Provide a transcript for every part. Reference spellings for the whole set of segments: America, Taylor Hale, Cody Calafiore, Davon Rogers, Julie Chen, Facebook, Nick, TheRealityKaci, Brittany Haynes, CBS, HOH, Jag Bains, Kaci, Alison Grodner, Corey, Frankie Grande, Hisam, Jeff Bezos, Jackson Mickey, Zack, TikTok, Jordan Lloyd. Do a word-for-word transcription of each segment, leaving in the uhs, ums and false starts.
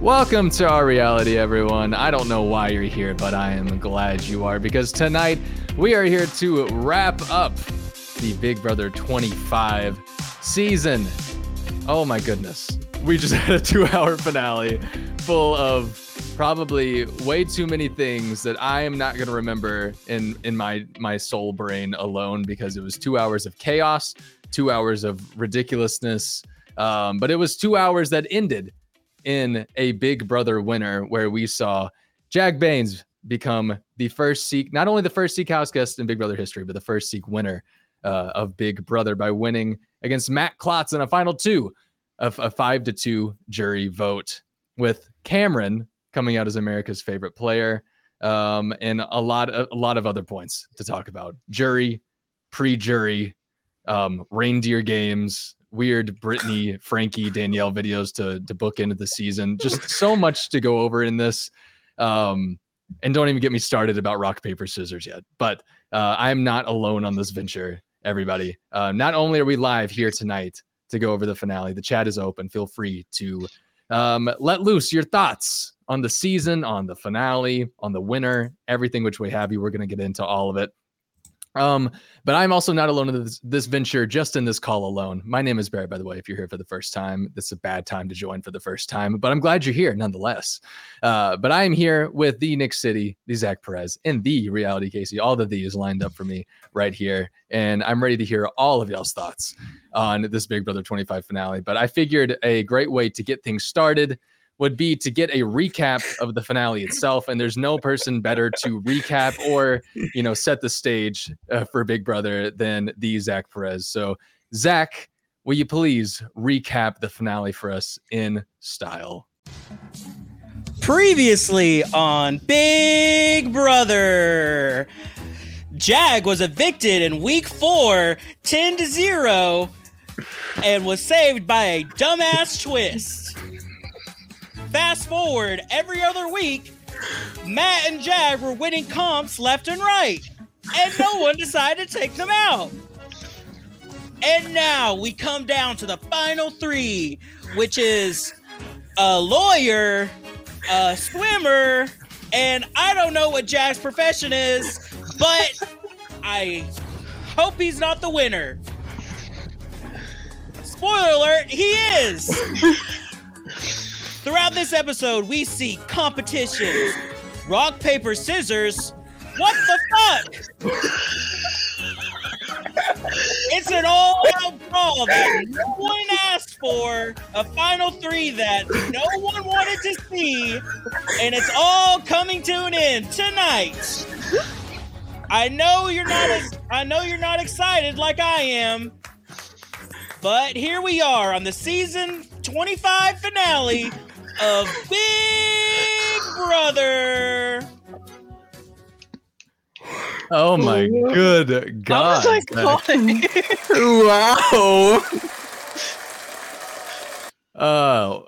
Welcome to our reality, everyone. I don't know why you're here, but I am glad you are, because tonight we are here to wrap up the Big Brother twenty-five season. Oh my goodness. We just had a two-hour finale full of probably way too many things that I am not going to remember in, in my, my soul brain alone, because it was two hours of chaos, two hours of ridiculousness, um, but it was two hours that ended in a Big Brother winner, where we saw Jag Bains become the first Sikh, not only the first Sikh house guest in Big Brother history, but the first Sikh winner uh, of Big Brother by winning against Matt Klotz in a final two of a five to two jury vote, with Cameron coming out as America's favorite player, um, and a lot of, a lot of other points to talk about. Jury, pre-jury, um, reindeer games, weird Brittany, Frankie, Danielle videos to to book into the season. Just so much to go over in this. Um, and don't even get me started about rock, paper, scissors yet. But uh, I'm not alone on this venture, everybody. Uh, not only are we live here tonight to go over the finale, the chat is open. Feel free to um, let loose your thoughts on the season, on the finale, on the winner, everything which we have you. We're going to get into all of it. Um, but I'm also not alone in this, this venture, just in this call alone. My name is Barrett, by the way. If you're here for the first time, this is a bad time to join for the first time, but I'm glad you're here nonetheless. Uh, but I am here with the Nick City, the TheZackPerez, and the RealityKaci. All the these lined up for me right here, and I'm ready to hear all of y'all's thoughts on this Big Brother twenty-five finale. But I figured a great way to get things started would be to get a recap of the finale itself. And there's no person better to recap or, you know, set the stage uh, for Big Brother than the TheZackPerez. So Zach, will you please recap the finale for us in style? Previously on Big Brother, Jag was evicted in week four, ten to zero, and was saved by a dumbass twist. Fast forward, every other week, Matt and Jag were winning comps left and right, and no one decided to take them out. And now we come down to the final three, which is a lawyer, a swimmer, and I don't know what Jag's profession is, but I hope he's not the winner. Spoiler alert, he is! Throughout this episode, we see competitions, rock, paper, scissors. What the fuck? It's an all-out brawl that no one asked for, a final three that no one wanted to see, and it's all coming to an end tonight. I know you're not as, I know you're not excited like I am, but here we are on the season twenty-five finale of Big Brother. Oh my good God. I was like, wow. Oh. um,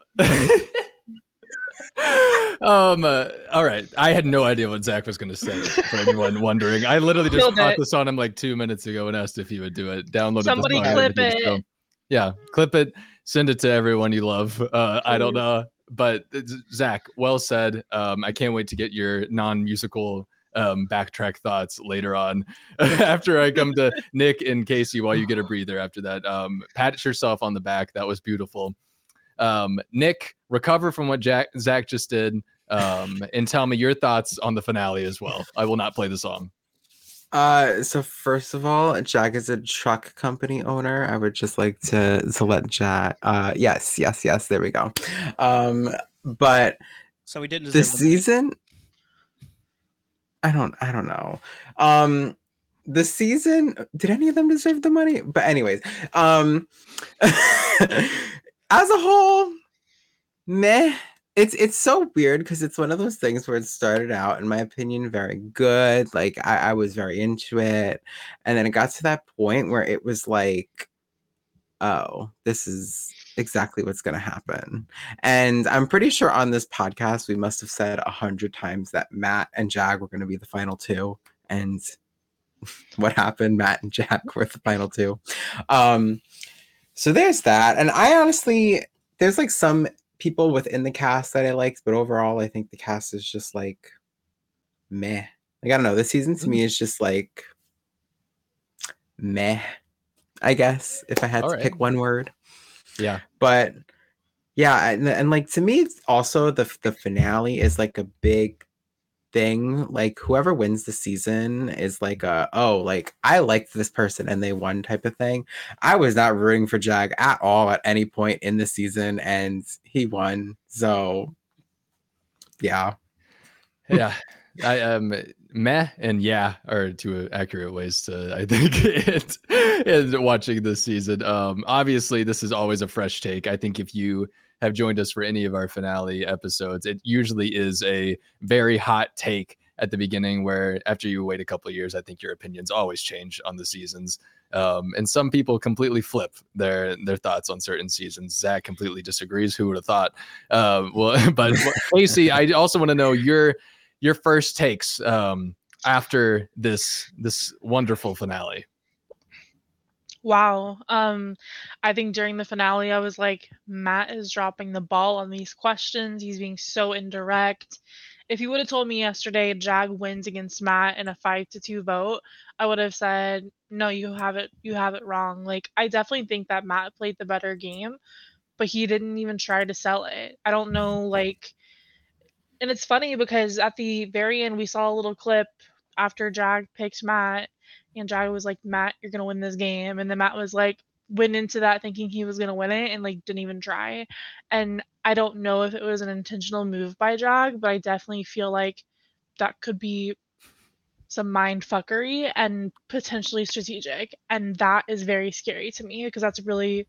uh, all right. I had no idea what Zach was going to say, for anyone wondering. I literally just Killed caught it. This on him like two minutes ago and asked if he would do it. Downloaded Somebody this clip it. So, yeah, clip it. Send it to everyone you love. Uh, I don't know. But Zach, well said. Um, I can't wait to get your non-musical um, backtrack thoughts later on after I come to Nick and Kaci while you get a breather after that. Um, pat yourself on the back. That was beautiful. Um, Nick, recover from what Jack, Zach just did, um, and tell me your thoughts on the finale as well. I will not play the song. Uh, so first of all, Jag is a truck company owner. I would just like to, to let Jag, uh, yes, yes, yes, there we go. Um, but so we didn't this season, them. I don't, I don't know. Um, the season, did any of them deserve the money? But anyways, um, as a whole, meh. It's it's so weird because it's one of those things where it started out, in my opinion, very good. Like, I, I was very into it. And then it got to that point where it was like, oh, this is exactly what's going to happen. And I'm pretty sure on this podcast, we must have said a hundred times that Matt and Jag were going to be the final two. And what happened? Matt and Jag were the final two. Um, so there's that. And I honestly, there's like some people within the cast that I liked, but overall, I think the cast is just like meh. Like, I don't know. This season to me is just like meh, I guess, if I had All to right. pick one word. Yeah. But yeah. And, and like, to me, it's also the, the finale is like a big thing. Like, whoever wins the season is like a, oh, like I liked this person and they won type of thing. I was not rooting for Jag at all at any point in the season, and he won. So yeah. Yeah. I um meh and yeah are two accurate ways to I think it and watching this season. Um obviously this is always a fresh take. I think if you have joined us for any of our finale episodes, it usually is a very hot take at the beginning where after you wait a couple of years, I think your opinions always change on the seasons. Um and some people completely flip their their thoughts on certain seasons. Zach completely disagrees. Who would have thought? Um well but Kaci, I also want to know your Your first takes um, after this this wonderful finale. Wow. Um, I think during the finale, I was like, Matt is dropping the ball on these questions. He's being so indirect. If you would have told me yesterday Jag wins against Matt in a five to two vote, I would have said, no, you have it. You have it wrong. Like, I definitely think that Matt played the better game, but he didn't even try to sell it. I don't know, like... And it's funny because at the very end, we saw a little clip after Jag picked Matt, and Jag was like, Matt, you're going to win this game. And then Matt was like, went into that thinking he was going to win it and like didn't even try. And I don't know if it was an intentional move by Jag, but I definitely feel like that could be some mind fuckery and potentially strategic. And that is very scary to me because that's really,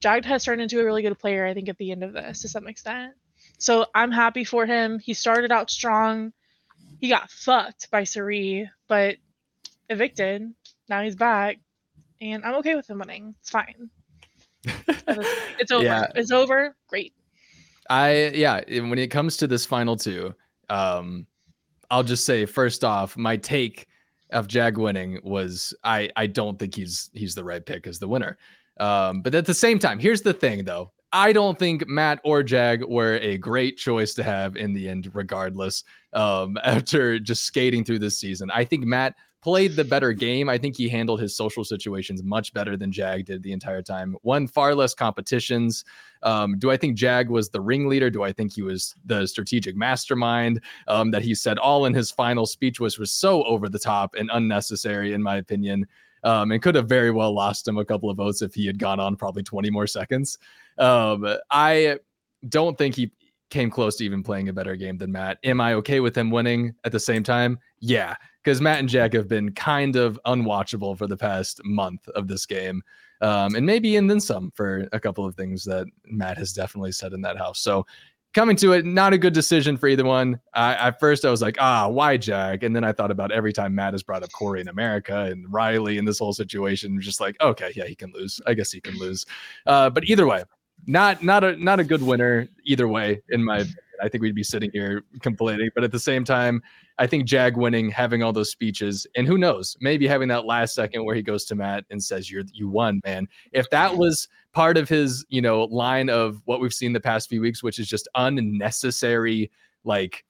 Jag has turned into a really good player, I think, at the end of this to some extent. So I'm happy for him. He started out strong. He got fucked by Cirie, but evicted. Now he's back, and I'm okay with him winning. It's fine. It's over. Yeah. It's over. Great. I yeah. When it comes to this final two, um, I'll just say first off, my take of Jag winning was I I don't think he's he's the right pick as the winner. Um, but at the same time, here's the thing though. I don't think Matt or Jag were a great choice to have in the end, regardless, um, after just skating through this season. I think Matt played the better game. I think he handled his social situations much better than Jag did the entire time. Won far less competitions. Um, do I think Jag was the ringleader? Do I think he was the strategic mastermind um, that he said all in his final speech was, was so over the top and unnecessary, in my opinion. Um, and could have very well lost him a couple of votes if he had gone on probably twenty more seconds. Um, I don't think he came close to even playing a better game than Matt. Am I okay with him winning at the same time? Yeah, because Matt and Jag have been kind of unwatchable for the past month of this game. Um, and maybe and then some for a couple of things that Matt has definitely said in that house. So coming to it, not a good decision for either one. I, at first, I was like, ah, why Jag? And then I thought about every time Matt has brought up Corey in America and Riley in this whole situation. Just like, okay, yeah, he can lose. I guess he can lose. Uh, but either way, not not a not a good winner either way, in my opinion. I think we'd be sitting here complaining. But at the same time, I think Jag winning, having all those speeches, and who knows, maybe having that last second where he goes to Matt and says, "You're you won, man." If that was part of his, you know, line of what we've seen the past few weeks, which is just unnecessary, like,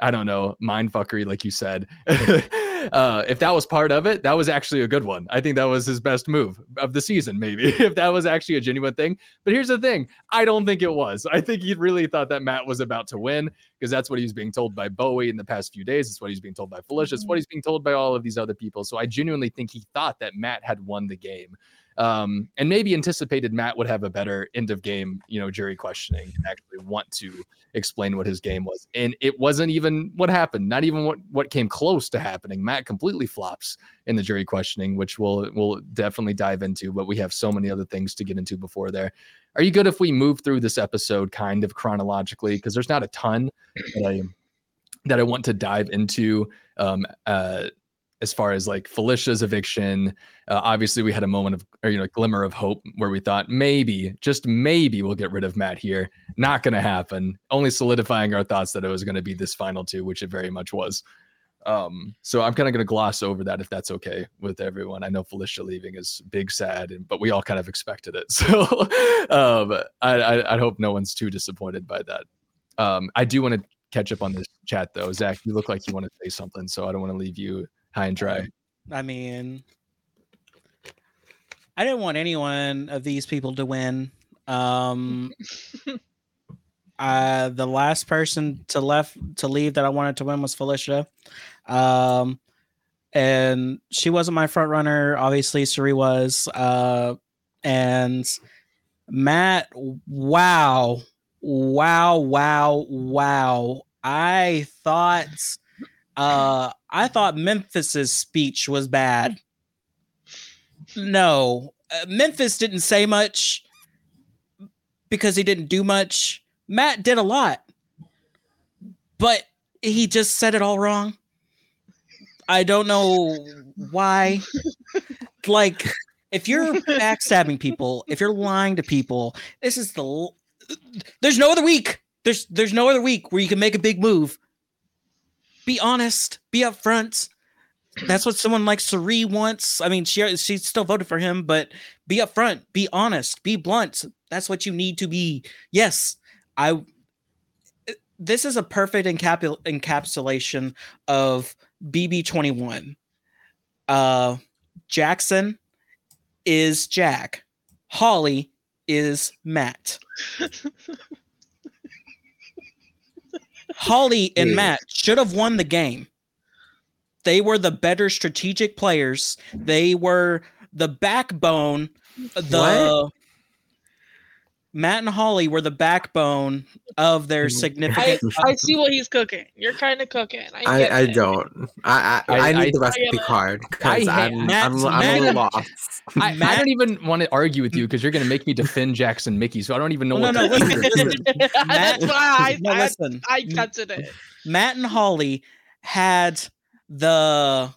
I don't know, mind fuckery, like you said. Uh, if that was part of it, that was actually a good one. I think that was his best move of the season, maybe, if that was actually a genuine thing. But here's the thing. I don't think it was. I think he really thought that Matt was about to win because that's what he's being told by Bowie in the past few days. It's what he's being told by Felicia. It's what he's being told by all of these other people. So I genuinely think he thought that Matt had won the game. Um, and maybe anticipated Matt would have a better end of game, you know, jury questioning and actually want to explain what his game was. And it wasn't even what happened, not even what, what came close to happening. Matt completely flops in the jury questioning, which we'll, we'll definitely dive into, but we have so many other things to get into before there. Are you good if we move through this episode kind of chronologically? Because there's not a ton that I, that I want to dive into, um, uh, as far as like Felicia's eviction. Uh, obviously we had a moment of, or, you know, a glimmer of hope where we thought maybe, just maybe we'll get rid of Matt here. Not going to happen. Only solidifying our thoughts that it was going to be this final two, which it very much was. Um, so I'm kind of going to gloss over that if that's okay with everyone. I know Felicia leaving is big sad, and, but we all kind of expected it. So um, I, I, I hope no one's too disappointed by that. Um, I do want to catch up on this chat though. Zach, you look like you want to say something, so I don't want to leave you high and dry. I mean, I didn't want any one of these people to win. Um, uh, the last person to left to leave that I wanted to win was Felicia. Um, and she wasn't my front runner. Obviously, Cirie was. Uh, and Matt, wow. Wow, wow, wow. I thought uh I thought Memphis's speech was bad. No, uh, Memphis didn't say much because he didn't do much. Matt did a lot, but he just said it all wrong. I don't know why. Like, if you're backstabbing people, if you're lying to people, this is the l- There's no other week. There's there's no other week where you can make a big move. Be honest. Be upfront. That's what someone like Cirie wants. I mean, she she still voted for him, but be upfront. Be honest. Be blunt. That's what you need to be. Yes, I. This is a perfect encapul- encapsulation of B B twenty-one. Uh, Jackson is Jag. Holly is Matt. Holly and yeah. Matt should have won the game. They were the better strategic players. They were the backbone. The what? Matt and Holly were the backbone of their significant. I, I see what he's cooking. You're kind of cooking. I I, I don't. I I, I, I need I, the recipe card because I'm Matt, I'm, Matt, I'm a little lost. I, Matt, I don't even want to argue with you because you're gonna make me defend Jackson Mickey. So I don't even know well, what. No, no, listen, listen. Matt, that's why I no, listen. I, I cut it. In. Matt and Holly had the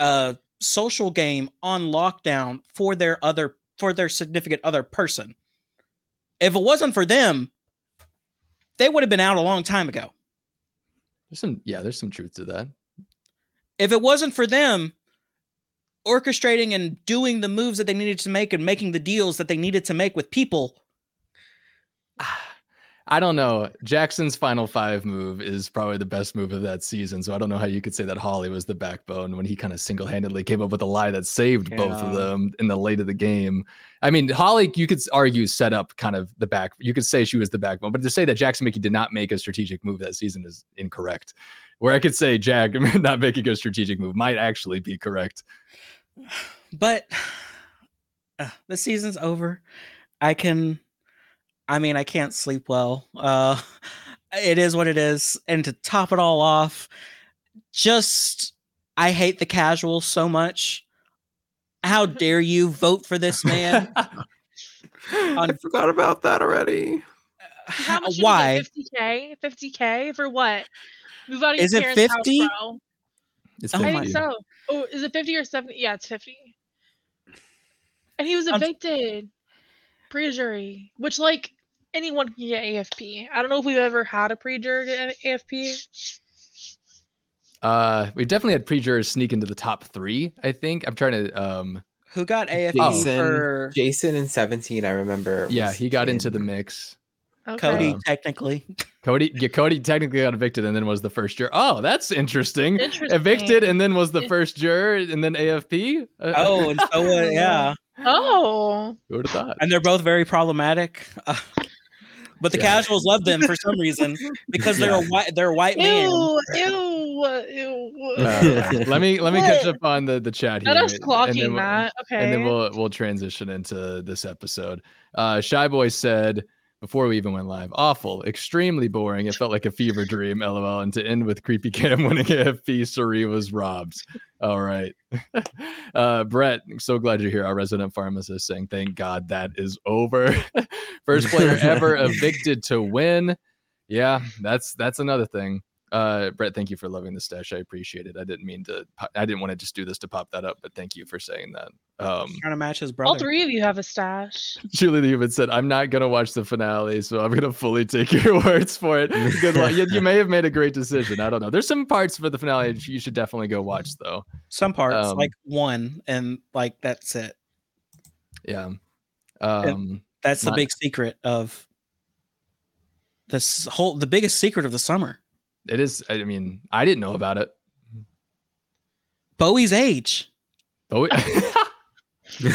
uh, social game on lockdown for their other for their significant other person. If it wasn't for them, they would have been out a long time ago. There's some, yeah, there's some truth to that. If it wasn't for them orchestrating and doing the moves that they needed to make and making the deals that they needed to make with people. I don't know. Jackson's final five move is probably the best move of that season. So I don't know how you could say that Holly was the backbone when he kind of single-handedly came up with a lie that saved yeah. both of them in the late of the game. I mean, Holly, you could argue set up kind of the back. You could say she was the backbone, but to say that Jackson Mickey did not make a strategic move that season is incorrect. Where I could say Jag not making a strategic move might actually be correct. But uh, the season's over. I can... I mean, I can't sleep well. Uh, it is what it is. And to top it all off, just, I hate the casuals so much. How dare you vote for this man? On, I forgot about that already. How much why? fifty K? fifty K for what? Move out of is your it parents' fifty? House, bro. It's fifty? I think so. Oh, is it fifty or seventy? Yeah, it's fifty. And he was evicted. I'm... Pre-jury, which like, anyone can get A F P. I don't know if we've ever had a pre-juror get A F P. Uh, we definitely had pre-jurors sneak into the top three, I think. I'm trying to... um. Who got A F P Jason, for... Jason in seventeen, I remember. Yeah, he got in. into the mix. Okay. Cody, um, technically. Cody yeah, Cody technically got evicted and then was the first juror. Oh, that's interesting. interesting. Evicted and then was the first juror and then A F P? Oh, and so uh, yeah. Oh. Who would have thought? And they're both very problematic. Uh, but the yeah. casuals love them for some reason because they're yeah. a white they're a white ew, man. Ew, ew, uh, let me let me catch up on the, the chat here. That is clocking we'll, that. Okay. And then we'll we'll transition into this episode. Uh, Shy Boy said before we even went live, awful, extremely boring. It felt like a fever dream, lol. And to end with creepy Cam winning A F P, Cirie was robbed. All right. Uh, Brett, so glad you're here. Our resident pharmacist saying, thank God that is over. First player ever evicted to win. Yeah, that's that's another thing. Uh, Brett, thank you for loving the stash. I appreciate it. I didn't mean to, I didn't want to just do this to pop that up, but thank you for saying that. Um, trying to match his brother. All three of you have a stash. Julie Lehman said, I'm not going to watch the finale, so I'm going to fully take your words for it. Good luck. You, you may have made a great decision. I don't know. There's some parts for the finale you should definitely go watch, though. Some parts, um, like one, and like that's it. Yeah. Um, that's the not- big secret of this whole, the biggest secret of the summer. It is. I mean, I didn't know about it. Bowie's age. Bowie. she,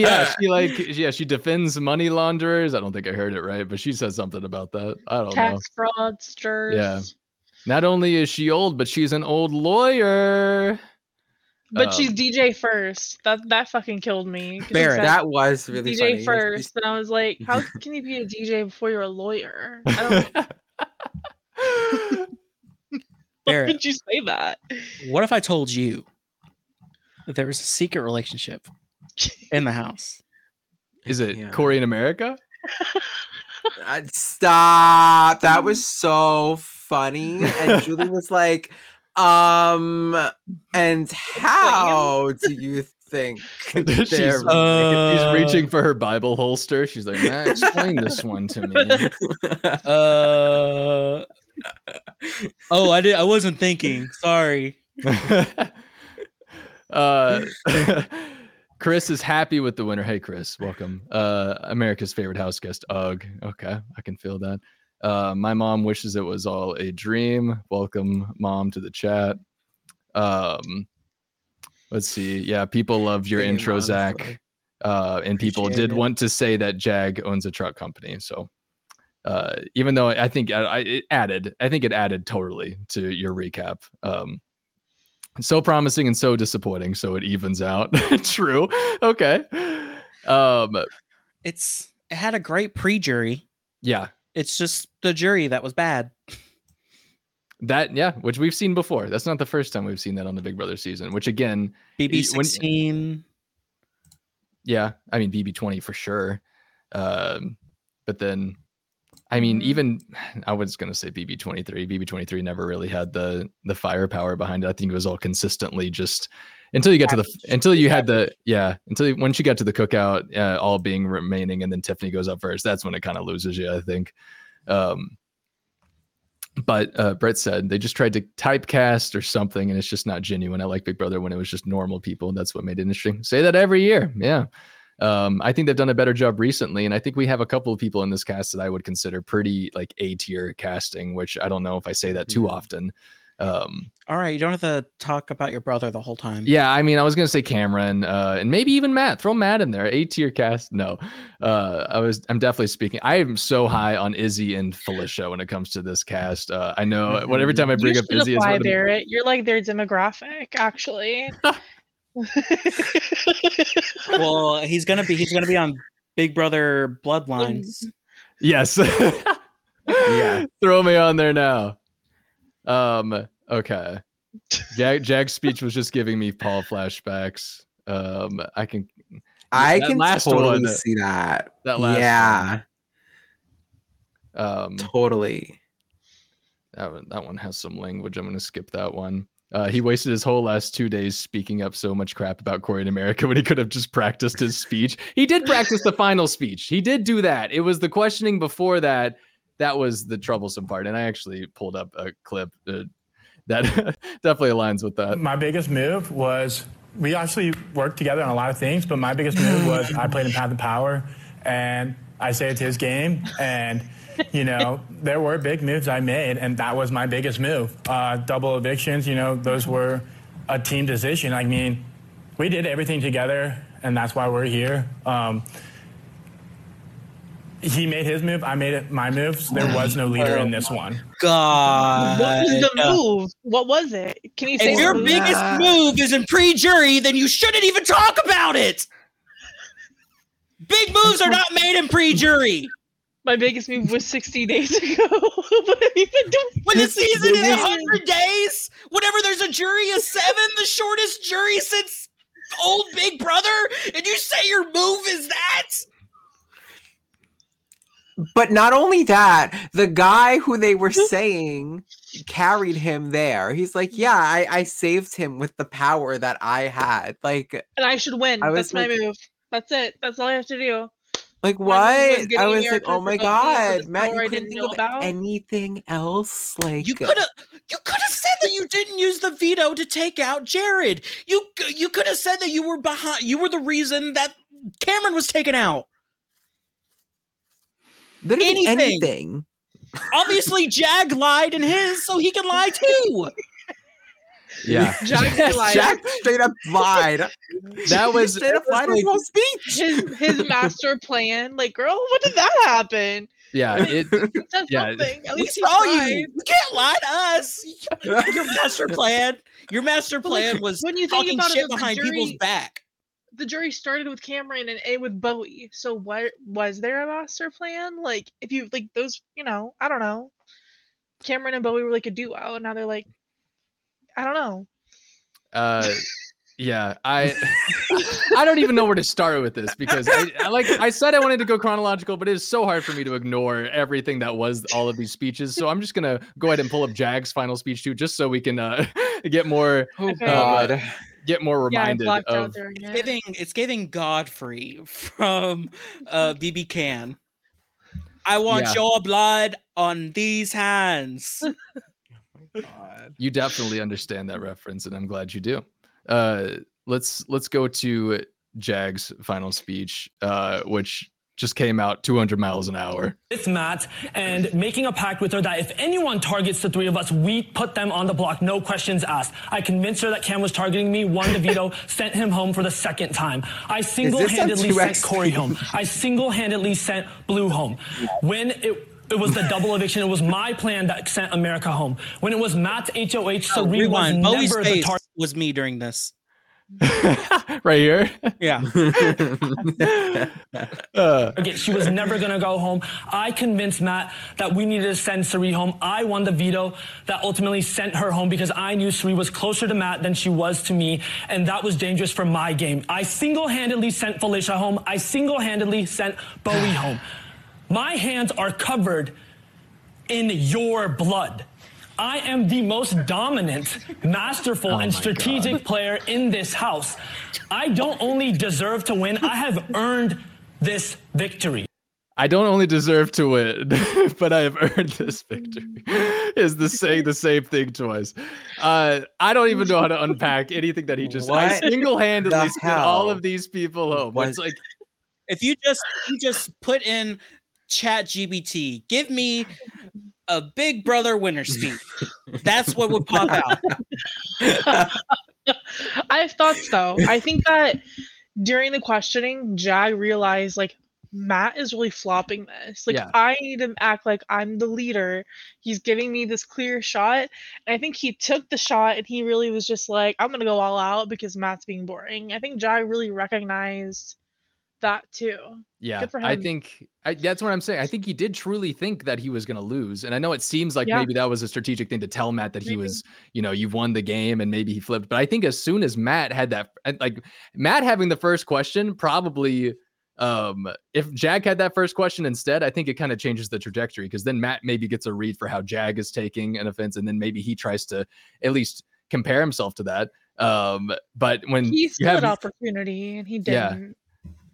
yeah, she like yeah, she defends money launderers. I don't think I heard it right, but she said something about that. I don't Tax know. Tax fraudsters. Yeah. Not only is she old, but she's an old lawyer. But um, she's D J first. That that fucking killed me. Barrett, said, that was really D J funny. First, and I was like, how can you be a D J before you're a lawyer? I don't. Barrett, why did you say that? What if I told you that there was a secret relationship in the house? Is it yeah. Corey and America? Stop! That was so funny. And Julie was like, "Um, and how do you think they're?" Uh... He's reaching for her Bible holster. She's like, nah, "Explain this one to me." Uh. Oh, I did. I wasn't thinking. Sorry. uh, Chris is happy with the winner. Hey, Chris, welcome. Uh, America's favorite house guest. Ugh. Okay, I can feel that. Uh, my mom wishes it was all a dream. Welcome, mom, to the chat. Um, let's see. Yeah, people loved your hey, intro, mom, Zach. Uh, and people did it. want to say that Jag owns a truck company. So. Uh, even though I think I, I, it added, I think it added totally to your recap. Um, so promising and so disappointing. So it evens out. True. Okay. Um, it's it had a great pre-jury. Yeah. It's just the jury that was bad. That yeah, which we've seen before. That's not the first time we've seen that on the Big Brother season. Which again, B B sixteen. When, yeah, I mean B B twenty for sure. Um, but then. I mean, even I was going to say B B twenty-three. B B twenty-three never really had the the firepower behind it. I think it was all consistently just until you got to the until you had the yeah until you, once you got to the cookout, uh, all being remaining, and then Tiffany goes up first. That's when it kind of loses you, I think. Um, but uh, Brett said they just tried to typecast or something, and it's just not genuine. I like Big Brother when it was just normal people. That's what made it interesting. Say that every year, yeah. Um, I think they've done a better job recently, and I think we have a couple of people in this cast that I would consider pretty like A-tier casting, which I don't know if I say that too often. Um, all right, you don't have to talk about your brother the whole time. Yeah, I mean, I was gonna say Cameron, uh, and maybe even Matt. Throw Matt in there, A-tier cast. No, uh, I was, I'm definitely speaking. I am so high on Izzy and Felicia when it comes to this cast. Uh, I know. When every time I bring you up Izzy, apply, Barrett, you're like their demographic, actually. Well, he's gonna be he's gonna be on Big Brother Bloodlines. Yes. Yeah. Throw me on there now. Um. Okay. Jag, Jag's speech was just giving me Paul flashbacks. Um. I can. I can last totally one, see that. That last. Yeah. One. Um. Totally. That one, that one has some language. I'm gonna skip that one. Uh, he wasted his whole last two days speaking up so much crap about Corey and America when he could have just practiced his speech. He did practice the final speech. He did do that. It was the questioning before that. That was the troublesome part. And I actually pulled up a clip uh, that definitely aligns with that. My biggest move was we actually worked together on a lot of things, but my biggest move was I played in Path of Power and I saved his game. And you know, there were big moves I made, and that was my biggest move. Uh, double evictions, you know, those were a team decision. I mean, we did everything together, and that's why we're here. Um, he made his move. I made it my move. So there was no leader oh in this one. God. What was the move? What was it? Can you say if your that? biggest move is in pre-jury, then you shouldn't even talk about it. Big moves are not made in pre-jury. My biggest move was sixty days ago. What have you been doing? When the season is one hundred days, whenever there's a jury of seven, the shortest jury since old Big Brother, and you say your move is that? But not only that, the guy who they were saying carried him there. He's like, yeah, I, I saved him with the power that I had. Like, and I should win. That's like, my move. That's it. That's all I have to do. Like, what? I was, I was like, oh my God, Matt, you couldn't think of anything else? Like, you could have you could have said that you didn't use the veto to take out Jared. You you could have said that you were behind. You were the reason that Cameron was taken out. Anything. anything. Obviously, Jag lied in his, so he can lie too. Yeah, Jag lied. Jag straight up lied. That was straight up lied in his speech. His his master plan. Like, girl, what did that happen? Yeah, it. yeah, it at least all you. You can't lie to us. Your master plan. Your master plan was when you talking about shit it, behind jury, people's back. The jury started with Cameron and A with Bowie. So what was there a master plan? Like, if you like those, you know, I don't know. Cameron and Bowie were like a duo, and now they're like, I don't know. Uh, yeah, I I don't even know where to start with this because I, I like I said I wanted to go chronological, but it is so hard for me to ignore everything that was all of these speeches. So I'm just gonna go ahead and pull up Jag's final speech too, just so we can uh, get more. Oh God. Uh, get more reminded yeah, of there, yeah. it's, giving, it's giving Godfrey from uh, B B Can. I want yeah. your blood on these hands. Oh my God. You definitely understand that reference, and I'm glad you do. Uh, let's let's go to Jag's final speech, uh, which just came out two hundred miles an hour. It's Matt, and making a pact with her that if anyone targets the three of us, we put them on the block, no questions asked. I convinced her that Cam was targeting me, won the veto, sent him home for the second time. I single-handedly sent Corey home. I single-handedly sent Blue home. When it... It was the double eviction. It was my plan that sent America home. When it was Matt's H O H, so Cirie was never the target. Was me during this. Right here? Yeah. uh. Okay, she was never going to go home. I convinced Matt that we needed to send Cirie home. I won the veto that ultimately sent her home because I knew Cirie was closer to Matt than she was to me, and that was dangerous for my game. I single-handedly sent Felicia home. I single-handedly sent Bowie home. My hands are covered in your blood. I am the most dominant, masterful, oh and strategic God. player in this house. I don't only deserve to win, I have earned this victory. I don't only deserve to win, but I have earned this victory. Is the saying the same thing twice? Uh, I don't even know how to unpack anything that he just what I single-handedly sent all of these people home. What? It's like if you just you just put in Chat G P T, give me a Big Brother winner speech. That's what would pop out. I have thoughts though. I think that during the questioning, Jag realized like Matt is really flopping this. Like yeah. I need to act like I'm the leader. He's giving me this clear shot. And I think he took the shot and he really was just like, I'm gonna go all out because Matt's being boring. I think Jag really recognized that too. Yeah, I think I, that's what I'm saying. I think he did truly think that he was going to lose. And I know it seems like yeah. maybe that was a strategic thing to tell Matt that maybe. he was, you know, you've won the game and maybe he flipped. But I think as soon as Matt had that, like Matt having the first question, probably um, if Jag had that first question instead, I think it kind of changes the trajectory because then Matt maybe gets a read for how Jag is taking an offense. And then maybe he tries to at least compare himself to that. Um, but when he still had opportunity and he didn't. Yeah.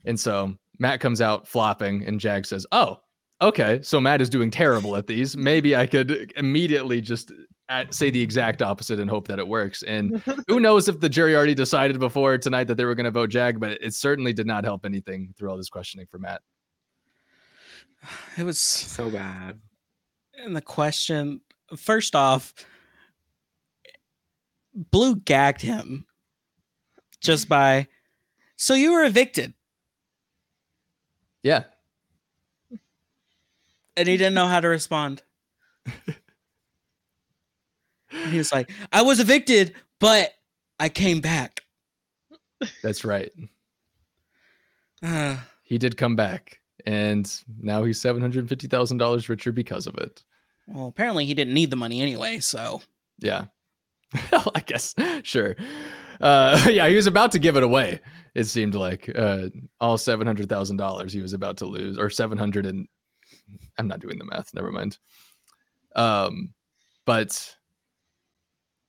And so Matt comes out flopping and Jag says, oh, okay. So Matt is doing terrible at these. Maybe I could immediately just at, say the exact opposite and hope that it works. And who knows if the jury already decided before tonight that they were going to vote Jag, but it certainly did not help anything through all this questioning for Matt. It was so bad. And the question, first off, Blue gagged him just by, so you were evicted. Yeah. And he didn't know how to respond. He was like, I was evicted, but I came back. That's right. Uh, he did come back. And now he's seven hundred fifty thousand dollars richer because of it. Well, apparently he didn't need the money anyway, so. Yeah. I guess. Sure. Uh, yeah, he was about to give it away. It seemed like uh, all seven hundred thousand dollars he was about to lose, or seven hundred and I'm not doing the math. Never mind. Um, But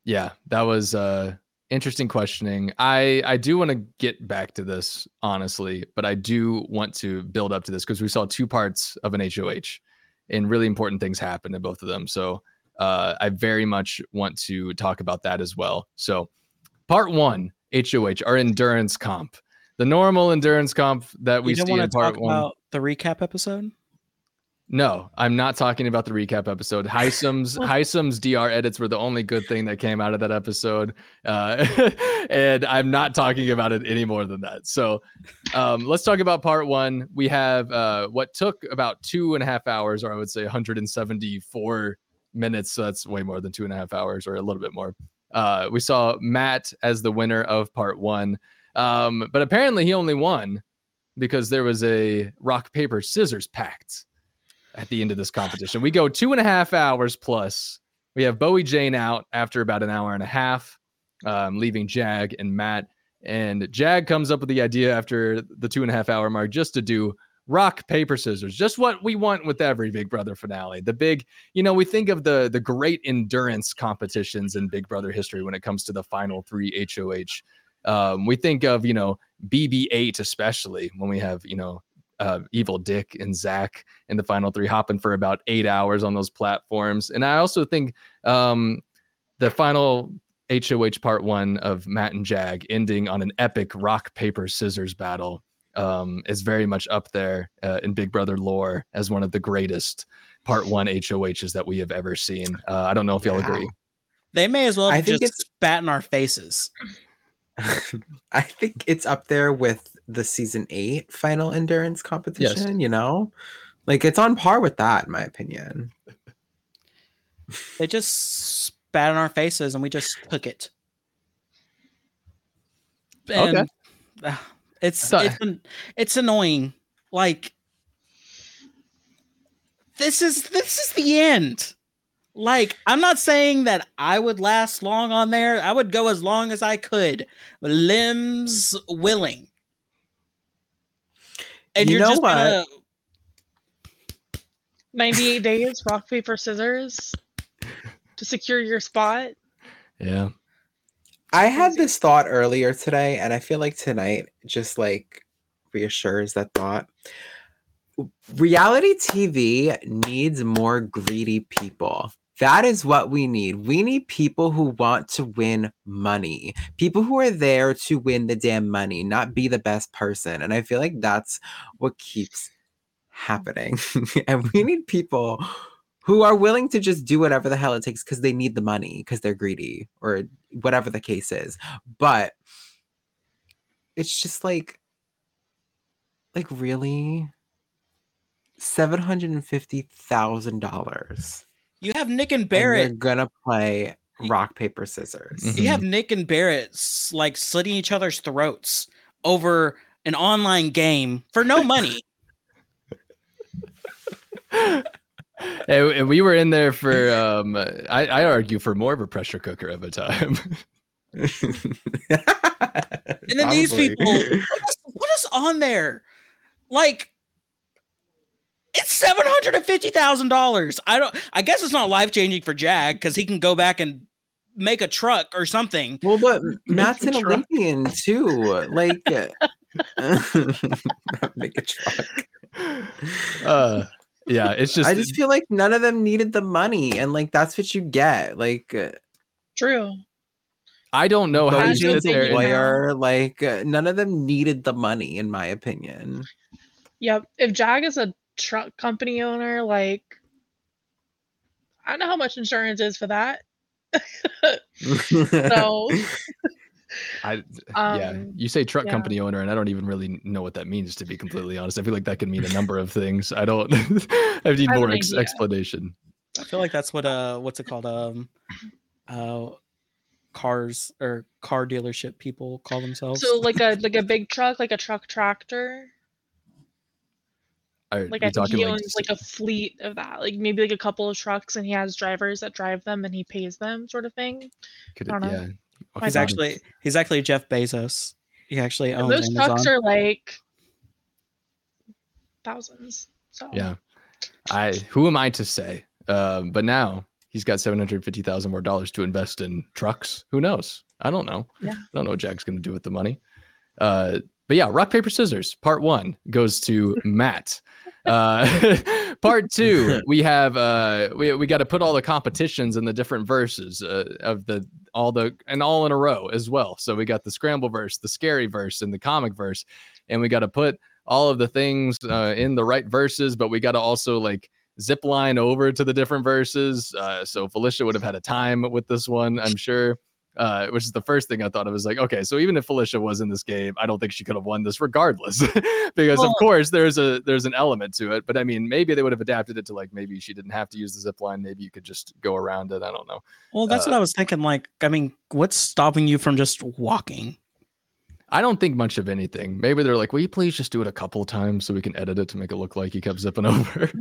yeah, that was uh, interesting questioning. I, I do want to get back to this, honestly, but I do want to build up to this because we saw two parts of an H O H and really important things happened in both of them. So uh, I very much want to talk about that as well. So part one, H O H, our endurance comp. The normal endurance comp that we see in part one. About the recap episode? No, I'm not talking about the recap episode. Hisam's Hisam's D R edits were the only good thing that came out of that episode. Uh, and I'm not talking about it any more than that. So um, let's talk about part one. We have uh, what took about two and a half hours, or I would say one hundred seventy-four minutes. So that's way more than two and a half hours or a little bit more. Uh, we saw Matt as the winner of part one. Um, but apparently he only won because there was a rock, paper, scissors pact at the end of this competition. We go two and a half hours plus. We have Bowie Jane out after about an hour and a half, um, leaving Jag and Matt. And Jag comes up with the idea after the two and a half hour mark just to do rock, paper, scissors, just what we want with every Big Brother finale. The big, you know, we think of the the great endurance competitions in Big Brother history when it comes to the final three H O H. Um, we think of, you know, B B eight, especially when we have, you know, uh, Evil Dick and Zack in the final three hopping for about eight hours on those platforms. And I also think um, the final H O H part one of Matt and Jag ending on an epic rock, paper, scissors battle um, is very much up there uh, in Big Brother lore as one of the greatest part one H O Hs that we have ever seen. Uh, I don't know if y'all yeah. agree. They may as well I just think it's- spat in our faces. I think it's up there with the season eight final endurance competition, yes. You know, like it's on par with that, in my opinion. They just spat in our faces and we just took it. And okay. uh, it's, so, it's, it's annoying. Like this is, this is the end. Like, I'm not saying that I would last long on there. I would go as long as I could, limbs willing. And you you're know just what? Gonna... ninety-eight days, rock, paper, scissors to secure your spot. Yeah. I had this thought earlier today, and I feel like tonight just like reassures that thought. Reality T V needs more greedy people. That is what we need. We need people who want to win money. People who are there to win the damn money, not be the best person. And I feel like that's what keeps happening. And we need people who are willing to just do whatever the hell it takes because they need the money, because they're greedy, or whatever the case is. But it's just like, like, really? seven hundred fifty thousand dollars. You have Nick and Barrett. And they're gonna play rock, paper, scissors. Mm-hmm. You have Nick and Barrett like slitting each other's throats over an online game for no money. And we were in there for, um, I, I argue for more of a pressure cooker of a time. And then probably. These people, what is, what is on there? Like, it's seven hundred fifty thousand dollars. I don't, I guess it's not life changing for Jag because he can go back and make a truck or something. Well, but Matt's an Olympian too. Like, make a truck. Uh, yeah, it's just, I just feel like none of them needed the money, and like that's what you get. Like, true. I don't know how you did there. Lawyer, like, none of them needed the money, in my opinion. Yep. If Jag is a truck company owner, like, I don't know how much insurance is for that. So I um, yeah, you say truck yeah. company owner, and I don't even really know what that means, to be completely honest. I feel like that could mean a number of things. I don't I need I more ex- explanation. I feel like that's what uh what's it called? Um uh cars or car dealership people call themselves. So like a like a big truck, like a truck tractor. Are like I think he like owns like a fleet of that, like maybe like a couple of trucks, and he has drivers that drive them, and he pays them, sort of thing. Could it, I don't yeah. know. Well, he's actually he's actually Jeff Bezos. He actually owns those Amazon. Trucks are like thousands. So yeah, I who am I to say? Um, but now he's got seven hundred fifty thousand dollars more dollars to invest in trucks. Who knows? I don't know. Yeah. I don't know what Jack's going to do with the money. Uh, but yeah, rock, paper, scissors, part one goes to Matt. Uh, part two, we have uh, we we got to put all the competitions in the different verses uh, of the all the and all in a row as well. So we got the scramble verse, the scary verse, and the comic verse, and we got to put all of the things uh, in the right verses. But we got to also like zip line over to the different verses. Uh, so Felicia would have had a time with this one, I'm sure. Uh, which is the first thing I thought of, was like, okay, so even if Felicia was in this game, I don't think she could have won this regardless, because oh. of course there's a there's an element to it. But I mean, maybe they would have adapted it to like, maybe she didn't have to use the zip line. Maybe you could just go around it. I don't know. Well, that's uh, what I was thinking. Like, I mean, what's stopping you from just walking? I don't think much of anything. Maybe they're like, will you please just do it a couple times so we can edit it to make it look like you kept zipping over.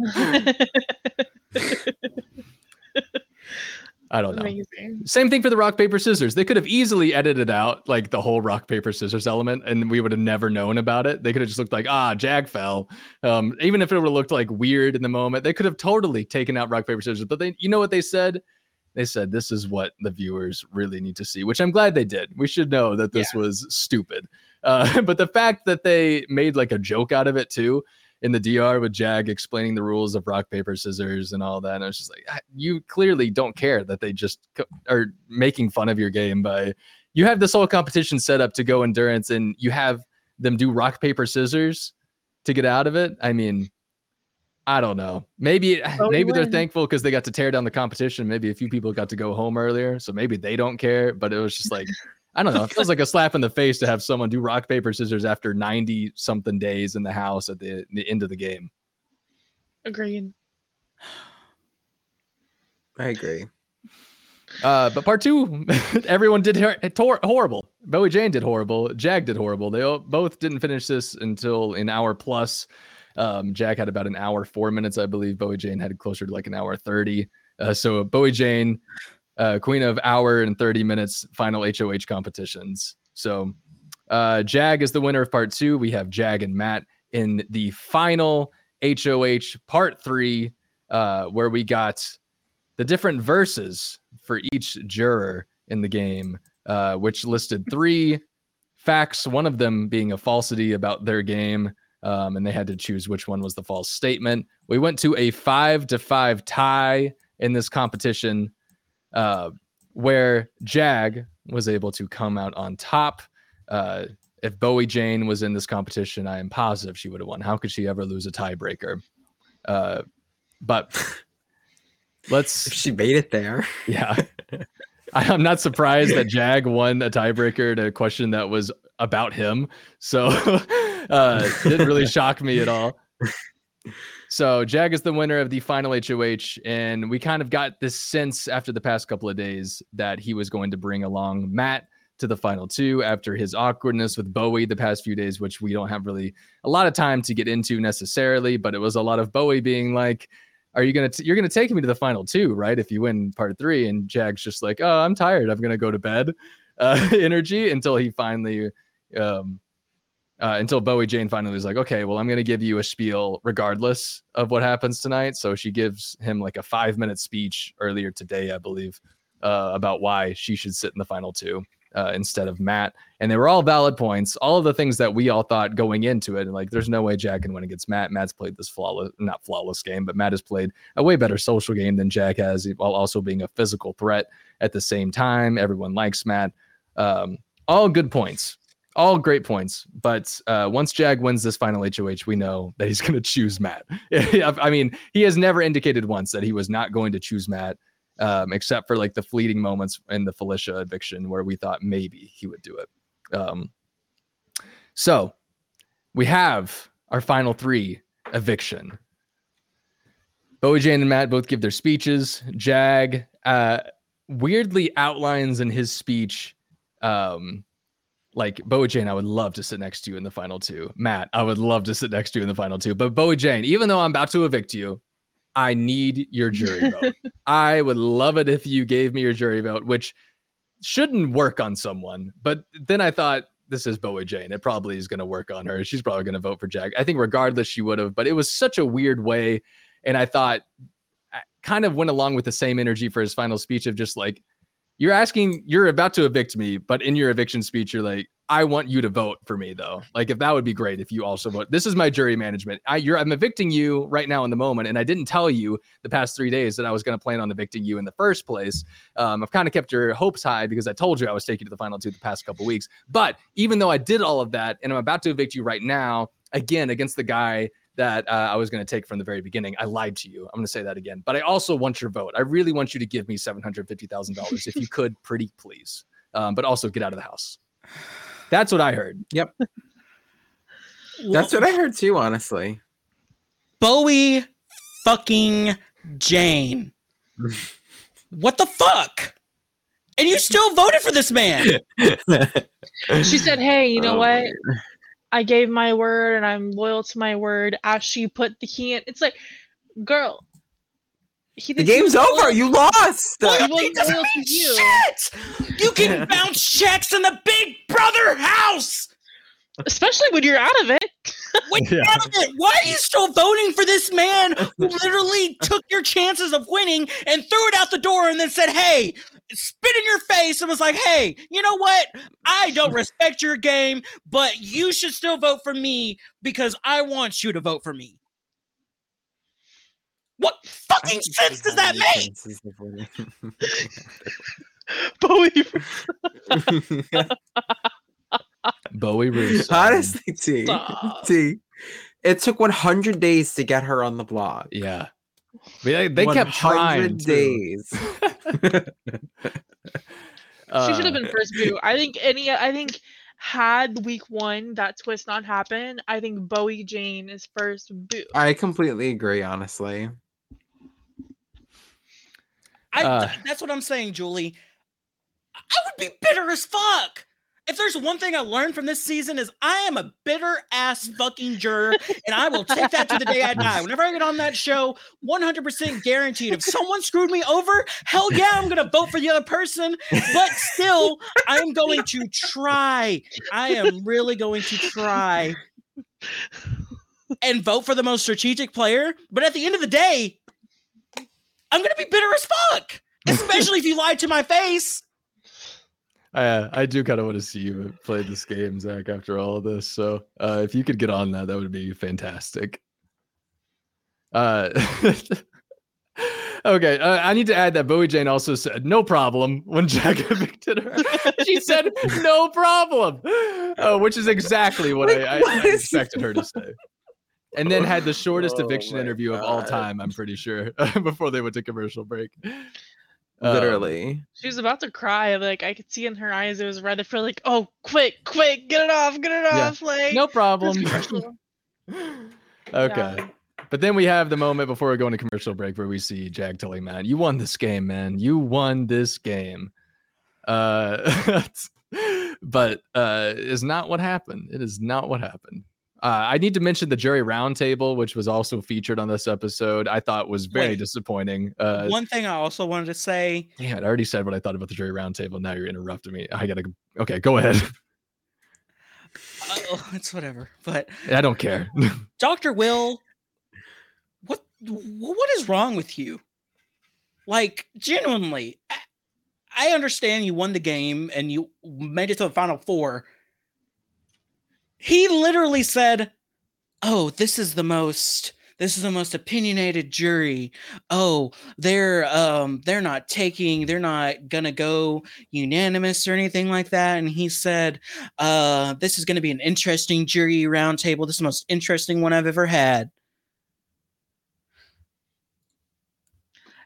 I don't know. Amazing. Same thing for the rock, paper, scissors. They could have easily edited out like the whole rock, paper, scissors element, and we would have never known about it. They could have just looked like, ah, Jag fell. Um, even if it would have looked like weird in the moment, they could have totally taken out rock, paper, scissors. But they, you know what they said? They said, this is what the viewers really need to see, which I'm glad they did. We should know that this yeah. was stupid. Uh, but the fact that they made like a joke out of it too, in the D R with Jag explaining the rules of rock, paper, scissors and all that. And I was just like, you clearly don't care that they just co- are making fun of your game by, you have this whole competition set up to go endurance and you have them do rock, paper, scissors to get out of it. I mean, I don't know. Maybe, oh, maybe they're thankful because they got to tear down the competition. Maybe a few people got to go home earlier, so maybe they don't care, but it was just like, I don't know. It feels like a slap in the face to have someone do rock, paper, scissors after ninety-something days in the house at the, the end of the game. Agreed. I agree. Uh, but part two, everyone did her- horrible. Bowie Jane did horrible. Jag did horrible. They all, both didn't finish this until an hour plus. Um, Jag had about an hour, four minutes, I believe. Bowie Jane had closer to like an hour thirty. Uh, so Bowie Jane... Uh, queen of hour and thirty minutes, final H O H competitions. So uh, Jag is the winner of part two. We have Jag and Matt in the final H O H part three, uh, where we got the different verses for each juror in the game, uh, which listed three facts, one of them being a falsity about their game. Um, and they had to choose which one was the false statement. We went to a five to five tie in this competition, Uh, where Jag was able to come out on top. Uh, if Bowie Jane was in this competition, I am positive she would have won. How could she ever lose a tiebreaker? Uh, but let's... If she made it there. Yeah. I, I'm not surprised that Jag won a tiebreaker to a question that was about him. So uh, it didn't really shock me at all. So Jag is the winner of the final H O H, and we kind of got this sense after the past couple of days that he was going to bring along Matt to the final two after his awkwardness with Bowie the past few days, which we don't have really a lot of time to get into necessarily, but it was a lot of Bowie being like, are you going to, you're going to take me to the final two, right? If you win part three. And Jag's just like, oh, I'm tired. I'm going to go to bed uh, energy until he finally, um, Uh, until Bowie Jane finally was like, okay, well, I'm going to give you a spiel regardless of what happens tonight. So she gives him like a five minute speech earlier today, I believe, uh, about why she should sit in the final two uh, instead of Matt. And they were all valid points, all of the things that we all thought going into it. And like, there's no way Jag can win against Matt. Matt's played this flawless, not flawless game, but Matt has played a way better social game than Jag has, while also being a physical threat at the same time. Everyone likes Matt. Um, all good points. All great points, but uh, once Jag wins this final H O H, we know that he's going to choose Matt. I mean, he has never indicated once that he was not going to choose Matt, um, except for like the fleeting moments in the Felicia eviction where we thought maybe he would do it. Um, so we have our final three eviction. Bowie Jane and Matt both give their speeches. Jag uh, weirdly outlines in his speech... Um, Like, Bowie Jane, I would love to sit next to you in the final two. Matt, I would love to sit next to you in the final two. But Bowie Jane, even though I'm about to evict you, I need your jury vote. I would love it if you gave me your jury vote, which shouldn't work on someone. But then I thought, this is Bowie Jane. It probably is going to work on her. She's probably going to vote for Jag. I think regardless, she would have. But it was such a weird way. And I thought, kind of went along with the same energy for his final speech of just like, you're asking, you're about to evict me, but in your eviction speech, you're like, I want you to vote for me though. Like, if that would be great if you also vote. This is my jury management. I, you're, I'm evicting you right now in the moment. And I didn't tell you the past three days that I was going to plan on evicting you in the first place. Um, I've kind of kept your hopes high because I told you I was taking you to the final two the past couple weeks. But even though I did all of that and I'm about to evict you right now, again, against the guy that uh, I was going to take from the very beginning. I lied to you. I'm going to say that again. But I also want your vote. I really want you to give me seven hundred fifty thousand dollars if you could, pretty please. Um, but also get out of the house. That's what I heard. Yep. That's what I heard too, honestly. Bowie fucking Jane. What the fuck? And you still voted for this man. She said, hey, you know oh, what? Man. I gave my word and I'm loyal to my word. As she put the key in, it's like, girl, he the game's over. You lost. Well, well, it doesn't mean you. Shit. You can bounce checks in the Big Brother house, especially when you're out of it. When you're yeah. out of it, why are you still voting for this man who literally took your chances of winning and threw it out the door and then said, "Hey." Spit in your face and was like, hey, you know what? I don't respect your game, but you should still vote for me because I want you to vote for me. What fucking sense does that make? Bowie Bowie Roos. Honestly, T. Stop. T. It took one hundred days to get her on the blog. Yeah. They, they kept trying. Days. uh, she should have been first view. I think any. I think had week one that twist not happen, I think Bowie Jane is first boo. I completely agree. Honestly, I, uh, that's what I'm saying, Julie. I would be bitter as fuck. If there's one thing I learned from this season is I am a bitter ass fucking juror and I will take that to the day I die. Whenever I get on that show, one hundred percent guaranteed. If someone screwed me over, hell yeah, I'm going to vote for the other person. But still, I'm going to try. I am really going to try and vote for the most strategic player. But at the end of the day, I'm going to be bitter as fuck, especially if you lied to my face. Uh, I do kind of want to see you play this game, Zach, after all of this. So uh, if you could get on that, that would be fantastic. Uh, okay, uh, I need to add that Bowie Jane also said, no problem, when Jag evicted her. She said, no problem, uh, which is exactly what, like, I, I, what I expected her to say. And then had the shortest oh, eviction interview God. of all time, I'm pretty sure, before they went to commercial break. Literally, um, she was about to cry. Like, I could see in her eyes, it was red. I feel like, oh, quick, quick, get it off, get it yeah. off. Like, no problem. Okay, yeah. But then we have the moment before we go into commercial break where we see Jag telling Matt, "You won this game, man. You won this game." Uh, but uh, is not what happened. It is not what happened. Uh, I need to mention the jury roundtable, which was also featured on this episode. I thought was very Wait, disappointing. Uh, one thing I also wanted to say. Damn it, I already said what I thought about the jury roundtable. Now you're interrupting me. I gotta. Okay, go ahead. Uh, it's whatever, but I don't care. Doctor Will, what what is wrong with you? Like, genuinely, I, I understand you won the game and you made it to the final four. He literally said, oh, this is the most this is the most opinionated jury. Oh, they're um they're not taking they're not gonna go unanimous or anything like that. And he said, uh, this is gonna be an interesting jury roundtable. This is the most interesting one I've ever had.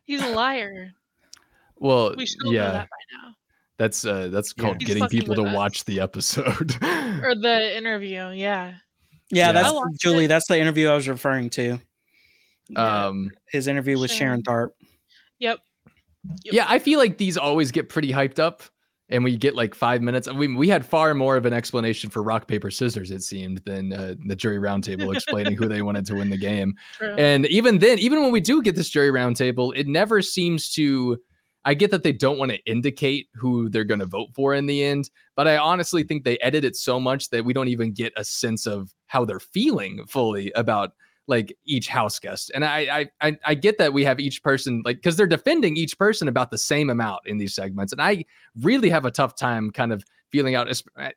He's a liar. Well, we should yeah. know that by now. That's uh, that's called yeah, getting people to us. watch the episode or the interview. Yeah, yeah. That's Julie. It. That's the interview I was referring to. Yeah. Um, his interview with Sharon, Sharon Tharp. Yep. yep. Yeah, I feel like these always get pretty hyped up, and we get like five minutes. I mean, we had far more of an explanation for rock paper scissors, it seemed, than uh, the jury roundtable explaining who they wanted to win the game. True. And even then, even when we do get this jury roundtable, it never seems to. I get that they don't want to indicate who they're going to vote for in the end, but I honestly think they edit it so much that we don't even get a sense of how they're feeling fully about like each house guest. And I, I, I get that we have each person, like, because they're defending each person about the same amount in these segments. And I really have a tough time kind of feeling out.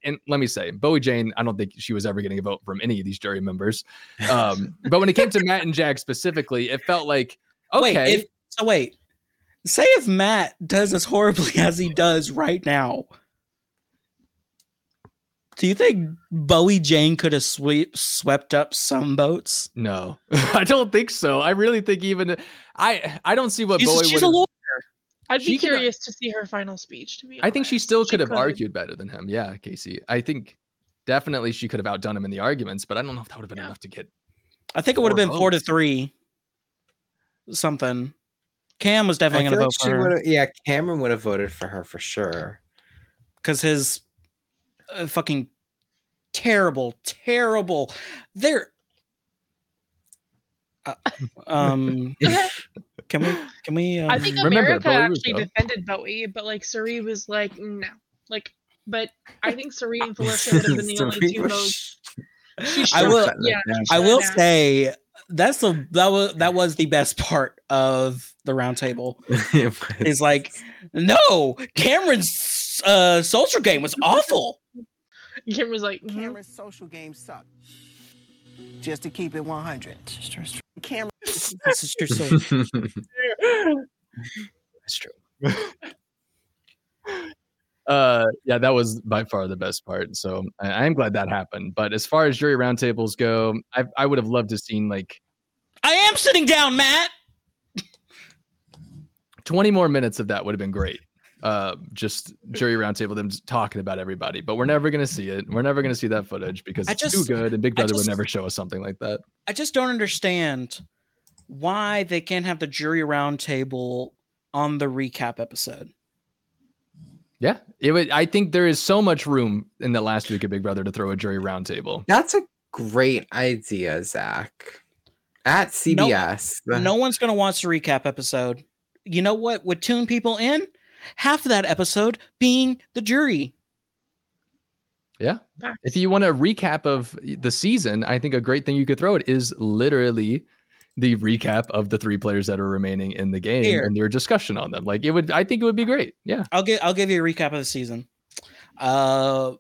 And let me say, Bowie Jane, I don't think she was ever getting a vote from any of these jury members. Um, but when it came to Matt and Jag specifically, it felt like, okay. Wait, if, so wait, say if Matt does as horribly as he does right now, do you think Bowie Jane could have sweep, swept up some votes? No, I don't think so. I really think even I I don't see what she's, Bowie she's a lawyer. I'd be curious to see her final speech. To be, honest. I think she still she could have could. argued better than him. Yeah, Kaci. I think definitely she could have outdone him in the arguments, but I don't know if that would have been yeah. enough to get. I think it would have been votes. four to three. Something. Cam was definitely going to vote for her. Yeah, Cameron would have voted for her for sure, because his. Uh, fucking terrible, terrible. There. Uh, um, can we? Can we? Um, I think America Bowie actually defended Bowie, but like Cirie was like, no, like, but I think Cirie and Felicia would have been the only two votes. I will. Yeah, I will down. say that's the that was that was the best part of the roundtable. It's like, no, Cameron's. Uh, social game was awful. Cameron was like, mm-hmm. Cameron's social game sucked. Just to keep it one hundred. Cameron, this is your social. That's true. Uh, yeah, that was by far the best part. So I, I am glad that happened. But as far as jury roundtables go, I, I would have loved to seen like. I am sitting down, Matt. twenty more minutes of that would have been great. Uh, just jury roundtable, them talking about everybody, but we're never gonna see it. We're never gonna see that footage because it's just, too good, and Big Brother just, would never show us something like that. I just don't understand why they can't have the jury roundtable on the recap episode. Yeah, it would. I think there is so much room in the last week of Big Brother to throw a jury roundtable. That's a great idea, Zach. At C B S, no, no one's gonna watch the recap episode. You know what would tune people in? Half of that episode being the jury. Yeah. If you want a recap of the season, I think a great thing you could throw it is literally the recap of the three players that are remaining in the game Here. and their discussion on them. Like it would, I think it would be great. Yeah. I'll give, I'll give you a recap of the season. Uh,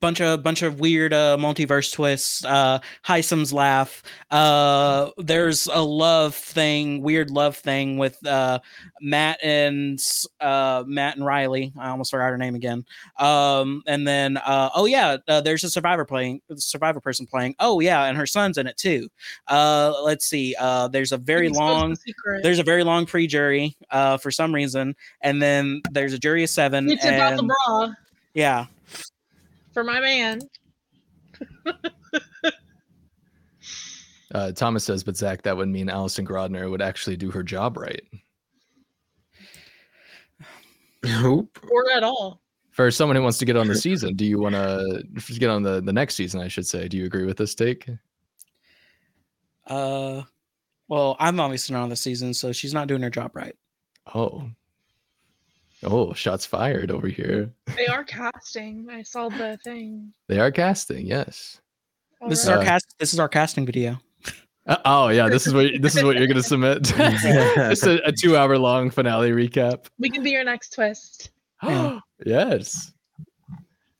bunch of, bunch of weird, uh, multiverse twists, uh, Hisam's laugh. Uh, there's a love thing, weird love thing with, uh, Matt and, uh, Matt and Riley. I almost forgot her name again. Um, and then, uh, oh yeah, uh, there's a survivor playing, survivor person playing. Oh yeah. And her son's in it too. Uh, let's see. Uh, there's a very long, there's a very long pre-jury, uh, for some reason. And then there's a jury of seven. It's and, about the bra. Yeah. For my man. uh, Thomas says, but Zach, that would mean Alison Grodner would actually do her job right. Nope. Or at all. For someone who wants to get on the season, do you want to get on the, the next season, I should say? Do you agree with this take? Uh, well, I'm obviously not on the season, so she's not doing her job right. Oh. Oh, shots fired over here. They are casting. I saw the thing. They are casting, yes. All this right. is our cast this is our casting video. Uh, oh yeah, this is what this is what you're gonna submit. Just a, a two hour long finale recap. We can be your next twist. Yes.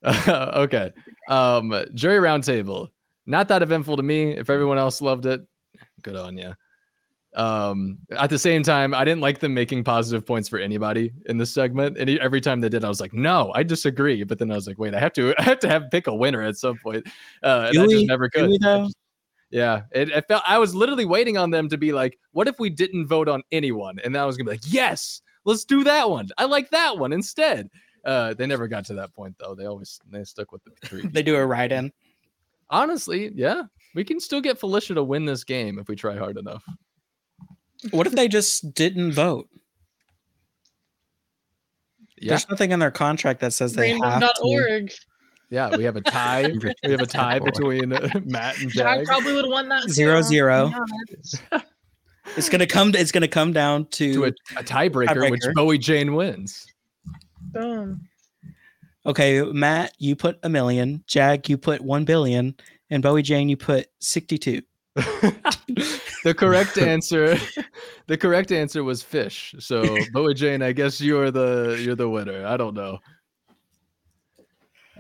Uh, okay. Um, jury roundtable. Not that eventful to me. If everyone else loved it, good on you. Um, at the same time, I didn't like them making positive points for anybody in this segment. And every time they did, I was like, no, I disagree. But then I was like, wait, I have to, I have to have pick a winner at some point. Uh, and I just never could. Just, yeah. It, it felt, I was literally waiting on them to be like, what if we didn't vote on anyone? And I was gonna be like, yes, let's do that one. I like that one instead. Uh, they never got to that point though. They always, they stuck with the three. They do a write-in. Honestly. Yeah. We can still get Felicia to win this game if we try hard enough. What if they just didn't vote? Yeah. There's nothing in their contract that says they have to. Yeah, we have a tie. We have a tie between uh, Matt and Jag. I probably would have won that. Zero, zero. Yeah. It's gonna come. It's gonna come down to, to a, a tiebreaker, tiebreaker, which Bowie Jane wins. Boom. Okay, Matt, you put a million. Jag, you put one billion, and Bowie Jane, you put sixty-two. The correct answer, the correct answer was fish. So Bowie Jane, I guess you're the you're the winner. I don't know.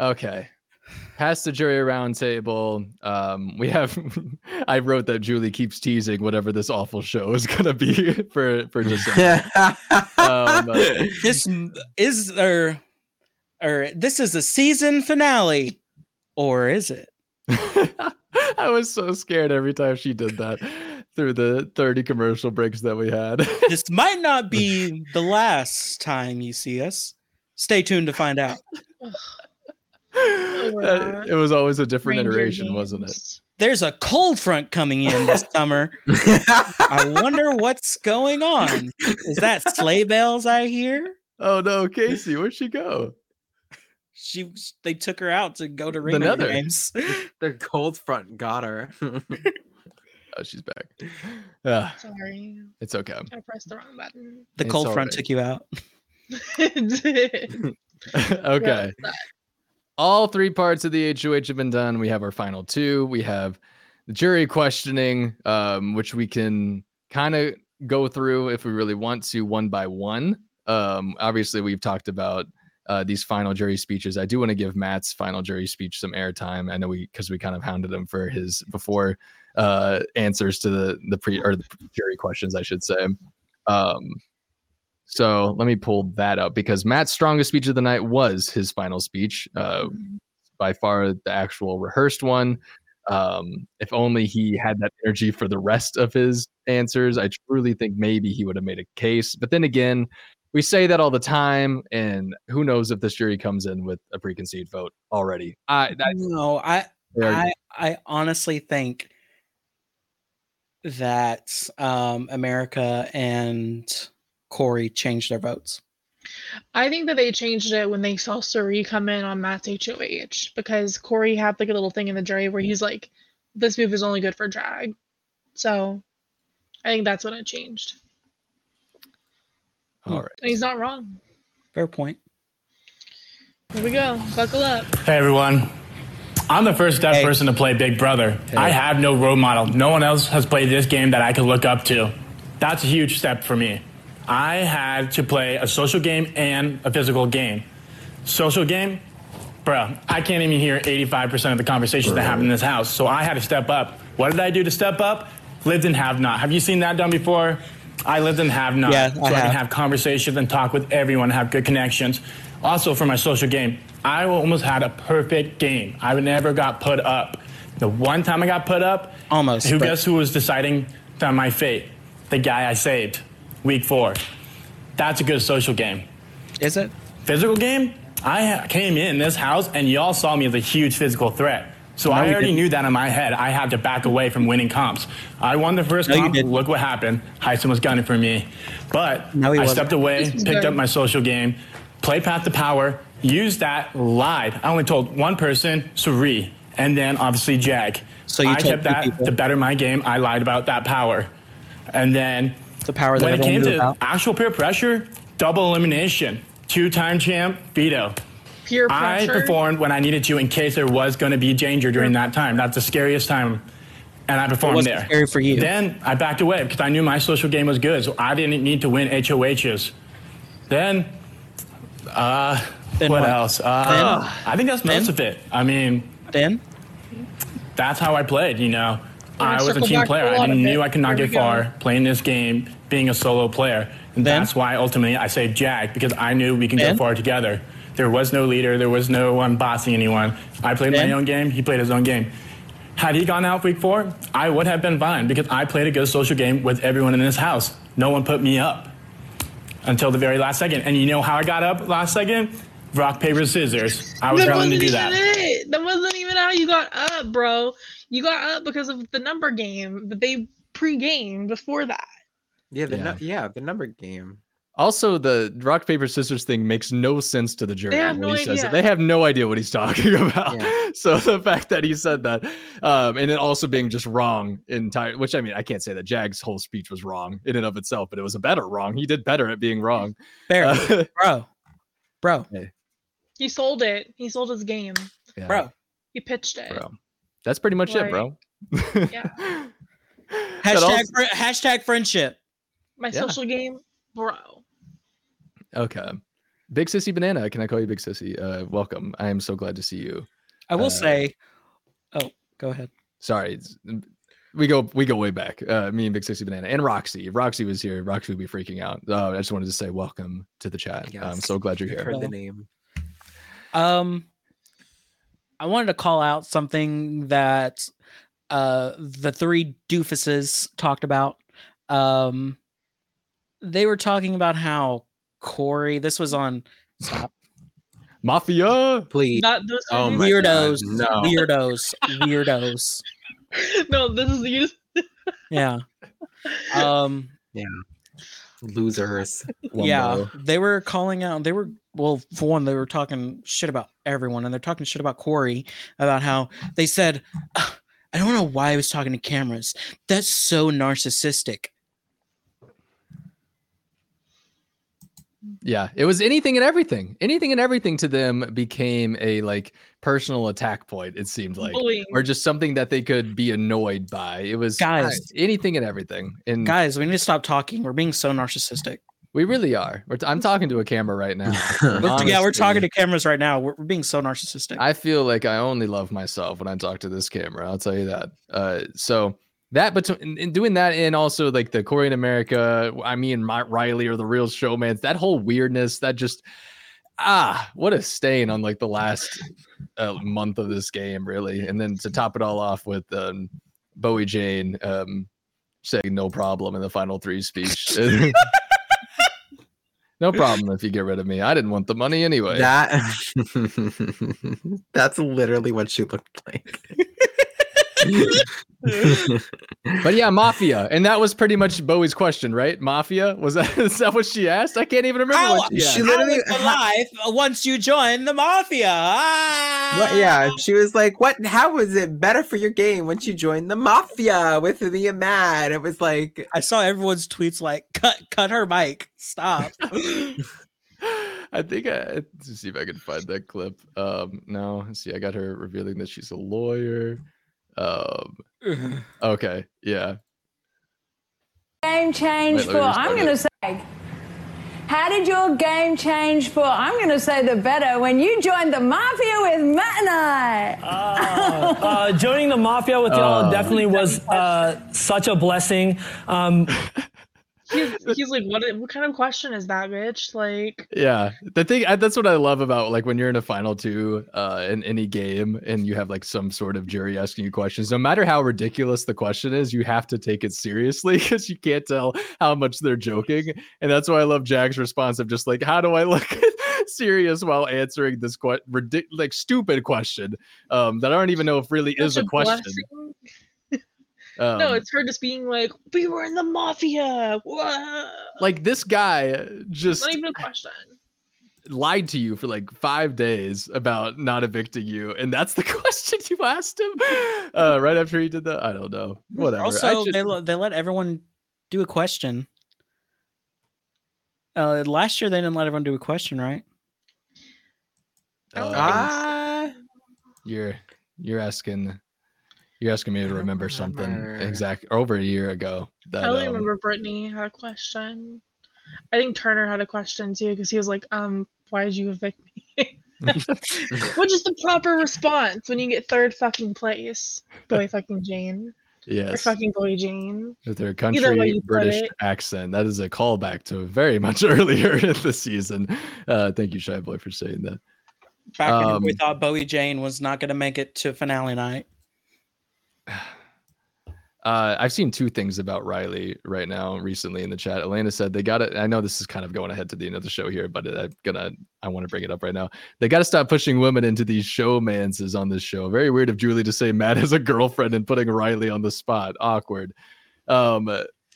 Okay, past the jury roundtable. Um, we have. I wrote that Julie keeps teasing whatever this awful show is gonna be for for December. um, this is or or this is a season finale, or is it? I was so scared every time she did that through the thirty commercial breaks that we had. This might not be the last time you see us. Stay tuned to find out. That, it was always a different Reindeer iteration, games. Wasn't it? There's a cold front coming in this summer. I wonder what's going on. Is that sleigh bells I hear? Oh no, Kaci, where'd she go? She, they took her out to go to Reindeer Games. The cold front got her. Oh, she's back. Uh, Sorry, it's okay. I pressed the wrong button. The it's cold front right. took you out. It did. Okay. All three parts of the H O H have been done. We have our final two. We have the jury questioning, um, which we can kind of go through if we really want to, one by one. Um, obviously, we've talked about. Uh, these final jury speeches. I do want to give Matt's final jury speech some airtime. I know we because we kind of hounded him for his before uh, answers to the the pre or the jury questions, I should say. Um, so let me pull that up because Matt's strongest speech of the night was his final speech, uh, by far the actual rehearsed one. Um, if only he had that energy for the rest of his answers, I truly think maybe he would have made a case. But then again. We say that all the time, and who knows if this jury comes in with a preconceived vote already. I that, no, I, I I honestly think that um, America and Corey changed their votes. I think that they changed it when they saw Cirie come in on Matt's H O H because Corey had like a little thing in the jury where he's like, "This move is only good for drag," so I think that's when it changed. All right. He's not wrong. Fair point. Here we go. Buckle up. Hey, everyone. I'm the first deaf hey. person to play Big Brother. Hey. I have no role model. No one else has played this game that I can look up to. That's a huge step for me. I had to play a social game and a physical game. Social game? Bro, I can't even hear eighty-five percent of the conversations Bruh. that happen in this house, so I had to step up. What did I do to step up? Lived and have not. Have you seen that done before? I lived in Have Not, yeah, so I, I can have conversations and talk with everyone, have good connections. Also, for my social game, I almost had a perfect game. I never got put up. The one time I got put up, almost. Who but- guess who was deciding my fate? The guy I saved, week four. That's a good social game. Is it? Physical game? I came in this house, and y'all saw me as a huge physical threat. So no, I already knew that in my head. I had to back away from winning comps. I won the first no, comp. Look what happened. Hisam was gunning for me. But no, I wasn't. stepped away, picked good. up my social game, played Path to Power, used that, lied. I only told one person, Cirie, and then obviously Jag. So you I kept that people. to better my game. I lied about that power. And then the power that when it came to about. actual peer pressure, double elimination, two-time champ, veto. I performed when I needed to in case there was going to be danger during that time. That's the scariest time, and I performed it wasn't there. Scary for you. Then I backed away because I knew my social game was good, so I didn't need to win H O Hs. Then, uh, then what, what else? Uh, I think that's most then? of it. I mean, then that's how I played. You know, I was a team player. I knew I could not get far playing this game, being a solo player, and then? that's why ultimately I saved Jag because I knew we can then? go far together. There was no leader. There was no one bossing anyone. I played ben. my own game. He played his own game. Had he gone out week four, I would have been fine because I played a good social game with everyone in this house. No one put me up until the very last second. And you know how I got up last second? Rock, paper, scissors. I was willing to do that. It. That wasn't even how you got up, bro. You got up because of the number game that they pre-gamed before that. Yeah, the yeah. No, yeah, the number game. Also, the rock, paper, scissors thing makes no sense to the jury. They have when no he idea. Says it. They have no idea what he's talking about. Yeah. So the fact that he said that, um, and then also being just wrong entire, which I mean, I can't say that Jag's whole speech was wrong in and of itself, but it was a better wrong. He did better at being wrong. Fair. Uh, bro. Bro. Hey. He sold it. He sold his game. Yeah. Bro. He pitched it. Bro. That's pretty much like, it, bro. Yeah. Hashtag, also... fr- hashtag friendship. My yeah. social game, bro. Okay. Big Sissy Banana. Can I call you Big Sissy? Uh, welcome. I am so glad to see you. I will uh, say. Oh, go ahead. Sorry. We go we go way back. Uh, me and Big Sissy Banana and Roxy. If Roxy was here, Roxy would be freaking out. Uh, I just wanted to say welcome to the chat. Yes. I'm so glad you're here. I heard the name. Um, I wanted to call out something that uh, the three doofuses talked about. Um, they were talking about how Corey. This was on. Stop. Mafia, please. Not those oh weirdos, no. weirdos, weirdos. No, this is you. yeah. Um. Yeah. Losers. Wumbo. Yeah. They were calling out. They were well. For one, they were talking shit about everyone, and they're talking shit about Corey about how they said, oh, "I don't know why I was talking to cameras. That's so narcissistic." Yeah, it was anything and everything. Anything and everything to them became a like personal attack point, it seemed like. Bullying. Or just something that they could be annoyed by. It was guys, guys anything and everything. And guys, we need to stop talking. We're being so narcissistic. We really are. We're t- I'm talking to a camera right now. Honestly, yeah, we're talking to cameras right now. We're, we're being so narcissistic. I feel like I only love myself when I talk to this camera. I'll tell you that. Uh, so... That between and doing that, and also like the Corey in America, I mean, Matt Riley or the Real Showman, that whole weirdness, that just ah, what a stain on like the last uh, month of this game, really. And then to top it all off with um, Bowie Jane um, saying no problem in the final three speech. No problem if you get rid of me. I didn't want the money anyway. That that's literally what she looked like. But yeah, Mafia, and that was pretty much Bowie's question, right? Mafia, was that is that what she asked? I can't even remember. How, what she, she literally how is the life once you join the Mafia. Ah! What, yeah, she was like, "What? How is it better for your game once you join the Mafia with the Ahmad?" It was like I saw everyone's tweets like, "Cut, cut her mic, stop." I think I let's see if I can find that clip. Um, no, see, I got her revealing that she's a lawyer. Um okay, yeah. Game change for I'm gonna say how did your game change for I'm gonna say the better when you joined the Mafia with Matt and I? Uh, uh joining the Mafia with y'all uh, definitely was uh such a blessing. Um He's, he's like, what? What kind of question is that, bitch? Like, yeah, the thing I, that's what I love about like when you're in a final two uh, in any game and you have like some sort of jury asking you questions. No matter how ridiculous the question is, you have to take it seriously because you can't tell how much they're joking. And that's why I love Jag's response of just like, how do I look serious while answering this que- ridic- like stupid question um, that I don't even know if really that's is a question. Blessing. Um, no, it's her just being like, we were in the Mafia. What? Like this guy just not even a question. Lied to you for like five days about not evicting you. And that's the question you asked him uh, right after he did that. I don't know. Whatever. Also, just... they, lo- they let everyone do a question. Uh, last year, they didn't let everyone do a question, right? Uh, you're You're asking... You're asking me to remember something exact over a year ago. That, I only um, remember Brittany had a question. I think Turner had a question too because he was like, "Um, why did you evict me?" Which is the proper response when you get third fucking place, Bowie fucking Jane. Yes. Or fucking Bowie Jane. With her country British accent, that is a callback to very much earlier in the season. Uh, thank you, Shy Boy, for saying that. Back um, when we thought Bowie Jane was not going to make it to finale night. Uh, I've seen two things about Riley right now recently in the chat. Elena said they got it. I know this is kind of going ahead to the end of the show here, but I'm gonna, I want to bring it up right now. They got to stop pushing women into these showmances on this show. Very weird of Julie to say Matt has a girlfriend and putting Riley on the spot. Awkward. Um,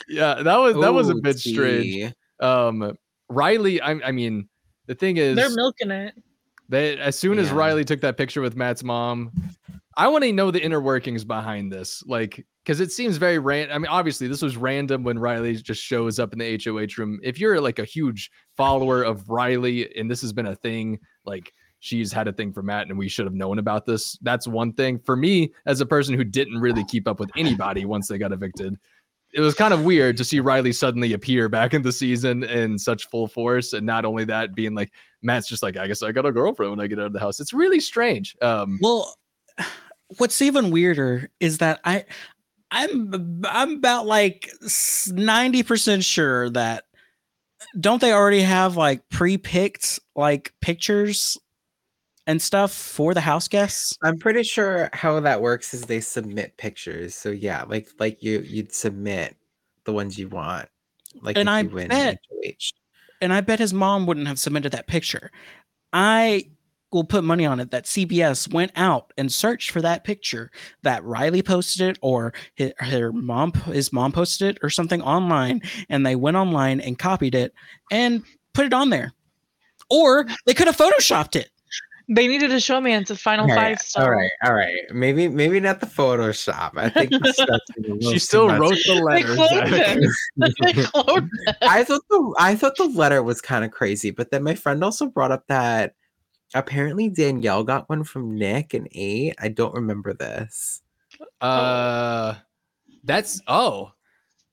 yeah, that was that Ooh, was a bit gee. strange. Um, Riley, I, I mean, the thing is, they're milking it. They as soon yeah. as Riley took that picture with Matt's mom. I want to know the inner workings behind this, like, because it seems very random. I mean, obviously, this was random when Riley just shows up in the H O H room. If you're like a huge follower of Riley and this has been a thing, like she's had a thing for Matt and we should have known about this. That's one thing. For me, as a person who didn't really keep up with anybody once they got evicted, it was kind of weird to see Riley suddenly appear back in the season in such full force. And not only that, being like, Matt's just like, I guess I got a girlfriend when I get out of the house. It's really strange. Um, well, what's even weirder is that I, I'm, I'm about like ninety percent sure that don't they already have like pre-picked like pictures and stuff for the house guests? I'm pretty sure how that works is they submit pictures. So yeah, like like you you'd submit the ones you want. Like and I win bet, and I bet his mom wouldn't have submitted that picture. I will put money on it that C B S went out and searched for that picture that Riley posted it, or his, her mom, his mom posted it, or something online, and they went online and copied it and put it on there. Or they could have photoshopped it. They needed a showman to final right, five star. All right, all right. Maybe, maybe not the Photoshop. I think this stuff she still much. wrote the letter. They cloned it. They cloned it. I thought the I thought the letter was kind of crazy, but then my friend also brought up that apparently Danielle got one from Nick and A. I don't remember this. Uh, that's oh.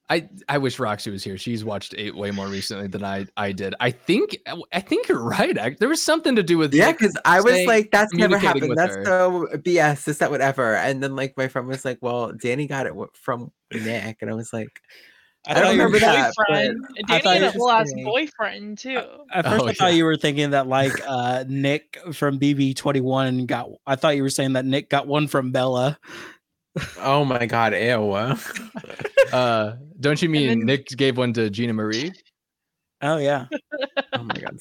I, I wish Roxy was here. She's watched eight way more recently than I, I did. I think I think you're right. I, there was something to do with yeah, because I was like, that's never happened. That's her. So B S. Is that whatever? And then like my friend was like, well, Danny got it from Nick, and I was like, I don't, I don't remember that. Danny had a whole ass boyfriend too. I, at first, oh, I thought yeah. you were thinking that like uh, Nick from B B twenty-one got. I thought you were saying that Nick got one from Bella. Oh my God, ew. Uh, don't you mean then, Nick gave one to Gina Marie? Oh yeah. Oh my God.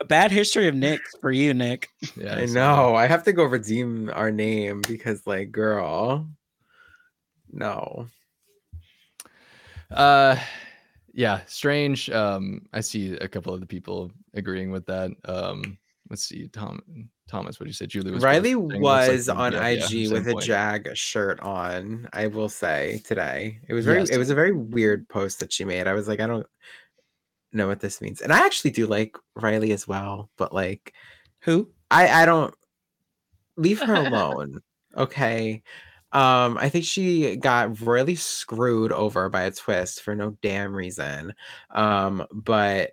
A bad history of Nick for you, Nick. Yeah, I know. I have to go redeem our name because like, girl, no. Uh, yeah, strange. Um, I see a couple of the people agreeing with that. Um, let's see, Tom. Thomas, what did you say? Julie was Riley was like, on yeah, I G yeah, with point. a Jag shirt on. I will say today it was very yes. it was a very weird post that she made. I was like, I don't know what this means, and I actually do like Riley as well, but like, who? I I don't leave her alone, okay? Um, I think she got really screwed over by a twist for no damn reason. Um, but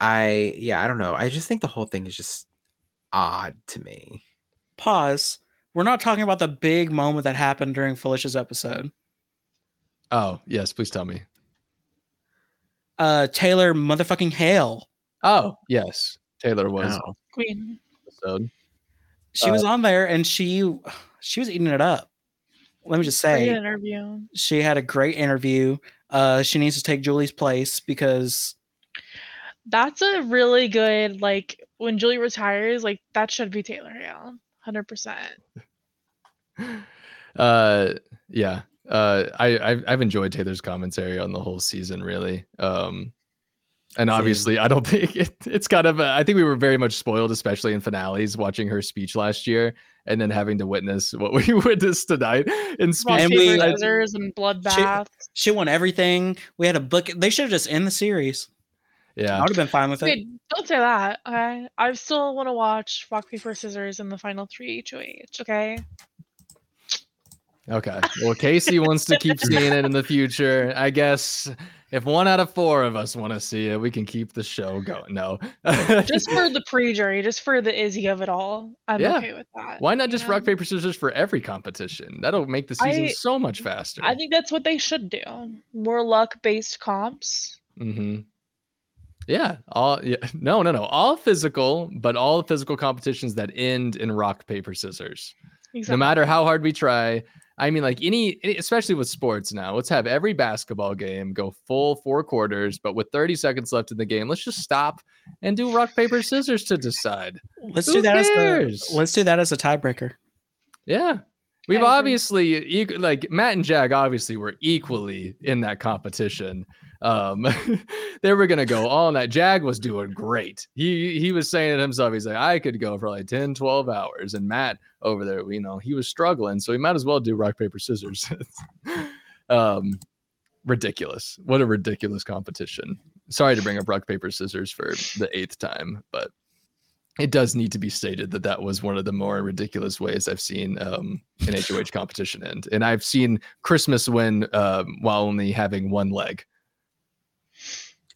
I yeah, I don't know. I just think the whole thing is just odd to me. Pause. We're not talking about the big moment that happened during Felicia's episode. Oh, yes, please tell me. Uh, Taylor motherfucking Hale. Oh, yes. Taylor was oh. Queen. Episode. She uh, was on there and she she was eating it up. Let me just say great interview. She had a great interview. Uh, she needs to take Julie's place because that's a really good, like, when Julie retires, like, that should be Taylor Hale, one hundred percent. Uh, yeah. Uh, I, I've, I've enjoyed Taylor's commentary on the whole season, really. Um, and obviously, I don't think it, it's kind of, a, I think we were very much spoiled, especially in finales, watching her speech last year and then having to witness what we witnessed tonight in speech. And we, scissors and bloodbaths. She, she won everything. We had a book. They should have just ended the series. Yeah, I would have been fine with it. Wait, don't say that. Okay, I still want to watch Rock, Paper, Scissors in the final three H O H. Okay. Okay. Well, Kaci wants to keep seeing it in the future. I guess if one out of four of us want to see it, we can keep the show going. No. Just for the pre-jury, just for the Izzy of it all, I'm yeah. okay with that. Why not just yeah. Rock, Paper, Scissors for every competition? That'll make the season I, so much faster. I think that's what they should do. More luck-based comps. Mm-hmm. Yeah, all yeah, no, no, no, all physical, but all physical competitions that end in rock, paper, scissors. Exactly. No matter how hard we try, I mean, like any, especially with sports now, let's have every basketball game go full four quarters, but with thirty seconds left in the game, let's just stop and do rock, paper, scissors to decide. Let's Who do that cares? as the, let's do that as a tiebreaker. Yeah. We've obviously, like Matt and Jag, obviously were equally in that competition. Um, they were gonna go all night. Jag was doing great. He he was saying it himself. He's like, I could go for like ten, twelve hours. And Matt over there, you know, he was struggling, so he might as well do rock, paper, scissors. um, ridiculous! What a ridiculous competition. Sorry to bring up rock, paper, scissors for the eighth time, but it does need to be stated that that was one of the more ridiculous ways I've seen um, an H O H competition end. And I've seen Christmas win um, while only having one leg.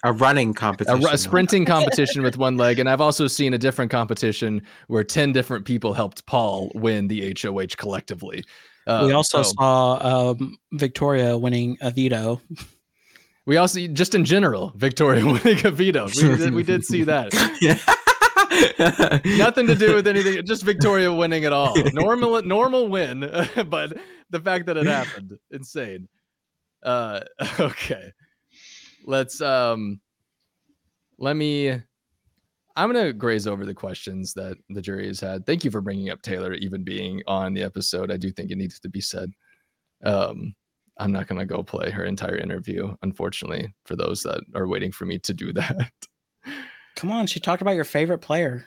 A running competition. A, a sprinting competition with one leg. And I've also seen a different competition where ten different people helped Paul win the H O H collectively. Um, we also so, saw um, Victoria winning a veto. We also, just in general, Victoria winning a veto. We did, we did see that. Yeah. Nothing to do with anything, just Victoria winning it all. Normal normal win, but the fact that it happened, insane. Uh okay. Let's um let me I'm going to graze over the questions that the jury has had. Thank you for bringing up Taylor even being on the episode. I do think it needs to be said. Um I'm not going to go play her entire interview, unfortunately, for those that are waiting for me to do that. Come on, she talked about your favorite player.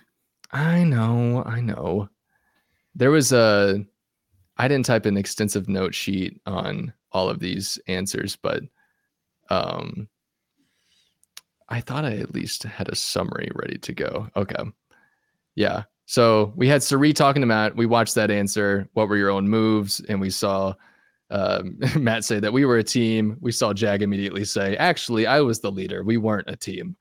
I know, I know. There was a... I didn't type an extensive note sheet on all of these answers, but um, I thought I at least had a summary ready to go. Okay. Yeah. So we had Cirie talking to Matt. We watched that answer. What were your own moves? And we saw um, Matt say that we were a team. We saw Jag immediately say, actually, I was the leader. We weren't a team.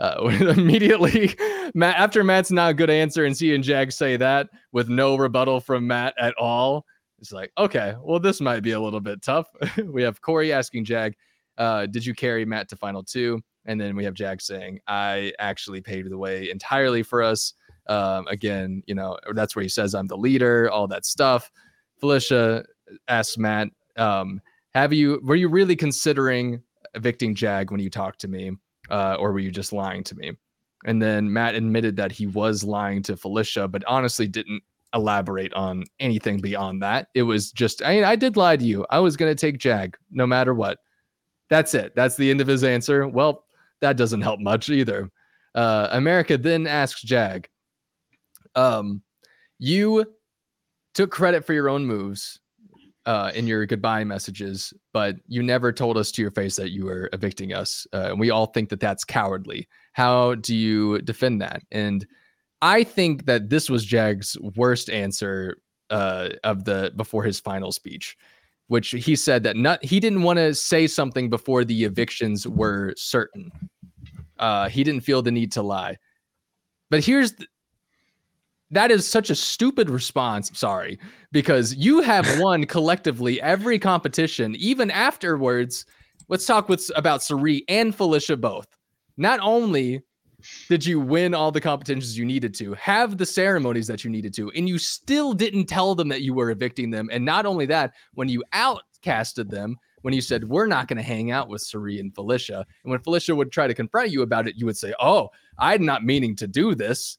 Uh, immediately Matt, after Matt's not a good answer and seeing Jag say that with no rebuttal from Matt at all, it's like, okay, well, this might be a little bit tough. We have Corey asking Jag, uh, did you carry Matt to final two? And then we have Jag saying, I actually paved the way entirely for us. Um, again, you know, that's where he says I'm the leader, all that stuff. Felicia asks Matt, um, have you, were you really considering evicting Jag when you talked to me? Uh, or were you just lying to me? And then Matt admitted that he was lying to Felicia, but honestly didn't elaborate on anything beyond that. It was just, I mean, I did lie to you. I was going to take Jag no matter what. That's it. That's the end of his answer. Well, that doesn't help much either. Uh, America then asks Jag, um, you took credit for your own moves Uh, in your goodbye messages, but you never told us to your face that you were evicting us. Uh, and we all think that that's cowardly. How do you defend that? And I think that this was Jag's worst answer uh, of the before his final speech, which he said that not, he didn't want to say something before the evictions were certain. Uh, he didn't feel the need to lie. But here's... Th- That is such a stupid response. Sorry, because you have won collectively every competition, even afterwards. Let's talk with about Cirie and Felicia both. Not only did you win all the competitions you needed to, have the ceremonies that you needed to, and you still didn't tell them that you were evicting them. And not only that, when you outcasted them, when you said, we're not going to hang out with Cirie and Felicia, and when Felicia would try to confront you about it, you would say, oh, I'm not meaning to do this.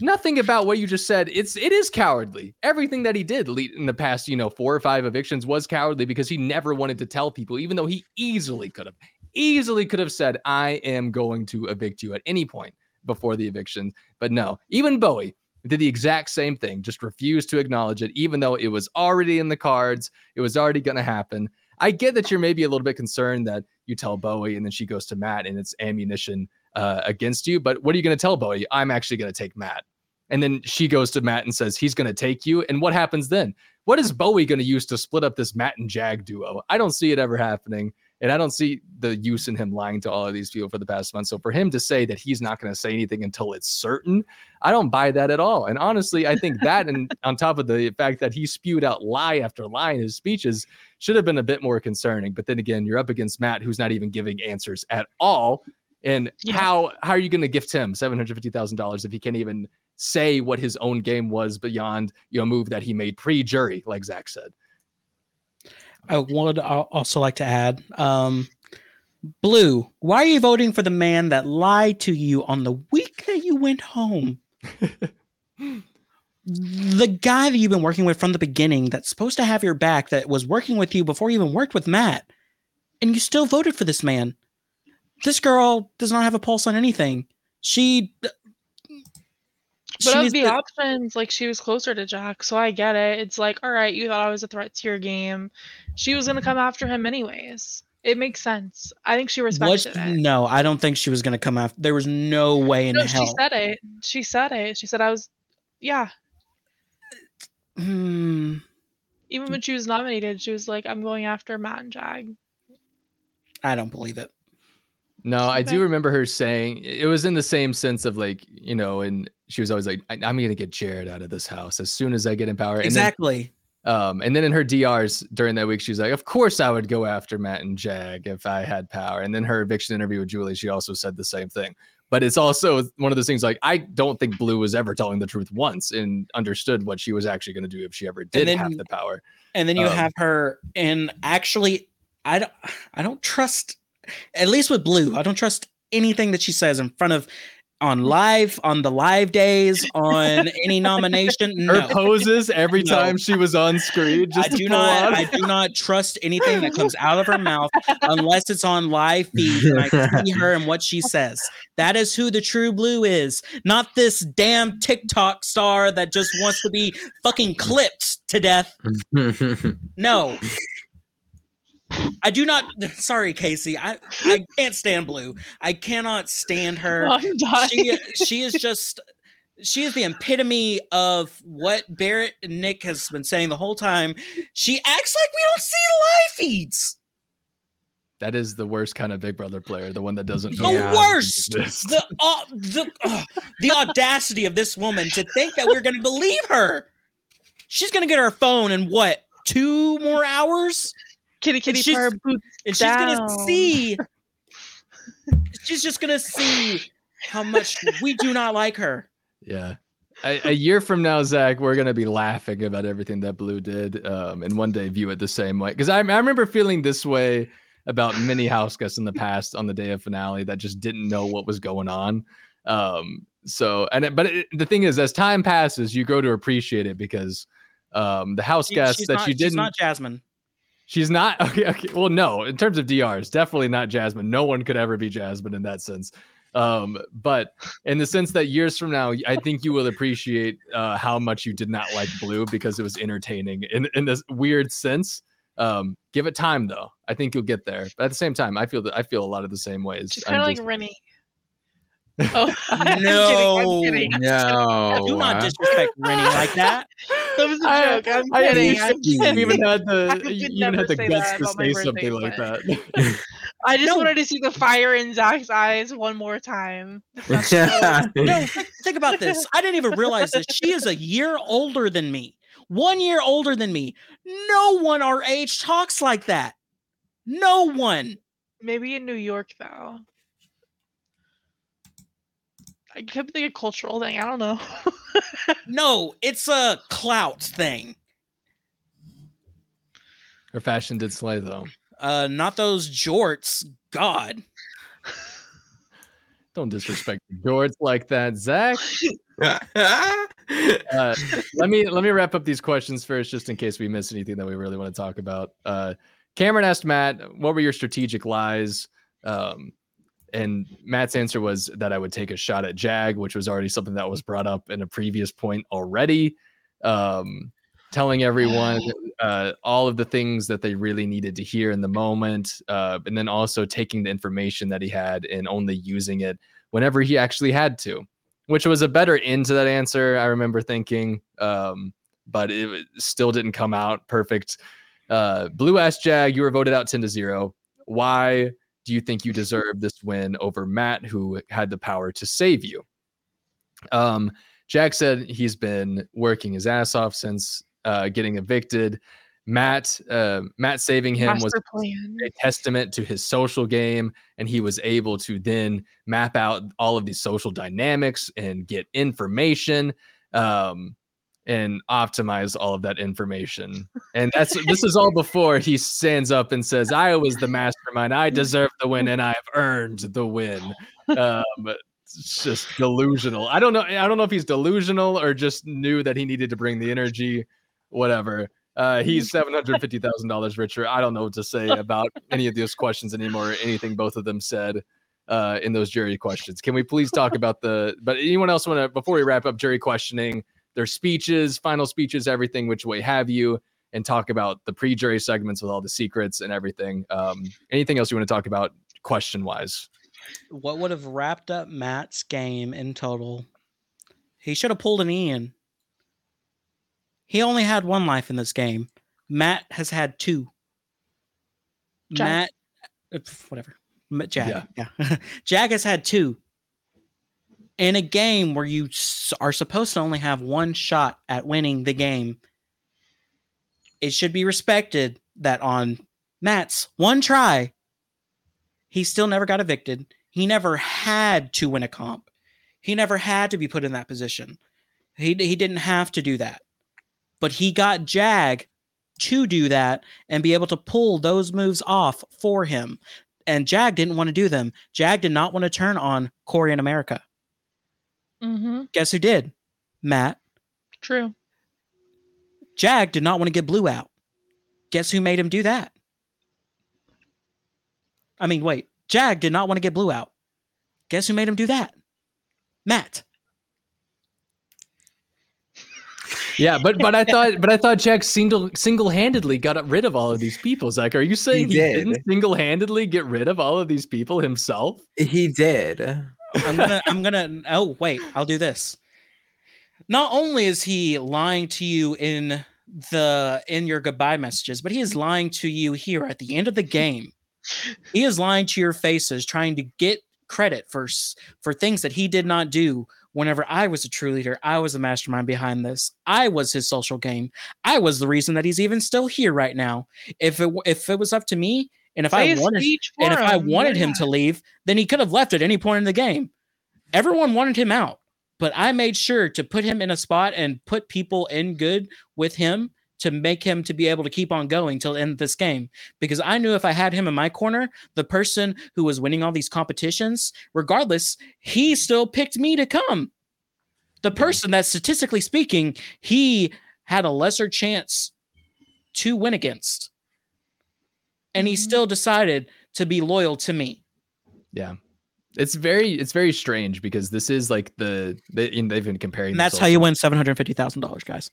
Nothing about what you just said. It's it is cowardly. Everything that he did in the past, you know, four or five evictions was cowardly because he never wanted to tell people, even though he easily could have, easily could have said, I am going to evict you at any point before the eviction. But no, even Bowie did the exact same thing, just refused to acknowledge it, even though it was already in the cards. It was already going to happen. I get that you're maybe a little bit concerned that you tell Bowie and then she goes to Matt and it's ammunition Uh, against you, but what are you going to tell Bowie? I'm actually going to take Matt. And then she goes to Matt and says, he's going to take you. And what happens then? What is Bowie going to use to split up this Matt and Jag duo? I don't see it ever happening. And I don't see the use in him lying to all of these people for the past month. So for him to say that he's not going to say anything until it's certain, I don't buy that at all. And honestly, I think that, and on top of the fact that he spewed out lie after lie in his speeches, should have been a bit more concerning. But then again, you're up against Matt, who's not even giving answers at all. And yeah. how how are you going to gift him seven hundred fifty thousand dollars if he can't even say what his own game was beyond, you know, move that he made pre-jury, like Zach said? I would also like to add, um, Blue, why are you voting for the man that lied to you on the week that you went home? The guy that you've been working with from the beginning, that's supposed to have your back, that was working with you before you even worked with Matt, and you still voted for this man. This girl does not have a pulse on anything. She, but she of the to, options, like, she was closer to Jack, so I get it. It's like, all right, you thought I was a threat to your game. She was gonna come after him anyways. It makes sense. I think she respected What's, it. No, I don't think she was going to come after. There was no way in no, hell. She said it. She said it. She said I was, yeah. Hmm. Even when she was nominated, she was like, I'm going after Matt and Jag. I don't believe it. No, okay. I do remember her saying, it was in the same sense of like, you know, and she was always like, I'm going to get Jared out of this house as soon as I get in power. Exactly. And then, Um, and then in her D Rs during that week, she was like, of course I would go after Matt and Jag if I had power. And then her eviction interview with Julie, she also said the same thing. But it's also one of those things like, I don't think Blue was ever telling the truth once and understood what she was actually going to do if she ever did then, have the power. And then you um, have her, and actually, I don't, I don't trust, at least with Blue, I don't trust anything that she says in front of on live, on the live days, on any nomination. No. Her poses every no. time she was on screen. Just I do not on. I do not trust anything that comes out of her mouth unless it's on live feed and I can see her and what she says. That is who the true Blue is, not this damn TikTok star that just wants to be fucking clipped to death. No. I do not. Sorry, Kaci. I, I can't stand Blue. I cannot stand her. I'm dying. She she is just she is the epitome of what Barrett and Nick has been saying the whole time. She acts like we don't see live feeds. That is the worst kind of Big Brother player. The one that doesn't. The yeah. worst. The uh, the uh, the audacity of this woman to think that we're going to believe her. She's going to get her phone in what two more hours. Kitty, kitty, and she's, her boots and she's gonna see. She's just gonna see how much we do not like her. Yeah, a, a year from now, Zach, we're gonna be laughing about everything that Blue did, um, and one day view it the same way. Because I, I remember feeling this way about many house guests in the past on the day of finale that just didn't know what was going on. Um, so and it, but it, the thing is, as time passes, you grow to appreciate it because um, the house she, guests that not, you didn't. She's not Jasmine. She's not okay, okay. Well, no, in terms of D Rs, definitely not Jasmine. No one could ever be Jasmine in that sense. Um, but in the sense that years from now, I think you will appreciate uh, how much you did not like Blue because it was entertaining in, in this weird sense. Um, give it time though. I think you'll get there. But at the same time, I feel that I feel a lot of the same ways. She's kind of like just... Rennie. Oh, I'm no, kidding, I'm kidding. I'm no. Do not disrespect Rennie like that. That was a I, joke. I'm I, kidding. I, I, I'm you kidding. Even had the, you even had the guts to say something like that. I just no. wanted to see the fire in Zach's eyes one more time. Yeah. No, think about this. I didn't even realize this. She is a year older than me. One year older than me. No one our age talks like that. No one. Maybe in New York, though. I could think a cultural thing. I don't know. No, it's a clout thing. Her fashion did slay, though. Uh, not those jorts. God. Don't disrespect jorts like that, Zach. uh, let me let me wrap up these questions first, just in case we miss anything that we really want to talk about. Uh, Cameron asked Matt, "What were your strategic lies?" Um, And Matt's answer was that I would take a shot at Jag, which was already something that was brought up in a previous point already. Um, telling everyone uh, all of the things that they really needed to hear in the moment. Uh, and then also taking the information that he had and only using it whenever he actually had to, which was a better end to that answer, I remember thinking. Um, but it still didn't come out perfect. Uh, Blue asked Jag, you were voted out ten to zero. Why do you think you deserve this win over Matt, who had the power to save you? Um, Jack said he's been working his ass off since uh, getting evicted. Matt, uh, Matt saving him Master was plan. a testament to his social game, and he was able to then map out all of these social dynamics and get information um, and optimize all of that information. And that's this is all before he stands up and says, I was the mastermind. I deserve the win and I've earned the win. Um, it's just delusional. I don't know. I don't know if he's delusional or just knew that he needed to bring the energy, whatever. Uh, he's seven hundred fifty thousand dollars richer. I don't know what to say about any of those questions anymore, or anything both of them said uh, in those jury questions. Can we please talk about the, but anyone else want to, before we wrap up jury questioning, their speeches, final speeches, everything, which way have you, and talk about the pre-jury segments with all the secrets and everything. Um, anything else you want to talk about question-wise? What would have wrapped up Matt's game in total? He should have pulled an Ian. He only had one life in this game. Matt has had two. Jag. Matt, whatever. Jag. Yeah. Yeah. Jag has had two. In a game where you are supposed to only have one shot at winning the game, it should be respected that on Matt's one try, he still never got evicted. He never had to win a comp. He never had to be put in that position. He he didn't have to do that. But he got Jag to do that and be able to pull those moves off for him. And Jag didn't want to do them. Jag did not want to turn on Corey and America. Mm-hmm. Guess who did? Matt. True. Jag did not want to get Blue out. Guess who made him do that? I mean, wait. Jag did not want to get Blue out. Guess who made him do that? Matt. Yeah, but but I thought but I thought Jag single single handedly got rid of all of these people. Zach, are you saying he, he did. didn't single handedly get rid of all of these people himself? He did. I'm gonna, I'm gonna, oh, wait, I'll do this. Not only is he lying to you in the, in your goodbye messages, but he is lying to you here at the end of the game. He is lying to your faces, trying to get credit for, for things that he did not do. Whenever I was a true leader, I was the mastermind behind this. I was his social game. I was the reason that he's even still here right now. If it, if it was up to me, And if Play I wanted, and if him. I wanted yeah. him to leave, then he could have left at any point in the game. Everyone wanted him out, but I made sure to put him in a spot and put people in good with him to make him to be able to keep on going till end this game. Because I knew if I had him in my corner, the person who was winning all these competitions, regardless, he still picked me to come. The person that, statistically speaking, he had a lesser chance to win against. And he still decided to be loyal to me. Yeah. It's very, it's very strange because this is like the, they, they've been comparing. And that's how you win seven hundred fifty thousand dollars, guys.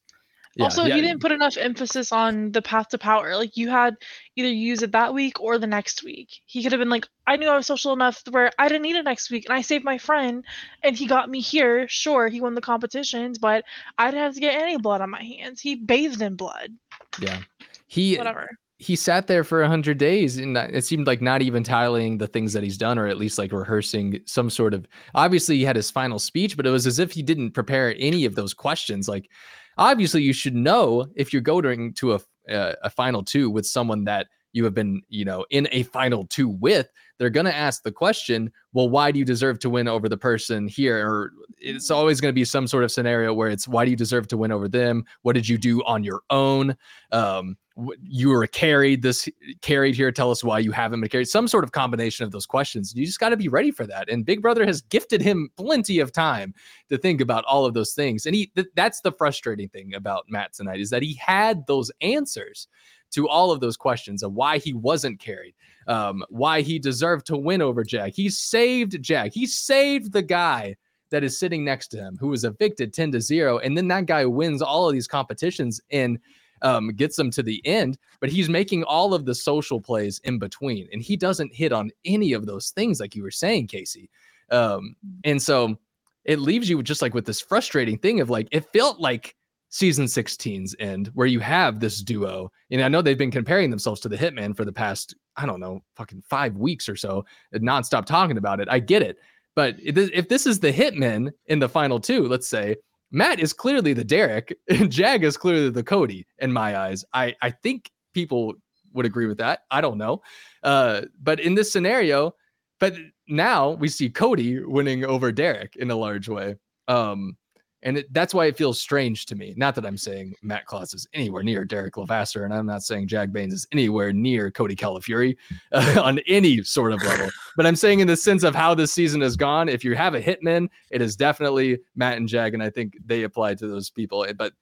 Yeah, also, yeah. You didn't put enough emphasis on the path to power. Like you had either use it that week or the next week. He could have been like, I knew I was social enough where I didn't need it next week. And I saved my friend and he got me here. Sure. He won the competitions, but I didn't have to get any blood on my hands. He bathed in blood. Yeah. He, whatever. He sat there for a hundred days and it seemed like not even tallying the things that he's done, or at least like rehearsing some sort of, obviously he had his final speech, but it was as if he didn't prepare any of those questions. Like, obviously you should know if you're going to a, uh, a final two with someone that you have been, you know, in a final two with, they're going to ask the question, well, why do you deserve to win over the person here? Or it's always going to be some sort of scenario where it's, why do you deserve to win over them? What did you do on your own? Um, you were carried this carried here. Tell us why you haven't been carried. Some sort of combination of those questions. You just got to be ready for that. And Big Brother has gifted him plenty of time to think about all of those things. And he, th- that's the frustrating thing about Matt tonight, is that he had those answers to all of those questions of why he wasn't carried, um, why he deserved to win over Jag. He saved Jag. He saved the guy that is sitting next to him who was evicted ten to zero. And then that guy wins all of these competitions and um, gets them to the end, but he's making all of the social plays in between. And he doesn't hit on any of those things, like you were saying, Kaci. Um, and so it leaves you just like with this frustrating thing of like, it felt like season sixteen's end where you have this duo. And I know they've been comparing themselves to the Hitman for the past, I don't know, fucking five weeks or so, nonstop talking about it. I get it. But if this is the Hitman in the final two, let's say, Matt is clearly the Derek and Jag is clearly the Cody in my eyes. I, I think people would agree with that. I don't know. Uh, but in this scenario, but now we see Cody winning over Derek in a large way. Um, And it, that's why it feels strange to me. Not that I'm saying Matt Klotz is anywhere near Derek Lavasser, and I'm not saying Jag Bains is anywhere near Cody Calafiore uh, on any sort of level. But I'm saying in the sense of how this season has gone, if you have a hitman, it is definitely Matt and Jag, and I think they apply to those people. But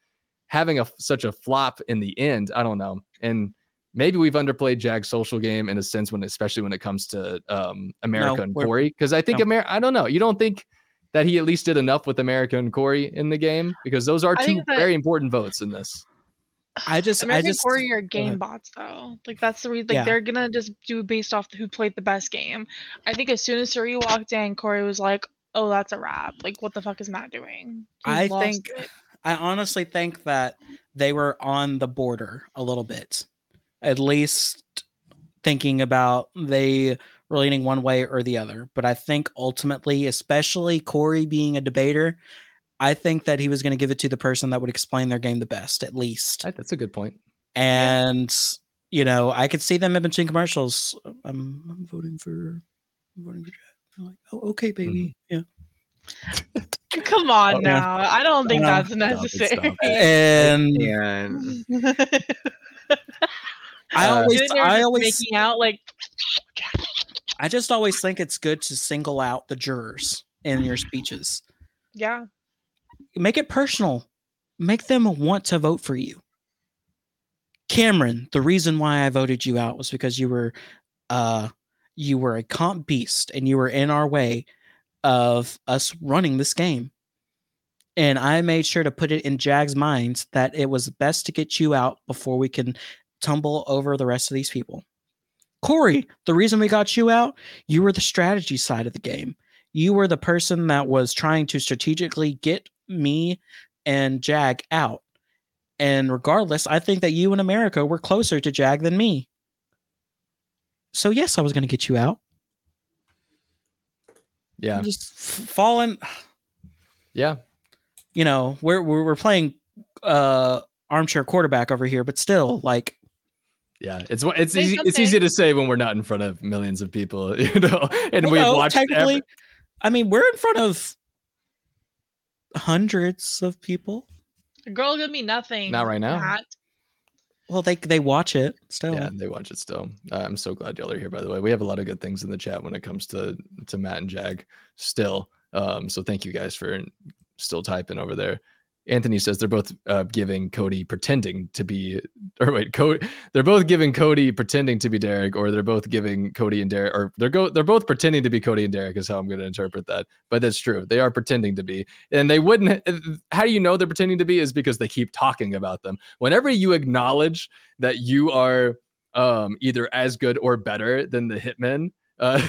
having a such a flop in the end, I don't know. And maybe we've underplayed Jag's social game in a sense, when especially when it comes to um, America no, and Corey. Because I think no. America, I don't know. You don't think that he at least did enough with America and Corey in the game? Because those are two that, very important votes in this. I just, American I just, Warrior are game bots though. Like that's the reason. Like yeah. They're gonna just do based off who played the best game. I think as soon as Cirie walked in, Corey was like, "Oh, that's a wrap. Like, what the fuck is Matt doing?" He's I think, it. I honestly think that they were on the border a little bit, at least thinking about they were leaning one way or the other. But I think ultimately, especially Corey being a debater, I think that he was going to give it to the person that would explain their game the best, at least. That's a good point. And, yeah. you know, I could see them in between commercials. I'm, I'm voting for, I'm voting for Jared. I'm like, oh, okay, baby. Mm-hmm. Yeah. Come on oh, now. Yeah. I don't think oh, that's necessary. Stop it, stop it. And, and... I always, uh, I always, making out like, I just always think it's good to single out the jurors in your speeches. Yeah. Make it personal. Make them want to vote for you. Cameron, the reason why I voted you out was because you were uh, you were a comp beast and you were in our way of us running this game. And I made sure to put it in Jag's mind that it was best to get you out before we can tumble over the rest of these people. Corey, the reason we got you out, you were the strategy side of the game. You were the person that was trying to strategically get me and Jag out. And regardless, I think that you and America were closer to Jag than me. So yes, I was going to get you out. Yeah. I'm just falling. Yeah. You know, we're, we're, we're playing uh, armchair quarterback over here, but still like, yeah, it's it's easy, it's easy to say when we're not in front of millions of people, you know, and well, we've no, watched technically. Every- I mean, we're in front of hundreds of people. The girl give me nothing. Not right now. Matt. Well, they they watch it still. Yeah, they watch it still. Uh, I'm so glad y'all are here. By the way, we have a lot of good things in the chat when it comes to to Matt and Jag still. Um, so thank you guys for still typing over there. Anthony says they're both uh, giving Cody pretending to be, or wait, Cody. They're both giving Cody pretending to be Derek, or they're both giving Cody and Derek, or they're go, they're both pretending to be Cody and Derek is how I'm going to interpret that. But that's true. They are pretending to be, and they wouldn't. How do you know they're pretending to be? Is because they keep talking about them. Whenever you acknowledge that you are um, either as good or better than the hitmen, Uh,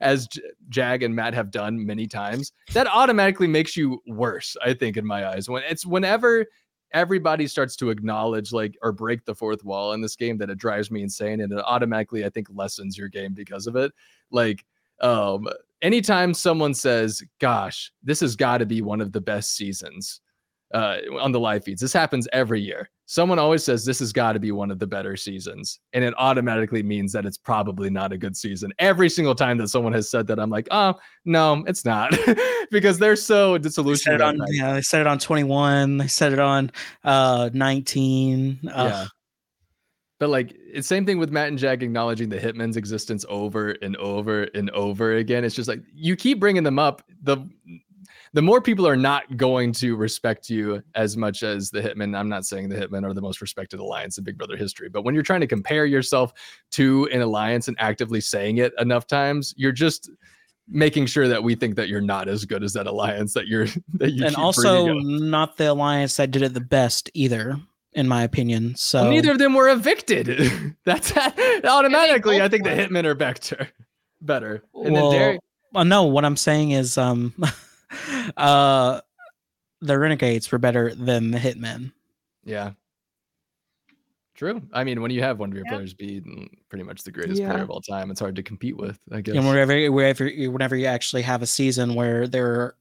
as J- Jag and Matt have done many times, that automatically makes you worse, I think, in my eyes. When it's whenever everybody starts to acknowledge like or break the fourth wall in this game, that it drives me insane, and it automatically, I think, lessens your game because of it. Like um, anytime someone says, gosh, this has got to be one of the best seasons uh, on the live feeds. This happens every year. Someone always says this has got to be one of the better seasons, and it automatically means that it's probably not a good season. Every single time that someone has said that, I'm like, oh, no, it's not, because they're so disillusioned. They said it on, yeah, they said it on twenty-one. They said it on uh, nineteen. Uh, yeah. But like it's same thing with Matt and Jag acknowledging the Hitman's existence over and over and over again. It's just like you keep bringing them up. The The more people are not going to respect you as much as the Hitmen. I'm not saying the Hitmen are the most respected alliance in Big Brother history, but when you're trying to compare yourself to an alliance and actively saying it enough times, you're just making sure that we think that you're not as good as that alliance that you're that you and also not the alliance that did it the best either, in my opinion. So well, neither of them were evicted. That's automatically. I think the Hitmen are better. Better. And well, then Derek- well, no, what I'm saying is. Um, Uh, the Renegades were better than the Hitmen. Yeah, true. I mean, when you have one of your yeah. players be pretty much the greatest yeah. player of all time, it's hard to compete with, I guess. And wherever, wherever, whenever you actually have a season where there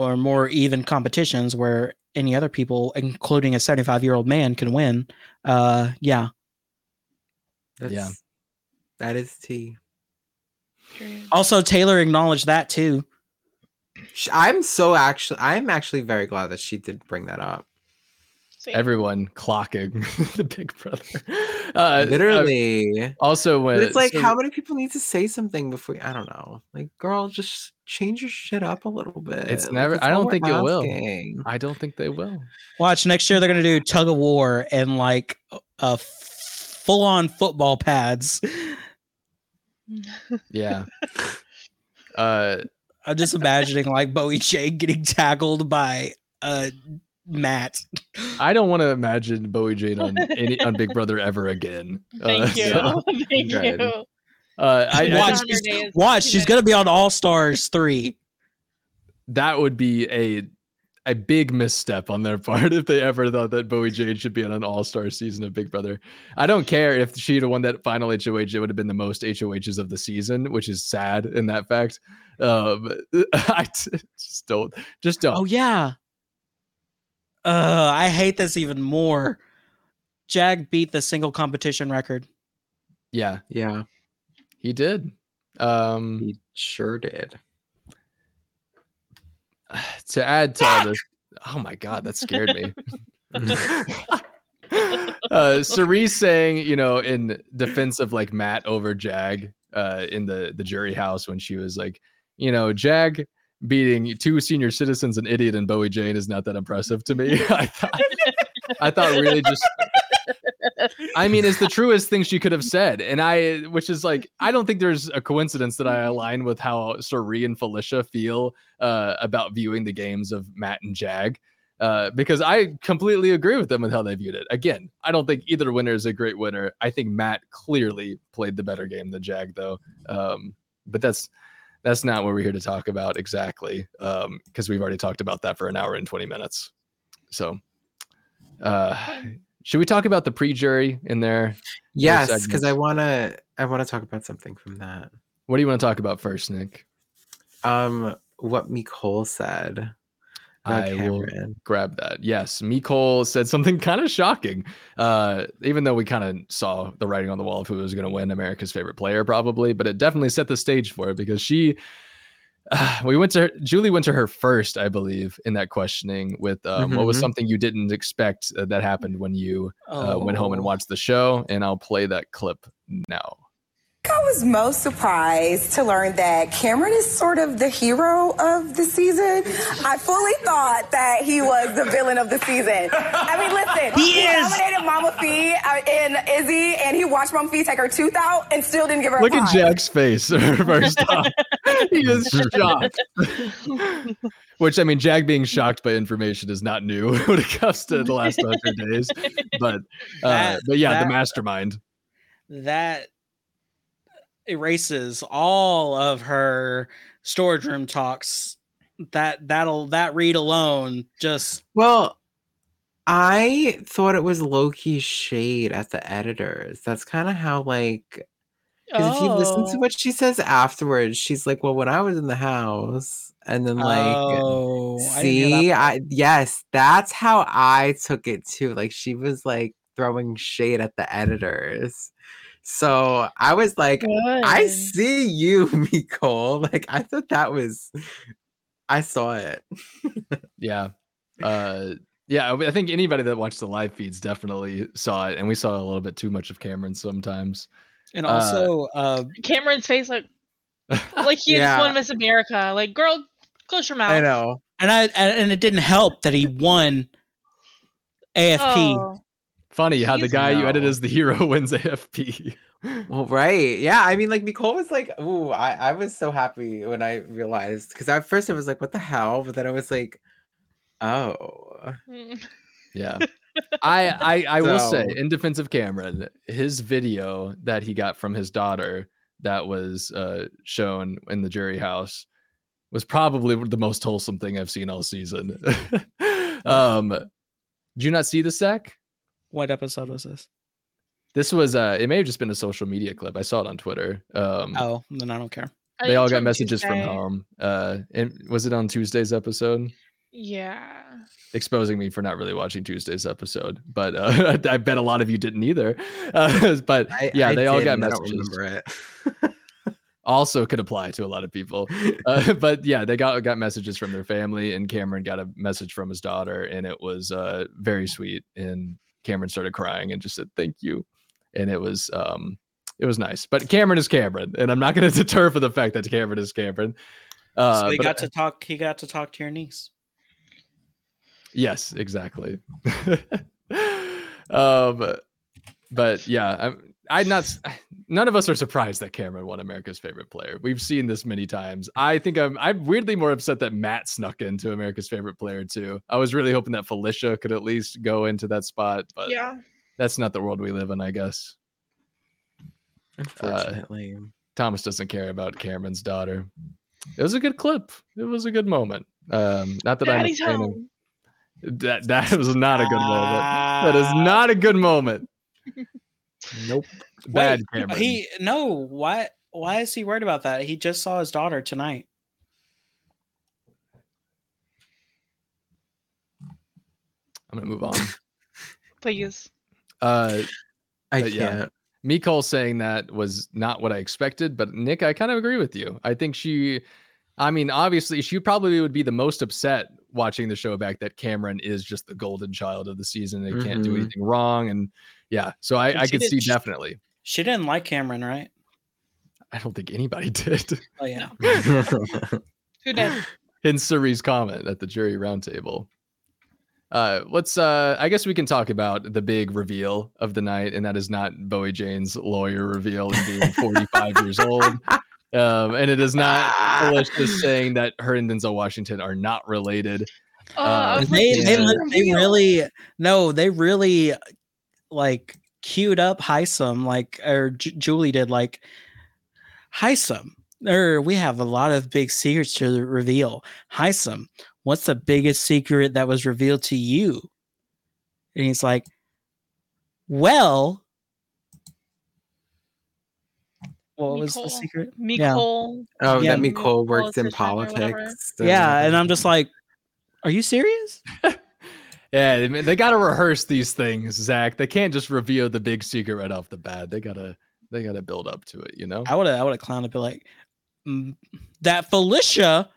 are more even competitions where any other people, including a seventy-five-year-old man, can win, uh, yeah, That's, yeah, that is tea. Also, Taylor acknowledged that too. I'm so actually, I'm actually very glad that she did bring that up. Same. Everyone clocking the Big Brother. Uh, Literally. Uh, also, when but it's like, so, how many people need to say something before? I don't know. Like, girl, just change your shit up a little bit. It's never. Like, it's I don't think it will. I don't think they will. Watch next year. They're gonna do tug of war and like uh, full on football pads. Yeah. uh. I'm just imagining like Bowie Jane getting tackled by a Matt. I don't want to imagine Bowie Jane on any on Big Brother ever again. Thank uh, you. So, Thank you. Uh, I, watch, I she's, watch. She's gonna be on All Stars three. That would be a a big misstep on their part if they ever thought that Bowie Jane should be on an all-star season of Big Brother. I don't care if she'd have won that final H O H. It would have been the most H O Hs of the season, which is sad in that fact. Um, I just don't. Just don't. Oh, yeah. Uh, I hate this even more. Jag beat the single competition record. Yeah. Yeah. He did. Um, he sure did. To add to all this, oh my god, that scared me. uh, Cirie saying, you know, in defense of like Matt over Jag, uh, in the the jury house when she was like, you know, Jag beating two senior citizens, an idiot, and Bowie Jane is not that impressive to me. I thought, I thought really just. I mean, it's the truest thing she could have said. And I, which is like, I don't think there's a coincidence that I align with how Cirie and Felicia feel uh, about viewing the games of Matt and Jag, uh, because I completely agree with them with how they viewed it. Again, I don't think either winner is a great winner. I think Matt clearly played the better game than Jag, though. Um, but that's that's not what we're here to talk about exactly, because um, we've already talked about that for an hour and twenty minutes. So, uh should we talk about the pre-jury in there? Yes, because I wanna I wanna talk about something from that. What do you want to talk about first, Nick? Um, what Nicole said. I Cameron. will grab that. Yes, Nicole said something kind of shocking. Uh, even though we kind of saw the writing on the wall of who was going to win America's Favorite Player, probably, but it definitely set the stage for it because she. Uh, we went to her, Julie went to her first, I believe, in that questioning with um, mm-hmm. what was something you didn't expect uh, that happened when you oh. uh, went home and watched the show. And I'll play that clip now. I was most surprised to learn that Cameron is sort of the hero of the season. I fully thought that he was the villain of the season. I mean, listen, he, he is. nominated Mama Fee and Izzy, and he watched Mama Fee take her tooth out and still didn't give her a Look pie. At Jack's face first off. He is shocked. Which, I mean, Jag being shocked by information is not new when it comes to the last one hundred days. But, uh, that, but yeah, that, the mastermind. That... erases all of her storage room talks. That that'll that read alone just well. I thought it was low-key shade at the editors. That's kind of how like oh. if you listen to what she says afterwards, she's like, "Well, when I was in the house," and then like, oh, "See, I, I yes, that's how I took it too." Like she was like throwing shade at the editors. So I was like, Good. I see you, Nicole. Like, I thought that was, I saw it. yeah. Uh, yeah. I think anybody that watched the live feeds definitely saw it. And we saw a little bit too much of Cameron sometimes. And also, uh, uh Cameron's face, like, like he yeah. just won Miss America. Like, girl, close your mouth. I know. And I, and it didn't help that he won A F P. Oh. Funny how He's the guy no. you edit as the hero wins A F P. Well, right. Yeah. I mean, like, Nicole was like, ooh, I, I was so happy when I realized. Because at first I was like, what the hell? But then I was like, oh. Yeah. I I, I so. will say, in defense of Cameron, his video that he got from his daughter that was uh, shown in the jury house was probably the most wholesome thing I've seen all season. um, did you not see the Zack? What episode was this? This was, uh, it may have just been a social media clip. I saw it on Twitter. Um, oh, then I don't care. They all got messages Tuesday. from home. Uh, and was it on Tuesday's episode? Yeah. Exposing me for not really watching Tuesday's episode, but uh, I bet a lot of you didn't either. Uh, but yeah, I, I they all got messages. I don't remember it. Also could apply to a lot of people. Uh, but yeah, they got got messages from their family, and Cameron got a message from his daughter, and it was uh, very sweet and. Cameron started crying and just said thank you, and it was um it was nice. But Cameron is Cameron, and I'm not going to deter for the fact that Cameron is Cameron. Uh, so he got I, to talk. He got to talk to your niece. Yes, exactly. um, but yeah, I I'm not. None of us are surprised that Cameron won America's Favorite Player. We've seen this many times. I think I'm. I'm weirdly more upset that Matt snuck into America's Favorite Player too. I was really hoping that Felicia could at least go into that spot, but yeah, that's not the world we live in, I guess. Unfortunately, uh, Thomas doesn't care about Cameron's daughter. It was a good clip. It was a good moment. Um, not that Daddy's I'm. Home. That that was not a good moment. That is not a good moment. Nope. Bad Wait, Cameron. He no. Why? Why is he worried about that? He just saw his daughter tonight. I'm gonna move on. Please. Uh, I can't. Yeah. Nicole saying that was not what I expected, but Nick, I kind of agree with you. I think she. I mean, obviously, she probably would be the most upset watching the show back that Cameron is just the golden child of the season. They mm-hmm. can't do anything wrong, and yeah, so I, I could see she, definitely. She didn't like Cameron, right? I don't think anybody did. Oh yeah, who did? In Cirie's comment at the jury roundtable. Uh, let's. Uh, I guess we can talk about the big reveal of the night, and that is not Bowie Jane's lawyer reveal and being forty-five years old. Um, and it is not Felicia saying that her and Denzel Washington are not related. Oh, uh, they, they, they really, no, they really like queued up Hisam, like, or J- Julie did, like, Hisam, or we have a lot of big secrets to reveal. Hisam, what's the biggest secret that was revealed to you? And he's like, well, What Nicole, was the secret? Nicole. Yeah. Oh, yeah. that Nicole worked in politics. So. Yeah, and I'm just like, are you serious? yeah, they, they got to rehearse these things, Zach. They can't just reveal the big secret right off the bat. They gotta, they gotta build up to it, you know. I would, I would have clowned and be like, mm, that Felicia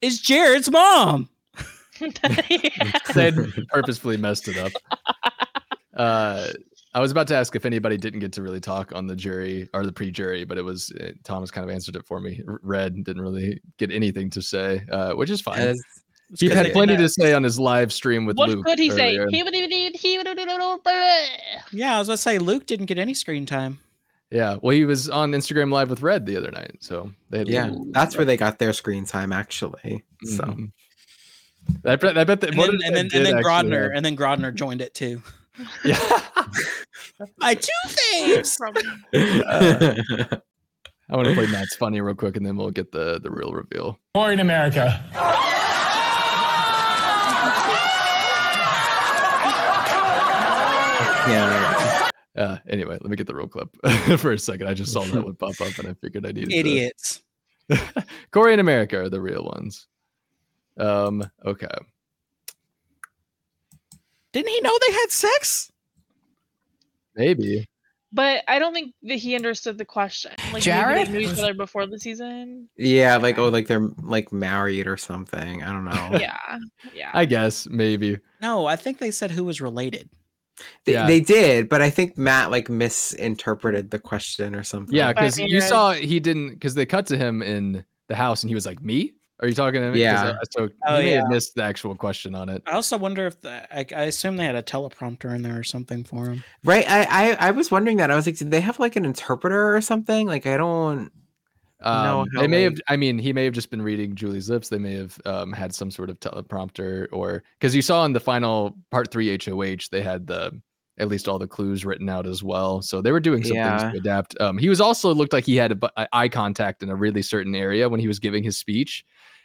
is Jared's mom. They purposefully messed it up. Uh. I was about to ask if anybody didn't get to really talk on the jury or the pre-jury, but it was it, Thomas kind of answered it for me. Red didn't really get anything to say, uh, which is fine. As, he had plenty to say on his live stream with what Luke. What could he earlier. say? He would even he would Yeah, I was gonna say Luke didn't get any screen time. Yeah, well, he was on Instagram Live with Red the other night, so they had yeah, little, that's uh, where they got their screen time actually. So mm-hmm. I, bet, I bet that. And then, and then, and then Grodner and then Grodner joined it too. Yeah. I two things. uh, I want to play Matt's funny real quick, and then we'll get the the real reveal. Morning, America. Yeah. Uh, anyway, let me get the real clip for a second. I just saw that one pop up, and I figured I needed idiots. To... Corey and America are the real ones. Um. Okay. Didn't he know they had sex? Maybe. But I don't think that he understood the question. Like, Jared? They knew each other before the season. Yeah, like, oh, like they're like married or something. I don't know. yeah. Yeah. I guess, maybe. No, I think they said who was related. They, yeah. they did, but I think Matt like misinterpreted the question or something. Yeah, because you saw he didn't, because they cut to him in the house and he was like, me? Are you talking to me? Yeah. I, so oh, you yeah. missed the actual question on it. I also wonder if the, I, I assume they had a teleprompter in there or something for him. Right. I, I, I was wondering that. I was like, did they have like an interpreter or something? Like, I don't um, know. How they may they... have. I mean, he may have just been reading Julie's lips. They may have um, had some sort of teleprompter, or because you saw in the final part three H O H, they had the at least all the clues written out as well. So they were doing some yeah. things to adapt. Um, he was also looked like he had a, eye contact in a really certain area when he was giving his speech.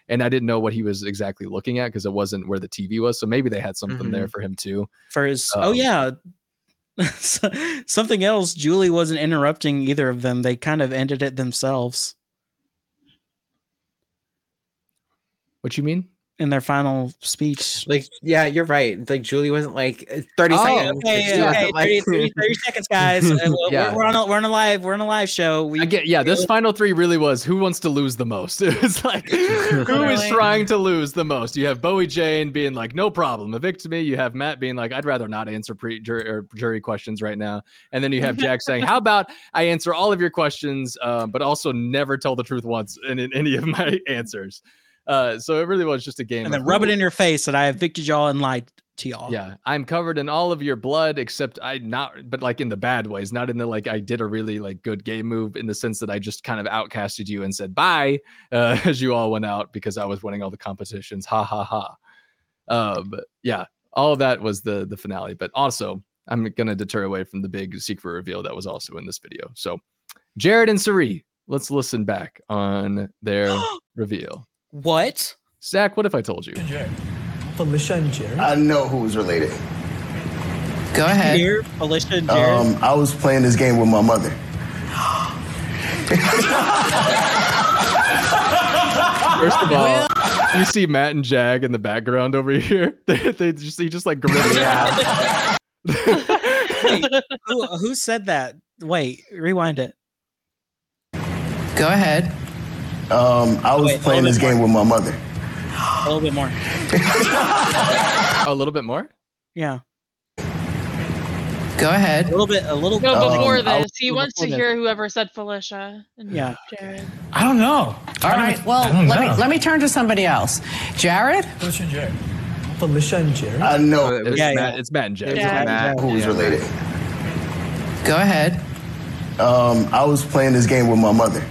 And I didn't know what he was exactly looking at because it wasn't where the T V was. So maybe they had something mm-hmm. there for him too. For his, um, oh yeah. something else. Julie wasn't interrupting either of them. They kind of ended it themselves. What you mean? In their final speech. Like, yeah, you're right. Like Julie wasn't like thirty oh, seconds. Okay, yeah, okay. Like... thirty, thirty, thirty seconds, guys. yeah. we're, we're, on a, we're on a live, we're on a live show. We, I get yeah, this final three really was who wants to lose the most. It was like who is trying to lose the most? You have Bowie Jane being like, no problem, evict me. You have Matt being like, I'd rather not answer pre jury or jury questions right now. And then you have Jack saying, how about I answer all of your questions, uh, but also never tell the truth once in, in any of my answers. Uh, so it really was just a game. And then rub it in your face that I evicted y'all and lied to y'all. Yeah, I'm covered in all of your blood, except I not, but like in the bad ways, not in the like I did a really like good game move in the sense that I just kind of outcasted you and said bye uh, as you all went out because I was winning all the competitions. Ha ha ha. Uh, but yeah, all of that was the the finale. But also, I'm gonna deter away from the big secret reveal that was also in this video. So, Jared and Cirie, let's listen back on their reveal. What? Zach, what if I told you? Felicia and Jared? I know who was related. Go ahead. Here, Felicia and Jared. Um, I was playing this game with my mother. First of all, you see Matt and Jag in the background over here. They, they just they just like grinning. Yeah. Wait, who, who said that? Wait, rewind it. Go ahead. Um, I was Wait, playing this game more. with my mother. A little bit more. A little bit more? Yeah. Go ahead. A little bit. A little. No, before um, this, he wants to hear whoever said Felicia. And yeah. Jared. I don't know. All right. Well, let know. me let me turn to somebody else. Jared. Felicia and Jared. Felicia and Jared. I know. It was yeah, Matt, yeah. It's Matt and Jared. Jared. Matt, who's yeah. related? Go ahead. Um, I was playing this game with my mother.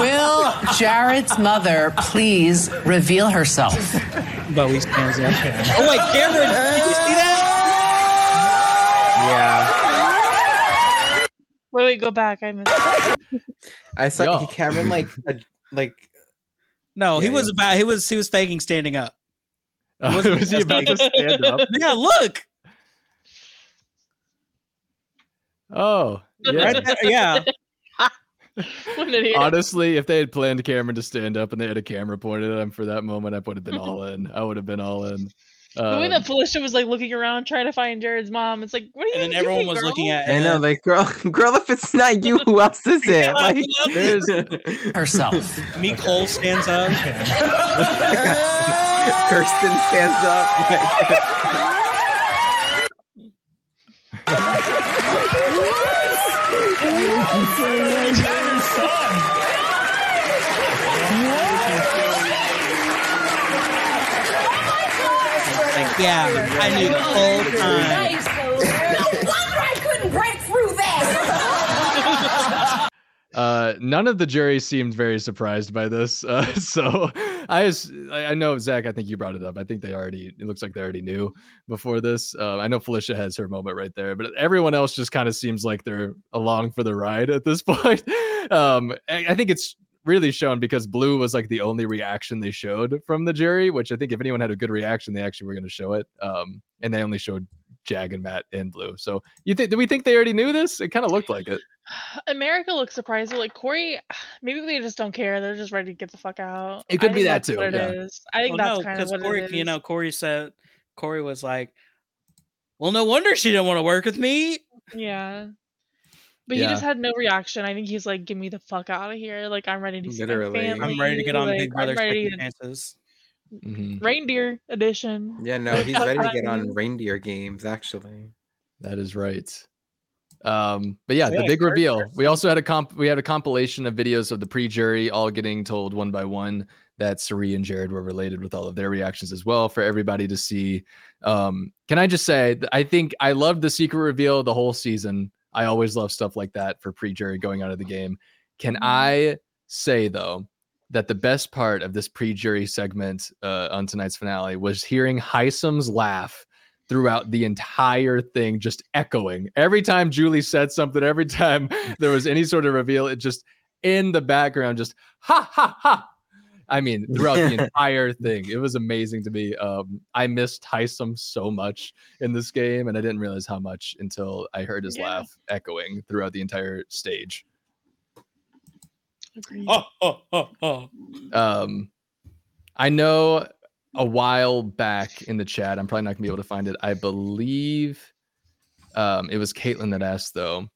Will Jared's mother please reveal herself? Bowie's parents. Oh wait, Cameron, did you see that? Yeah. Wait, wait, go back. I missed. I saw Yo. Cameron like, like. No, yeah, he was yeah. about. He was. He was faking standing up. Uh, was, was he about to stand up? Yeah, look. Oh, yeah. Right there, yeah. Honestly, if they had planned Cameron to stand up and they had a camera pointed at him for that moment, I would have been all in. I would have been all in. Um, the way that Felicia was like looking around trying to find Jared's mom, it's like, what are you doing? And then everyone was girl? looking at him. I know, like, girl, girl, if it's not you, who else is it? Like, there's herself. Nicole stands up. Kirsten stands up. Yeah, I knew the whole time. No wonder I couldn't break through that. uh, none of the jury seemed very surprised by this. Uh, so I, just, I know Zach. I think you brought it up. I think they already. It looks like they already knew before this. Uh, I know Felicia has her moment right there, but everyone else just kind of seems like they're along for the ride at this point. um, I, I think it's. really shown because Blue was like the only reaction they showed from the jury, which I think if anyone had a good reaction, they actually were going to show it. Um, and they only showed Jag and Matt and Blue. So you think, do we think they already knew this? It kind of looked like it. America looks surprised. Like Corey, maybe they just don't care. They're just ready to get the fuck out. It could be that too. It yeah. is. I think well, that's no, kind of what Corey, it is. You know, Corey said, Corey was like, well, no wonder she didn't want to work with me. Yeah. But yeah. he just had no reaction. I think he's like, "Give me the fuck out of here! Like I'm ready to see my family. I'm ready to get on like, Big Brother chances. Mm-hmm. Reindeer edition." Yeah, no, he's ready to get on Reindeer Games. Actually, that is right. Um, but yeah, yeah the big reveal. We also had a comp. We had a compilation of videos of the pre-jury all getting told one by one that Cirie and Jared were related with all of their reactions as well for everybody to see. Um, can I just say, I think I loved the secret reveal the whole season. I always love stuff like that for pre-jury going out of the game. Can I say, though, that the best part of this pre-jury segment uh, on tonight's finale was hearing Hisam's laugh throughout the entire thing, just echoing. Every time Julie said something, every time there was any sort of reveal, it just, in the background, just, ha, ha, ha. I mean, throughout the entire thing, it was amazing to me. Um, I missed Hisam so much in this game, and I didn't realize how much until I heard his yeah. laugh echoing throughout the entire stage. Agreed. Oh, oh, oh, oh. Um, I know a while back in the chat, I'm probably not gonna be able to find it. I believe um, it was Caitlin that asked, though,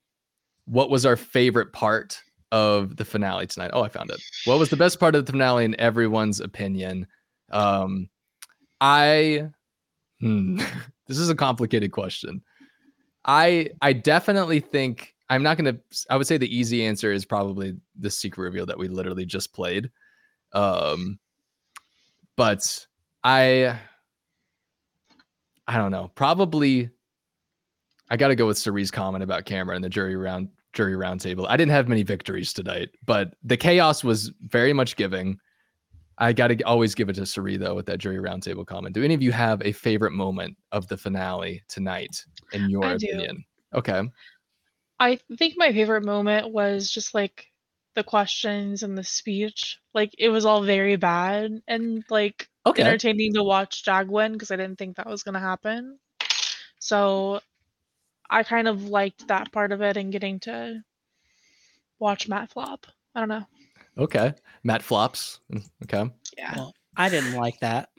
what was our favorite part of the finale tonight? Oh, I found it. What was the best part of the finale in everyone's opinion? Um, I, hmm, this is a complicated question. I, I definitely think I'm not going to, I would say the easy answer is probably the secret reveal that we literally just played. Um, but I, I don't know. Probably, I got to go with Cirie's comment about Cameron and the jury round jury roundtable. I didn't have many victories tonight, but the chaos was very much giving. I got to always give it to Cirie though with that jury roundtable comment. Do any of you have a favorite moment of the finale tonight, in your I opinion? Do. Okay. I think my favorite moment was just like the questions and the speech. Like it was all very bad and like okay. entertaining to watch Jag win because I didn't think that was going to happen. So I kind of liked that part of it and getting to watch Matt flop. I don't know. Okay. Matt flops. Okay. Yeah. Well, I didn't like that.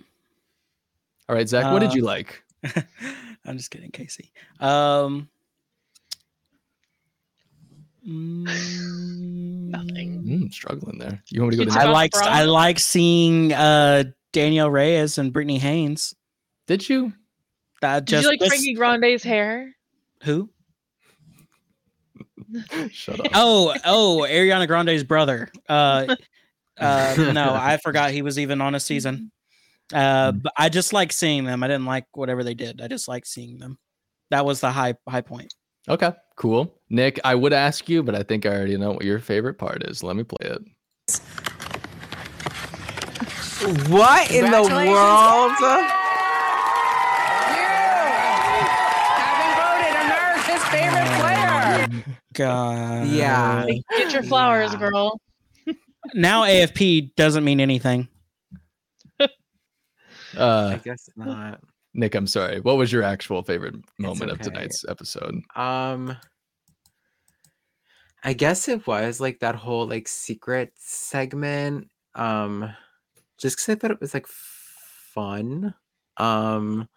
All right, Zach, what uh, did you like? I'm just kidding, Kaci. Um, Mm, nothing. Mm, struggling there. You want me to go? To I like I like seeing uh, Danielle Reyes and Brittany Haynes. Did you? That just Did you like was... Frankie Grande's hair? Who? Shut up. Oh, oh, Ariana Grande's brother. Uh, uh, no, I forgot he was even on a season. Uh, but I just like seeing them. I didn't like whatever they did. I just like seeing them. That was the high high point. Okay, cool. Nick, I would ask you, but I think I already know what your favorite part is. Let me play it. What in the world? You haven't voted America's his favorite player. God. Yeah. Get your flowers, yeah. girl. Now A F P doesn't mean anything. uh, I guess not. Nick, I'm sorry. What was your actual favorite moment okay. of tonight's episode? Um, I guess it was like that whole like secret segment. Um, just because I thought it was like fun. Um,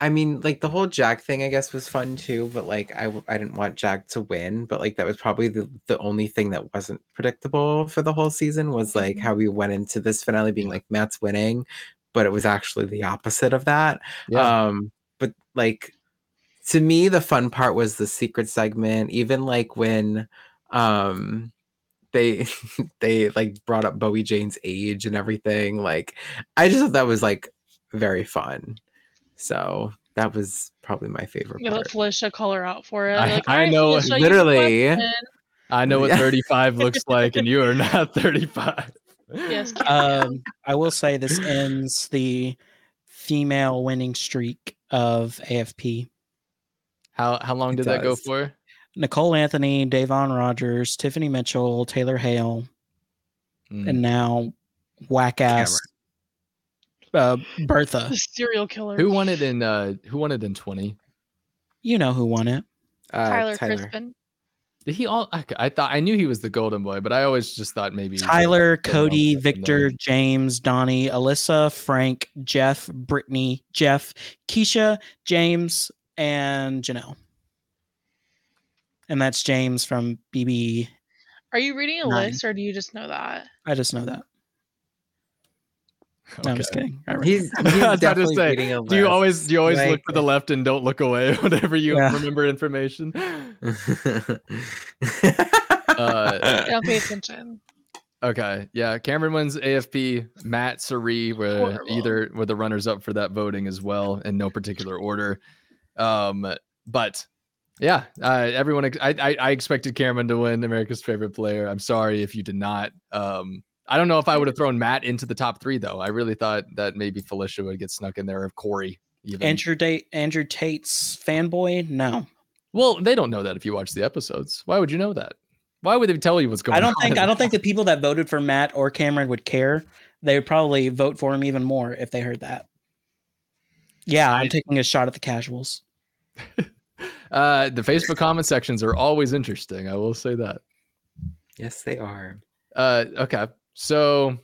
I mean, like the whole Jag thing, I guess, was fun too. But like, I I didn't want Jag to win. But like, that was probably the the only thing that wasn't predictable for the whole season was like how we went into this finale being like Matt's winning. But it was actually the opposite of that. Yeah. Um, but like, to me, the fun part was the secret segment. Even like when um, they they like brought up Bowie Jane's age and everything. Like, I just thought that was like very fun. So that was probably my favorite. You part. Let Felicia call her out for it. I, like, I know, Felicia, literally. I know what thirty-five looks like, and you are not thirty-five. Yes. um, I will say this ends the female winning streak of A F P. How how long it did does. that go for? Nicole Anthony, Davon Rogers, Tiffany Mitchell, Taylor Hale, mm. and now whack ass uh, Bertha, the serial killer. Who won it in uh, Who won it in twenty? You know who won it? Uh, Tyler, Tyler Crispin. Did he all? I, I thought I knew he was the golden boy, but I always just thought maybe Tyler, like, Cody, Victor, James, Donnie, Alyssa, Frank, Jeff, Brittany, Jeff, Keisha, James, and Janelle. And that's James from B B. Are you reading a nine. List or do you just know that? I just know that. Okay. No, I'm just kidding. He's, he's definitely say, reading a list. Do you always do you always like, look to the left and don't look away whenever you yeah. remember information? uh, don't pay attention. Okay, yeah. Cameron wins A F P. Matt, Cirie were Horrible. either were the runners up for that voting as well, in no particular order. Um, but yeah, uh, everyone. I, I I expected Cameron to win America's favorite player. I'm sorry if you did not. Um. I don't know if I would have thrown Matt into the top three, though. I really thought that maybe Felicia would get snuck in there, or Corey. Even. Andrew, Day- Andrew Tate's fanboy? No. Well, they don't know that if you watch the episodes. Why would you know that? Why would they tell you what's going on? I don't on? think I don't think the people that voted for Matt or Cameron would care. They would probably vote for him even more if they heard that. Yeah, I'm I, taking a shot at the casuals. uh, the Facebook comment sections are always interesting. I will say that. Yes, they are. Uh, okay. So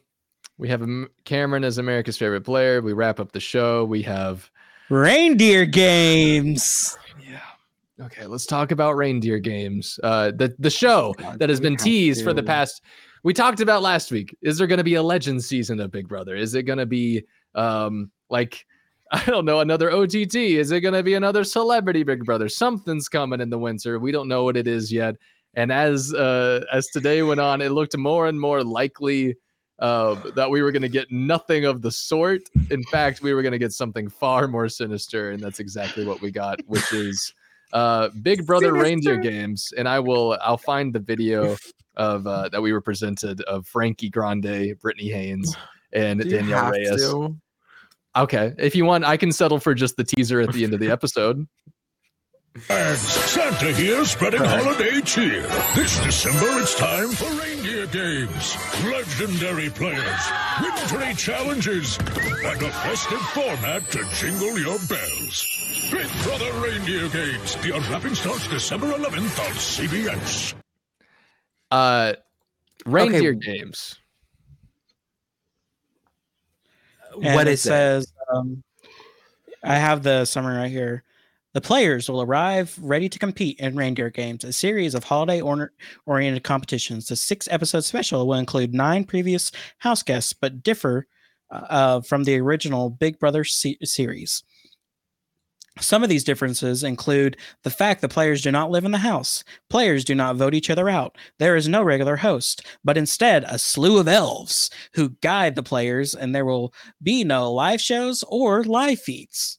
we have Cameron as America's favorite player. We wrap up the show. We have Reindeer Games. Yeah. Okay, let's talk about Reindeer Games. Uh, the, the show that has been teased for the past. We talked about last week. Is there going to be a legend season of Big Brother? Is it going to be um, like, I don't know, another O T T? Is it going to be another celebrity Big Brother? Something's coming in the winter. We don't know what it is yet. And as uh, as today went on, it looked more and more likely uh, that we were going to get nothing of the sort. In fact, we were going to get something far more sinister, and that's exactly what we got, which is uh, Big Brother sinister. Reindeer Games. And I will, I'll find the video of uh, that we were presented of Frankie Grande, Brittany Haynes, and Danielle Reyes. To? Okay, if you want, I can settle for just the teaser at the end of the episode. And Santa here spreading right. holiday cheer. This December, it's time for reindeer games, legendary players, wintry challenges, and a festive format to jingle your bells. Big Brother Reindeer Games. The unwrapping starts December eleventh on C B S. Uh, reindeer okay. games. And what it, it says, um, I have the summary right here. The players will arrive ready to compete in Reindeer Games, a series of holiday-oriented competitions. The six-episode special will include nine previous house guests, but differ uh, from the original Big Brother se- series. Some of these differences include the fact that players do not live in the house. Players do not vote each other out. There is no regular host, but instead a slew of elves who guide the players, and there will be no live shows or live feeds.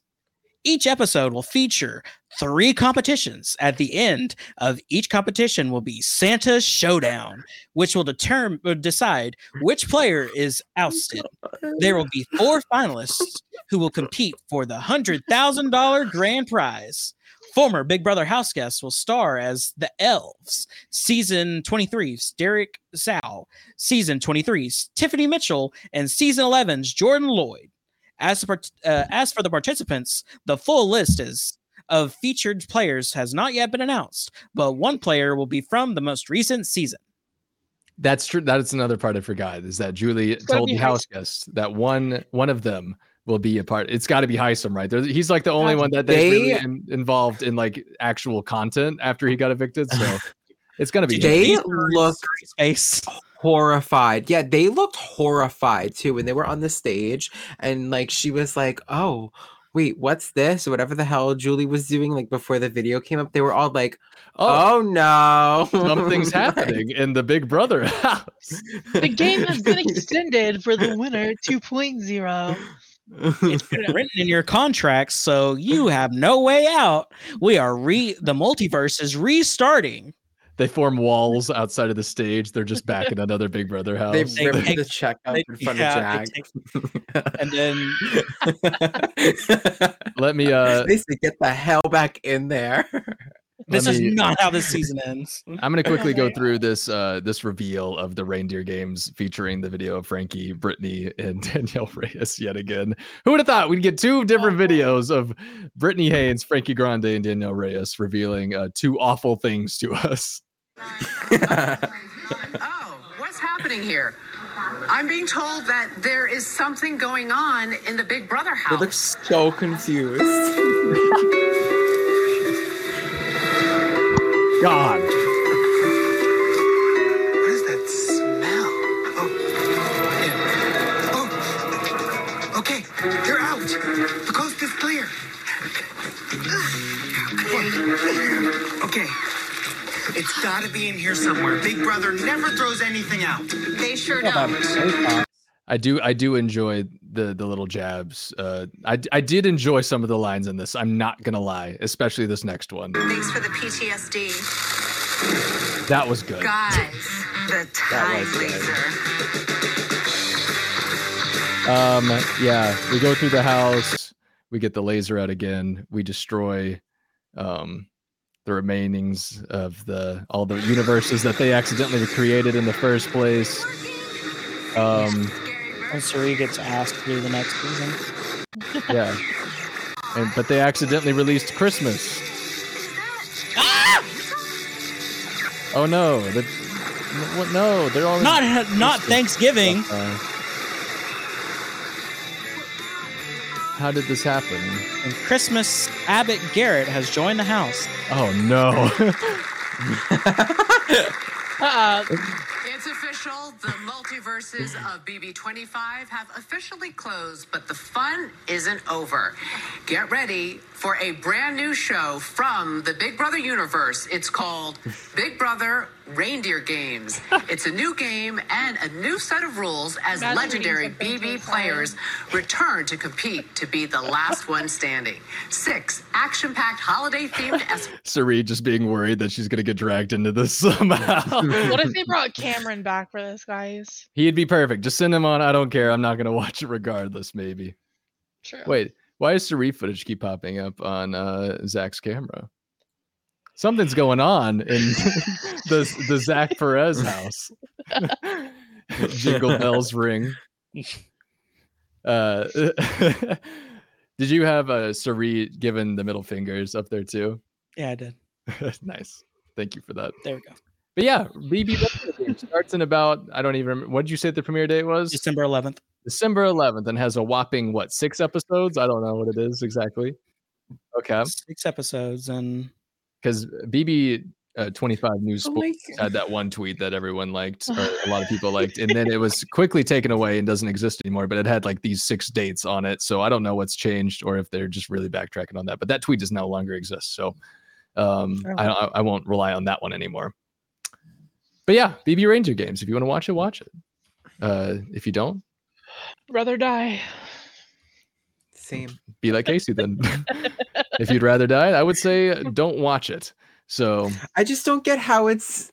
Each episode will feature three competitions. At the end of each competition will be Santa's Showdown, which will determine decide which player is ousted. There will be four finalists who will compete for the one hundred thousand dollars grand prize. Former Big Brother house guests will star as the elves. Season twenty-three's Derek Xiao, Season twenty-three's Tiffany Mitchell, and Season eleven's Jordan Lloyd. As for, uh, as for the participants, the full list is of featured players has not yet been announced, but one player will be from the most recent season. That's true. That is another part I forgot, is that Julie told the house guests that one one of them will be a part. It's got to be Hisam, right? There, he's like the only one that they really in, involved in like actual content after he got evicted. So it's gonna be. They look face. Horrified. Yeah, they looked horrified too when they were on the stage, and like she was like, oh wait, what's this, or whatever the hell Julie was doing like before the video came up. They were all like, oh, oh no, something's happening in the Big Brother house. The game has been extended for the winner two point oh. It's been written in your contracts, so you have no way out. We are re the multiverse is restarting. They form walls outside of the stage. They're just back in another Big Brother house. They ripped the check out in front yeah, of Jag. And then let me uh basically get the hell back in there. This me, is not how this season ends. I'm gonna quickly go through this uh this reveal of the Reindeer Games featuring the video of Frankie, Brittany, and Danielle Reyes yet again. Who would have thought we'd get two different oh. videos of Brittany Haynes, Frankie Grande, and Danielle Reyes revealing uh, two awful things to us. Oh, what's happening here? I'm being told that there is something going on in the Big Brother house. They look so confused. God. What is that smell? Oh, oh. Okay, they're out. The coast is clear. Okay. It's got to be in here somewhere. Big Brother never throws anything out. They sure don't. I do. I do enjoy the the little jabs. Uh, I I did enjoy some of the lines in this. I'm not gonna lie, especially this next one. Thanks for the P T S D. That was good. Guys, the time laser. Um. Yeah. We go through the house. We get the laser out again. We destroy. Um. The remainings of the all the universes that they accidentally created in the first place. Um, and Cirie gets asked to do the next season. Yeah, and but they accidentally released Christmas. Ah! Oh no! The, what? No, they're all not not Christmas. Thanksgiving. Uh, How did this happen? And Christmas Abbott Garrett has joined the house. Oh no. uh-uh. It's official. The multiverses of B B twenty-five have officially closed, but the fun isn't over. Get ready for a brand new show from the Big Brother universe. It's called Big Brother Reindeer Games. It's a new game and a new set of rules as Imagine legendary B B players return to compete to be the last one standing. Six action-packed holiday-themed... Es- Cirie just being worried that she's going to get dragged into this somehow. What if they brought Cameron back for this, guys? He'd be perfect. Just send him on. I don't care. I'm not going to watch it regardless, maybe. True. Wait, why does Cirie footage keep popping up on uh, Zach's camera? Something's going on in the the TheZackPerez house. Jingle bells ring. Uh, did you have a Cirie given the middle fingers up there too? Yeah, I did. Nice. Thank you for that. There we go. But yeah, B B starts in about, I don't even remember. What did you say the premiere date was? December eleventh. December eleventh, and has a whopping, what, six episodes? I don't know what it is exactly. Okay. Six episodes and... Because B B uh, twenty-five News oh Sports had that one tweet that everyone liked, or a lot of people liked, and then it was quickly taken away and doesn't exist anymore, but it had like these six dates on it, so I don't know what's changed or if they're just really backtracking on that, but that tweet does no longer exist, so um, I, I won't rely on that one anymore. But yeah, B B Reindeer Games. If you want to watch it, watch it. Uh, if you don't... Rather die. Same. Be like Kaci then. If you'd rather die, I would say don't watch it. So I just don't get how it's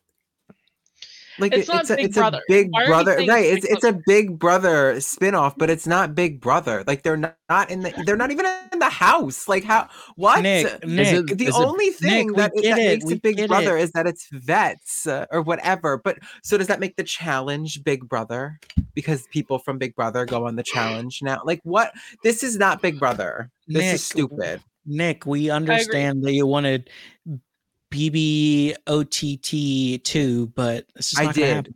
like it's, it, it's, a, it's a Big Brother, right? It's it's a Big Brother spinoff, but it's not Big Brother. Like they're not, not in the, they're not even in the house. Like how? What? Nick, Nick, it, the only it, thing Nick, that, it, that makes it Big Brother it. is that it's vets uh, or whatever. But so does that make the challenge Big Brother? Because people from Big Brother go on the challenge now. Like what? This is not Big Brother. This Nick. is stupid. Nick, we understand that you wanted B B O T T too, but it's just not I did. Happen.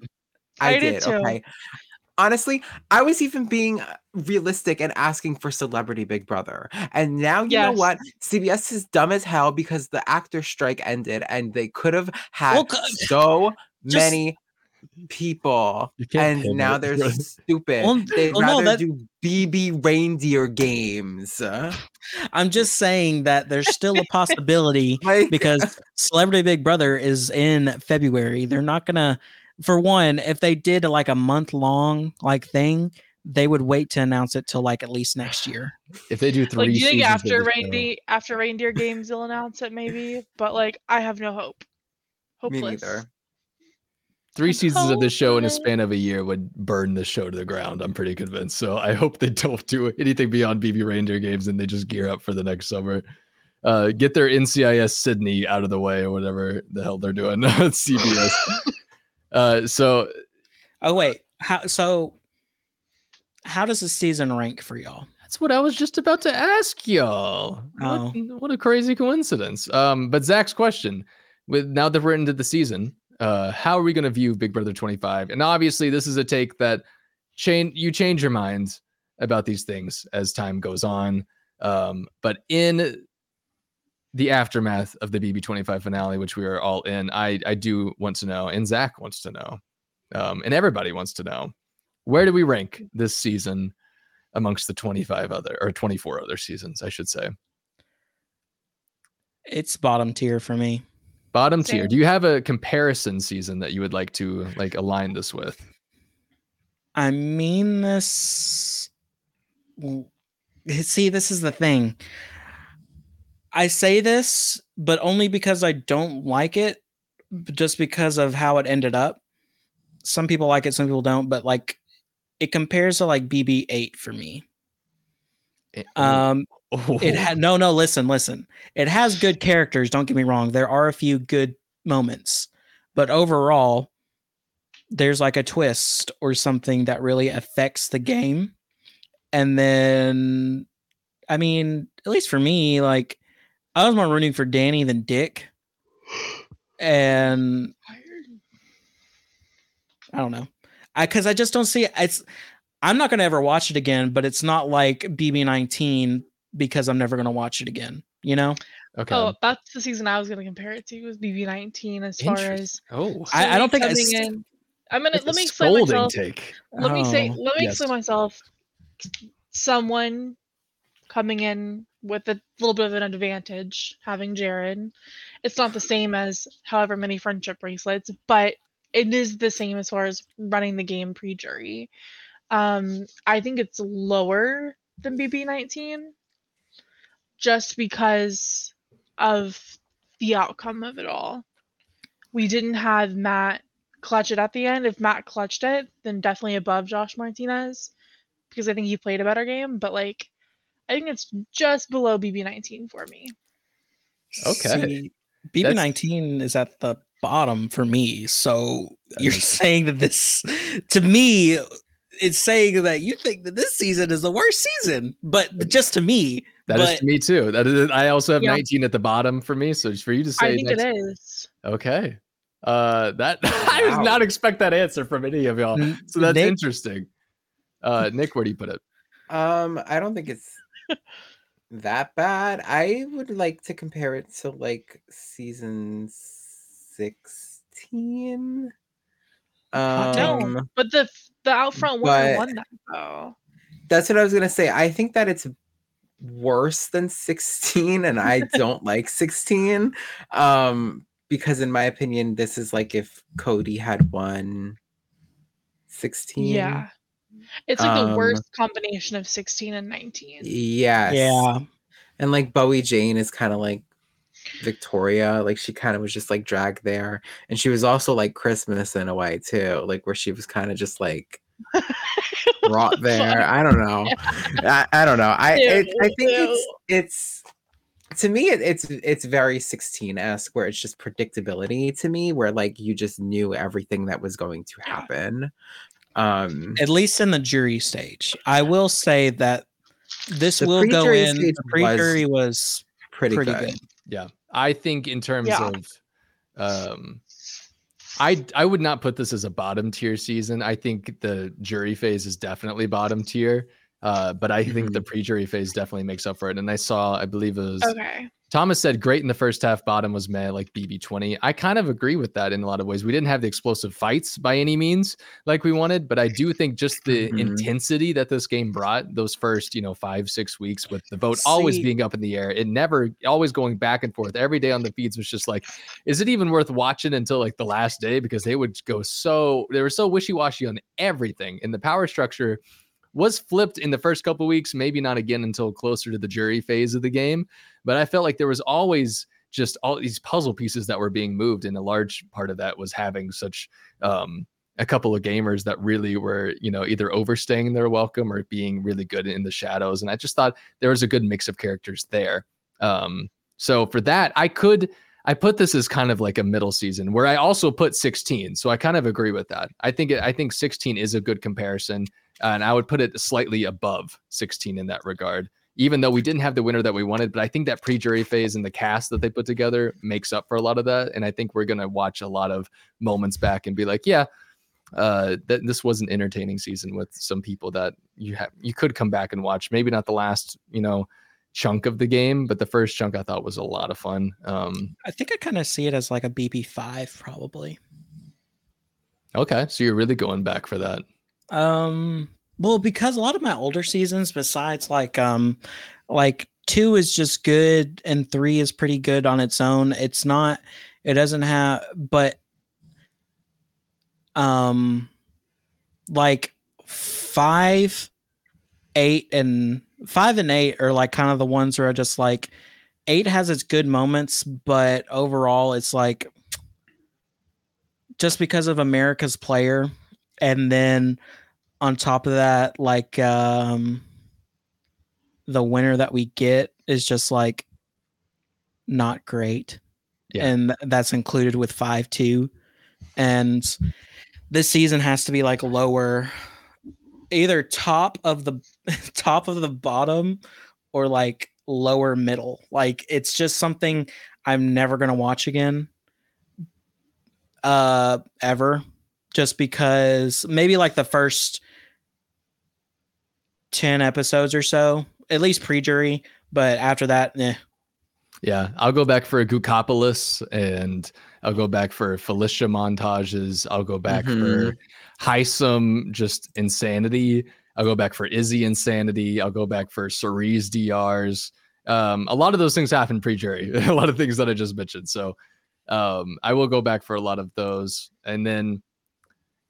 I, I did. did too. Okay. Honestly, I was even being realistic and asking for Celebrity Big Brother. And now, you yes. know what? C B S is dumb as hell because the actor strike ended and they could have had well, so just- many people and now they're really stupid. Well, they'd well, rather no, that... do B B Reindeer Games. I'm just saying that there's still a possibility like... because Celebrity Big Brother is in February. They're not gonna, for one, if they did like a month long like thing, they would wait to announce it till like at least next year. If they do three, like, you think after reindeer after Reindeer Games they'll announce it maybe, but like I have no hope. Hopeless. Me neither. Three seasons of this show in a span of a year would burn the show to the ground, I'm pretty convinced. So I hope they don't do anything beyond B B Reindeer Games and they just gear up for the next summer. Uh, get their N C I S Sydney out of the way or whatever the hell they're doing at C B S. uh, so, oh wait, how so? How does the season rank for y'all? That's what I was just about to ask y'all. Oh. What, what a crazy coincidence. Um, but Zach's question: with now that we're into the season. Uh, how are we going to view Big Brother twenty-five? And obviously, this is a take that change you change your minds about these things as time goes on. Um, but in the aftermath of the B B twenty-five finale, which we are all in, I, I do want to know, and Zach wants to know, um, and everybody wants to know, where do we rank this season amongst the twenty-five other or twenty-four other seasons, I should say? It's bottom tier for me. Bottom Same. tier. Do you have a comparison season that you would like to like align this with? I mean, this. See, this is the thing. I say this, but only because I don't like it, just because of how it ended up. Some people like it, some people don't, but like it compares to like B B eight for me. It, um. Oh. It had no, no, listen, listen. It has good characters. Don't get me wrong. There are a few good moments, but overall, there's like a twist or something that really affects the game. And then, I mean, at least for me, like I was more rooting for Danny than Dick. And I don't know. I, cause I just don't see it. It's, I'm not going to ever watch it again, but it's not like B B nineteen. Because I'm never going to watch it again, you know? Okay. Oh, that's the season I was going to compare it to was B B nineteen as far as... Oh, I, I don't think... I st- in. I'm going to... Let me explain myself. Take. Let oh, me say... Let me yes. explain myself. Someone coming in with a little bit of an advantage, having Jared. It's not the same as however many friendship bracelets, but it is the same as far as running the game pre-jury. Um, I think it's lower than B B nineteen just because of the outcome of it all. We didn't have Matt clutch it at the end. If Matt clutched it, then definitely above Josh Martinez because I think he played a better game. But, like, I think it's just below B B nineteen for me. Okay. See, B B nineteen That's... is at the bottom for me. So you're saying that this, to me, it's saying that you think that this season is the worst season, but just to me. That but, is to me too. That is, I also have yeah. nineteen at the bottom for me. So for you to say. I think next, it is. Okay. Uh, that I did not expect that answer from any of y'all. So that's Nick, interesting. Uh, Nick, where do you put it? Um, I don't think it's that bad. I would like to compare it to like season sixteen. Um, no, but the the out front one won that though. That's what I was gonna say. I think that it's worse than sixteen, and I don't like sixteen. Um, because in my opinion, this is like if Cody had won sixteen. Yeah. It's like um, the worst combination of sixteen and nineteen. Yes. Yeah. And like Bowie Jane is kind of like Victoria. Like she kind of was just like dragged there. And she was also like Christmas in a way too. Like where she was kind of just like brought there. I don't know. I, I don't know. I it, I think it's it's to me it, it's it's very sixteen-esque where it's just predictability to me, where like you just knew everything that was going to happen. Um, at least in the jury stage, I will say that this will go in. The pre-jury was, was pretty, pretty good. good. Yeah, I think in terms yeah. of, um, I I would not put this as a bottom tier season. I think the jury phase is definitely bottom tier, uh, but I mm-hmm. think the pre-jury phase definitely makes up for it. And I saw, I believe it was okay. Thomas said great in the first half, bottom was meh, like B B twenty. I kind of agree with that in a lot of ways. We didn't have the explosive fights by any means like we wanted, but I do think just the mm-hmm. intensity that this game brought those first, you know, five, six weeks with the vote See. always being up in the air. It never, always going back and forth. Every day on the feeds was just like, is it even worth watching until like the last day? Because they would go so, they were so wishy-washy on everything. And the power structure was flipped in the first couple of weeks, maybe not again until closer to the jury phase of the game. But I felt like there was always just all these puzzle pieces that were being moved. And a large part of that was having such um, a couple of gamers that really were, you know, either overstaying their welcome or being really good in the shadows. And I just thought there was a good mix of characters there. Um, so for that, I could, I put this as kind of like a middle season where I also put sixteen. So I kind of agree with that. I think, it, I think sixteen is a good comparison. And I would put it slightly above sixteen in that regard, even though we didn't have the winner that we wanted. But I think that pre-jury phase and the cast that they put together makes up for a lot of that. And I think we're going to watch a lot of moments back and be like, yeah, uh, th- this was an entertaining season with some people that you have, you could come back and watch. Maybe not the last, you know, chunk of the game, but the first chunk I thought was a lot of fun. Um, I think I kind of see it as like a B B five probably. Okay. So you're really going back for that. Um, well, because a lot of my older seasons, besides like, um, like two is just good and three is pretty good on its own. It's not, it doesn't have, but, um, like five, eight and five and eight are like kind of the ones where I just like eight has its good moments, but overall it's like just because of America's player. And then on top of that, like um, the winner that we get is just like not great. Yeah. And that's included with five, too. And this season has to be like lower, either top of the top of the bottom or like lower middle. Like it's just something I'm never going to watch again. Uh, ever. Just because maybe like the first ten episodes or so, at least pre-jury, but after that, eh. Yeah, I'll go back for a Gukopolis, and I'll go back for Felicia montages. I'll go back mm-hmm. for Hisam, just insanity. I'll go back for Izzy insanity. I'll go back for Cerie's D Rs. Um, a lot of those things happen pre-jury. A lot of things that I just mentioned. So um, I will go back for a lot of those. And then,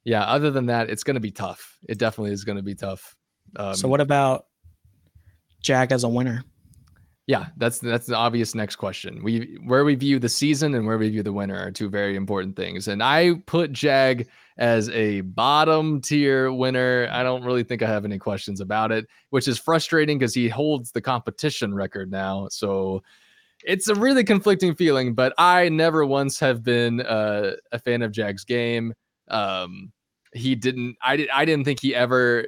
yeah, other than that, it's going to be tough. It definitely is going to be tough. Um, so what about Jag as a winner? Yeah, that's that's the obvious next question. We where we view the season and where we view the winner are two very important things. And I put Jag as a bottom tier winner. I don't really think I have any questions about it, which is frustrating because he holds the competition record now. So it's a really conflicting feeling, but I never once have been uh, a fan of Jag's game. Um, he didn't, I, did, I didn't think he ever...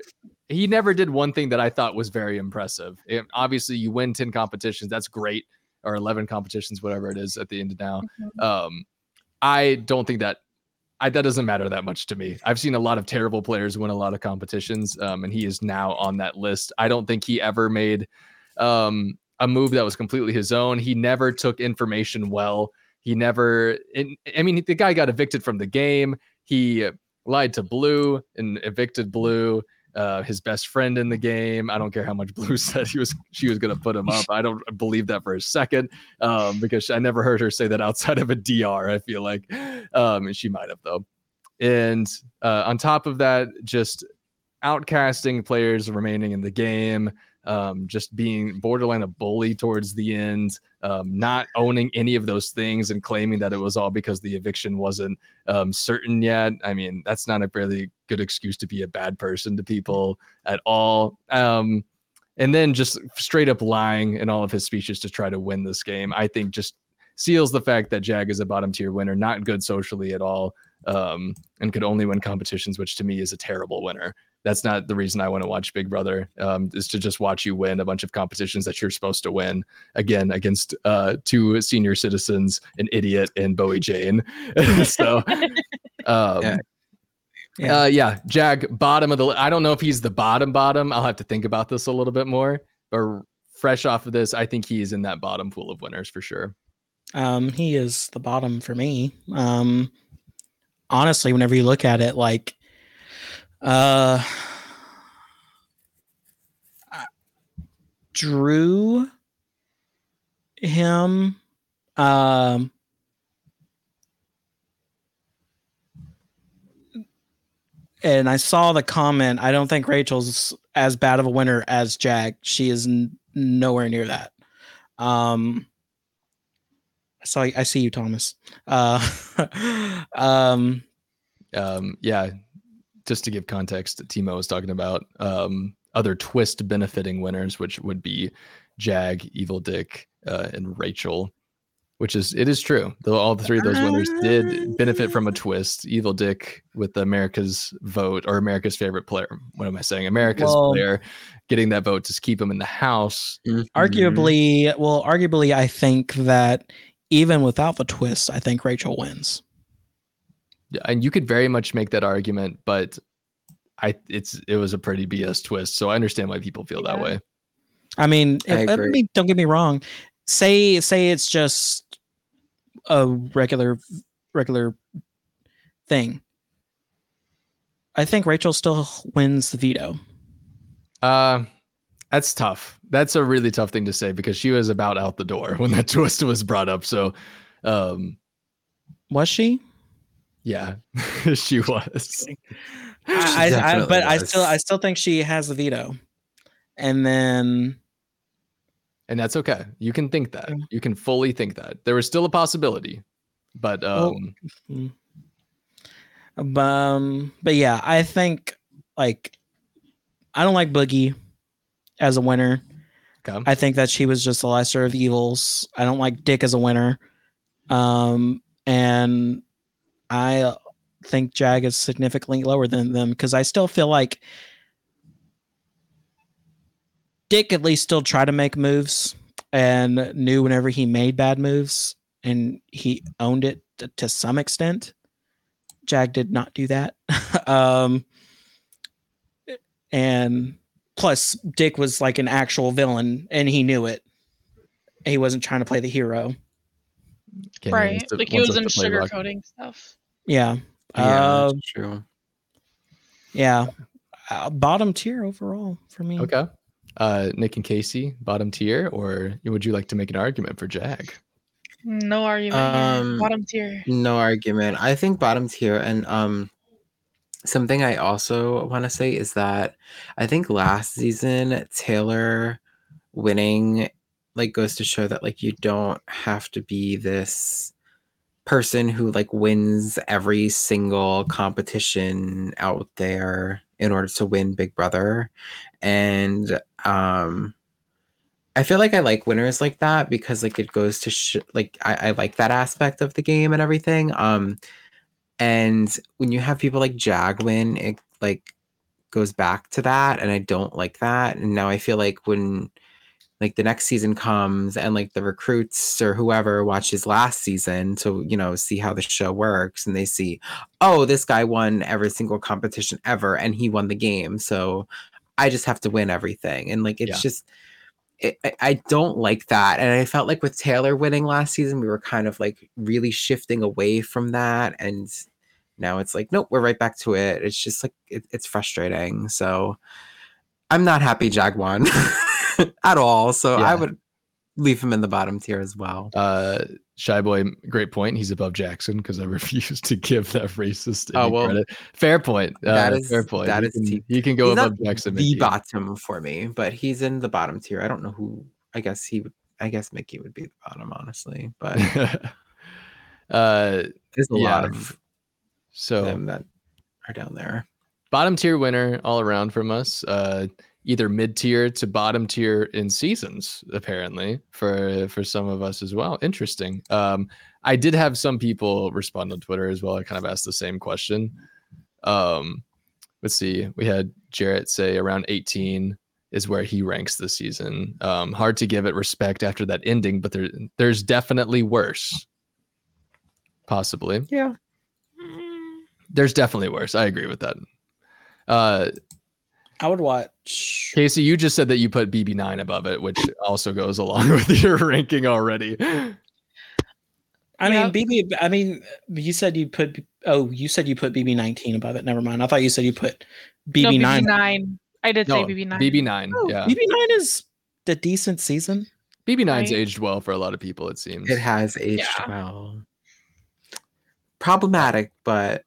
He never did one thing that I thought was very impressive. It, obviously, you win ten competitions. That's great. Or eleven competitions, whatever it is at the end of now. Um, I don't think that I, that doesn't matter that much to me. I've seen a lot of terrible players win a lot of competitions, um, and he is now on that list. I don't think he ever made um, a move that was completely his own. He never took information well. He never... It, I mean, the guy got evicted from the game. He lied to Blue and evicted Blue. Uh, his best friend in the game. I don't care how much Blue said he was, she was going to put him up. I don't believe that for a second um, because I never heard her say that outside of a D R. I feel like, um, and she might have though. And uh, on top of that, just outcasting players remaining in the game, um, just being borderline a bully towards the end, um, not owning any of those things and claiming that it was all because the eviction wasn't um, certain yet. I mean, that's not a really good excuse to be a bad person to people at all. Um, and then just straight up lying in all of his speeches to try to win this game, I think just seals the fact that Jag is a bottom tier winner, not good socially at all, um, and could only win competitions, which to me is a terrible winner. That's not the reason I want to watch Big Brother, um, is to just watch you win a bunch of competitions that you're supposed to win, again, against uh, two senior citizens, an idiot, and Bowie Jane. so, um, yeah. Yeah. Uh, yeah, Jag, bottom of the... I don't know if he's the bottom bottom. I'll have to think about this a little bit more. But fresh off of this, I think he is in that bottom pool of winners for sure. Um, he is the bottom for me. Um, honestly, whenever you look at it, like... Uh, Drew, him, um, and I saw the comment. I don't think Rachel's as bad of a winner as Jag. She is n- nowhere near that. Um, so I, I see you, Thomas. Uh, um, um, yeah. Just to give context, Timo was talking about um, other twist benefiting winners, which would be Jag, Evil Dick, uh, and Rachel, which is, it is true. Though all the three of those winners did benefit from a twist. Evil Dick with America's vote, or America's favorite player. What am I saying? America's well, player getting that vote to keep him in the house. Arguably, well, arguably, I think that even without the twist, I think Rachel wins. And you could very much make that argument, but I it's it was a pretty B S twist, so I understand why people feel yeah. that way. I mean, I if, me, don't get me wrong. Say say it's just a regular regular thing. I think Rachel still wins the veto. Uh, that's tough. That's a really tough thing to say because she was about out the door when that twist was brought up. So, um, was she? Yeah, she was. She I, I, but was. I still, I still think she has a veto, and then, and that's okay. You can think that. You can fully think that. There was still a possibility, but um, well, um, but yeah, I think like I don't like Boogie as a winner. Okay. I think that she was just the lesser of evils. I don't like Dick as a winner, um, and. I think Jag is significantly lower than them because I still feel like Dick at least still tried to make moves and knew whenever he made bad moves and he owned it to, to some extent. Jag did not do that. um, and plus Dick was like an actual villain and he knew it. He wasn't trying to play the hero. Can't right. Like he was in sugarcoating stuff. Yeah. Yeah, um, that's true. Yeah. uh, bottom tier overall for me. Okay. Uh, Nick and Kaci, bottom tier, or would you like to make an argument for Jag? No argument. Um, bottom tier. No argument. I think bottom tier. And um, something I also want to say is that I think last season, Taylor winning like goes to show that like you don't have to be this person who like wins every single competition out there in order to win Big Brother. And um I feel like I like winners like that because like it goes to sh- like I-, I like that aspect of the game and everything. Um and when you have people like Jag win, it like goes back to that, and I don't like that. And now I feel like when like the next season comes and like the recruits or whoever watches last season to, you know, see how the show works, and they see, oh, this guy won every single competition ever and he won the game, so I just have to win everything. And like, it's yeah. just, it, I, I don't like that. And I felt like with Taylor winning last season, we were kind of like really shifting away from that. And now it's like, nope, we're right back to it. It's just like, it, it's frustrating. So I'm not happy Jag won. At all. So yeah. I would leave him in the bottom tier as well. Uh, Shy Boy, great point. He's above Jackson because I refuse to give that racist oh, well, credit. Fair point. Uh, that is fair point. That you, is can, you can go he's above Jackson. The Mickey. Bottom for me, but he's in the bottom tier. I don't know who. I guess he would. I guess Mickey would be the bottom, honestly. But uh, there's a yeah. lot of so them that are down there. Bottom tier winner all around from us. Uh, either mid-tier to bottom tier in seasons, apparently, for for some of us as well. Interesting. Um, I did have some people respond on Twitter as well. I kind of asked the same question. Um, let's see. We had Jarrett say around eighteen is where he ranks this season. Um, hard to give it respect after that ending, but there there's definitely worse. Possibly. Yeah. There's definitely worse. I agree with that. Uh I would watch. Kaci, you just said that you put B B nine above it, which also goes along with your ranking already. I yeah. mean, B B. I mean, you said you put. Oh, you said you put B B nineteen above it. Never mind. I thought you said you put B B nine. No, B B nine. I did no, say B B nine. B B nine. Oh, yeah. B B nine is the decent season. B B nine's right? Aged well for a lot of people. It seems it has aged yeah. well. Problematic, but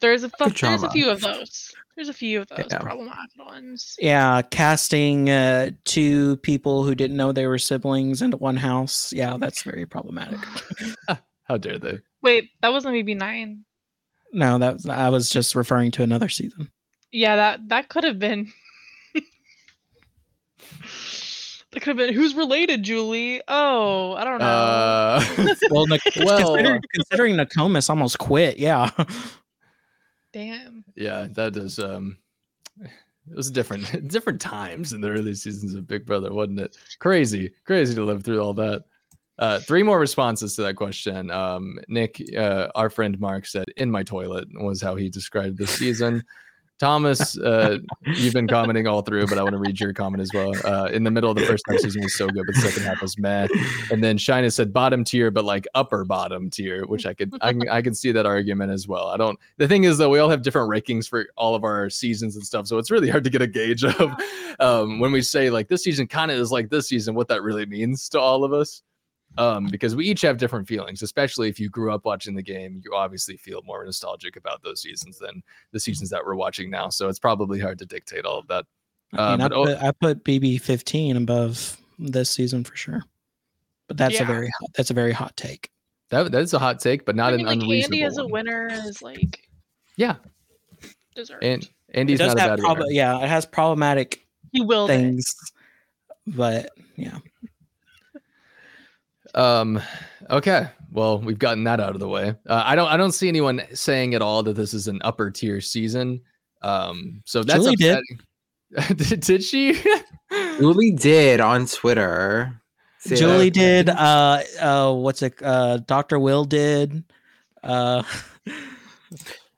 there's a fu- there's a few of those. There's a few of those yeah. problematic ones. Yeah, casting uh, two people who didn't know they were siblings into one house. Yeah, that's very problematic. How dare they? Wait, that wasn't B B nine. No, that was, I was just referring to another season. Yeah, that, that could have been. That could have been. Who's related, Julie? Oh, I don't know. Uh, well, Nic- well, considering, considering Nokomis almost quit, yeah. Damn. Yeah, that is um it was different different times in the early seasons of Big Brother, wasn't it? Crazy, crazy to live through all that. Uh three more responses to that question. Um Nick, uh, our friend Mark said, "In my toilet" was how he described this season. Thomas, uh, you've been commenting all through, but I want to read your comment as well. Uh, in the middle of the first half season was so good, but the second half was meh. And then Shina said bottom tier, but like upper bottom tier, which I could, I can, I can see that argument as well. I don't. The thing is, though, we all have different rankings for all of our seasons and stuff, so it's really hard to get a gauge of um, when we say like this season kind of is like this season, what that really means to all of us, um, because we each have different feelings. Especially if you grew up watching the game, you obviously feel more nostalgic about those seasons than the seasons that we're watching now. So it's probably hard to dictate all of that. Uh, I, mean, I, put, oh, I put B B fifteen above this season for sure, but that's yeah. a very that's a very hot take. That that is a hot take, but not I mean, an like unreasonable. Andy as a winner is like yeah, deserved. And Andy's not a bad prob- winner. Yeah, it has problematic he will things, it. But yeah. Um, okay. Well, we've gotten that out of the way. Uh, I don't, I don't see anyone saying at all that this is an upper tier season. Um, so that's Julie did. did. Did she? Julie did on Twitter. See Julie that? did. Uh, uh, what's it? Uh, Doctor Will did. Uh,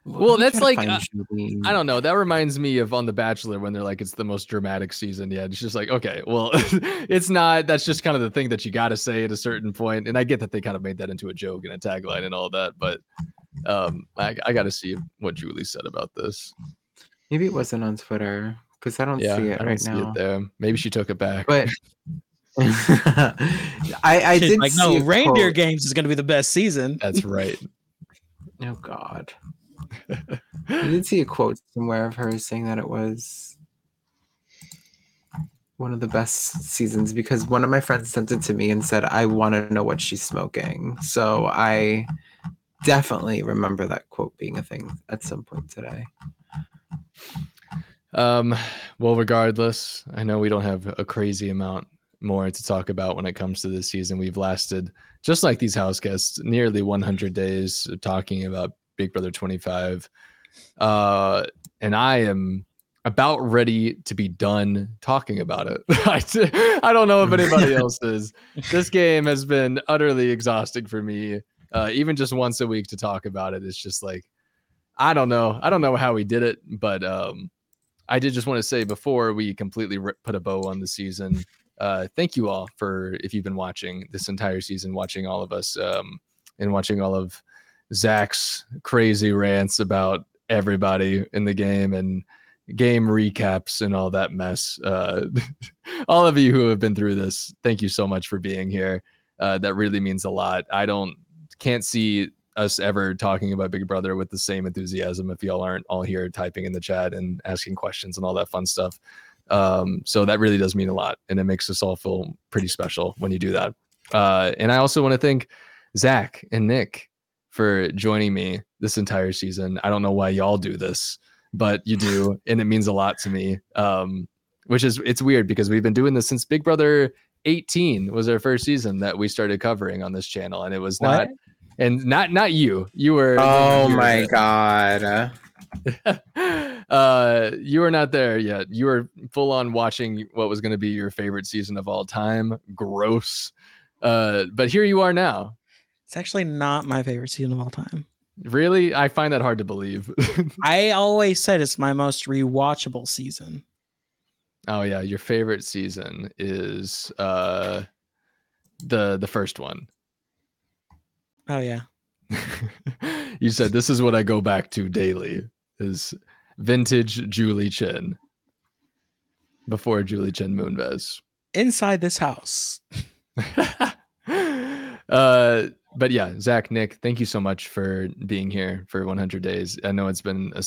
well, that's like, uh, I don't know. That reminds me of on The Bachelor when they're like, it's the most dramatic season yet. It's just like, okay, well, it's not. That's just kind of the thing that you got to say at a certain point. And I get that they kind of made that into a joke and a tagline and all that. But um, I, I got to see what Julie said about this. Maybe it wasn't on Twitter because I don't yeah, see it I don't right see now. It there. Maybe she took it back. But I, I did like, see no, Reindeer quote. Games is going to be the best season. That's right. Oh, God. I did see a quote somewhere of her saying that it was one of the best seasons because one of my friends sent it to me and said, I want to know what she's smoking. So I definitely remember that quote being a thing at some point today. Um, well, regardless, I know we don't have a crazy amount more to talk about when it comes to this season. We've lasted, just like these house guests, nearly one hundred days talking about Big Brother twenty-five. Uh, and I am about ready to be done talking about it. I don't know if anybody else is. This game has been utterly exhausting for me. Uh, even just once a week to talk about it. It's just like, I don't know. I don't know how we did it, but um, I did just want to say before we completely rip, put a bow on the season, uh, thank you all for, if you've been watching this entire season, watching all of us um, and watching all of Zach's crazy rants about everybody in the game and game recaps and all that mess. Uh, all of you who have been through this, thank you so much for being here. Uh, that really means a lot. I don't can't see us ever talking about Big Brother with the same enthusiasm if y'all aren't all here typing in the chat and asking questions and all that fun stuff. Um, so that really does mean a lot, and it makes us all feel pretty special when you do that. Uh, and I also want to thank Zach and Nick for joining me this entire season. I don't know why y'all do this, but you do, and it means a lot to me. Um, which is, it's weird because we've been doing this since Big Brother eighteen was our first season that we started covering on this channel, and it was not... What? And not not you. You were. Oh you were my there. God. uh, you were not there yet. You were full on watching what was going to be your favorite season of all time. Gross. Uh, but here you are now. It's actually not my favorite season of all time. Really? I find that hard to believe. I always said it's my most rewatchable season. Oh yeah, your favorite season is uh, the the first one. Oh yeah. You said this is what I go back to daily is vintage Julie Chen before Julie Chen Moonves. Inside this house. uh but yeah, Zach, Nick, thank you so much for being here for one hundred days. I know it's been a,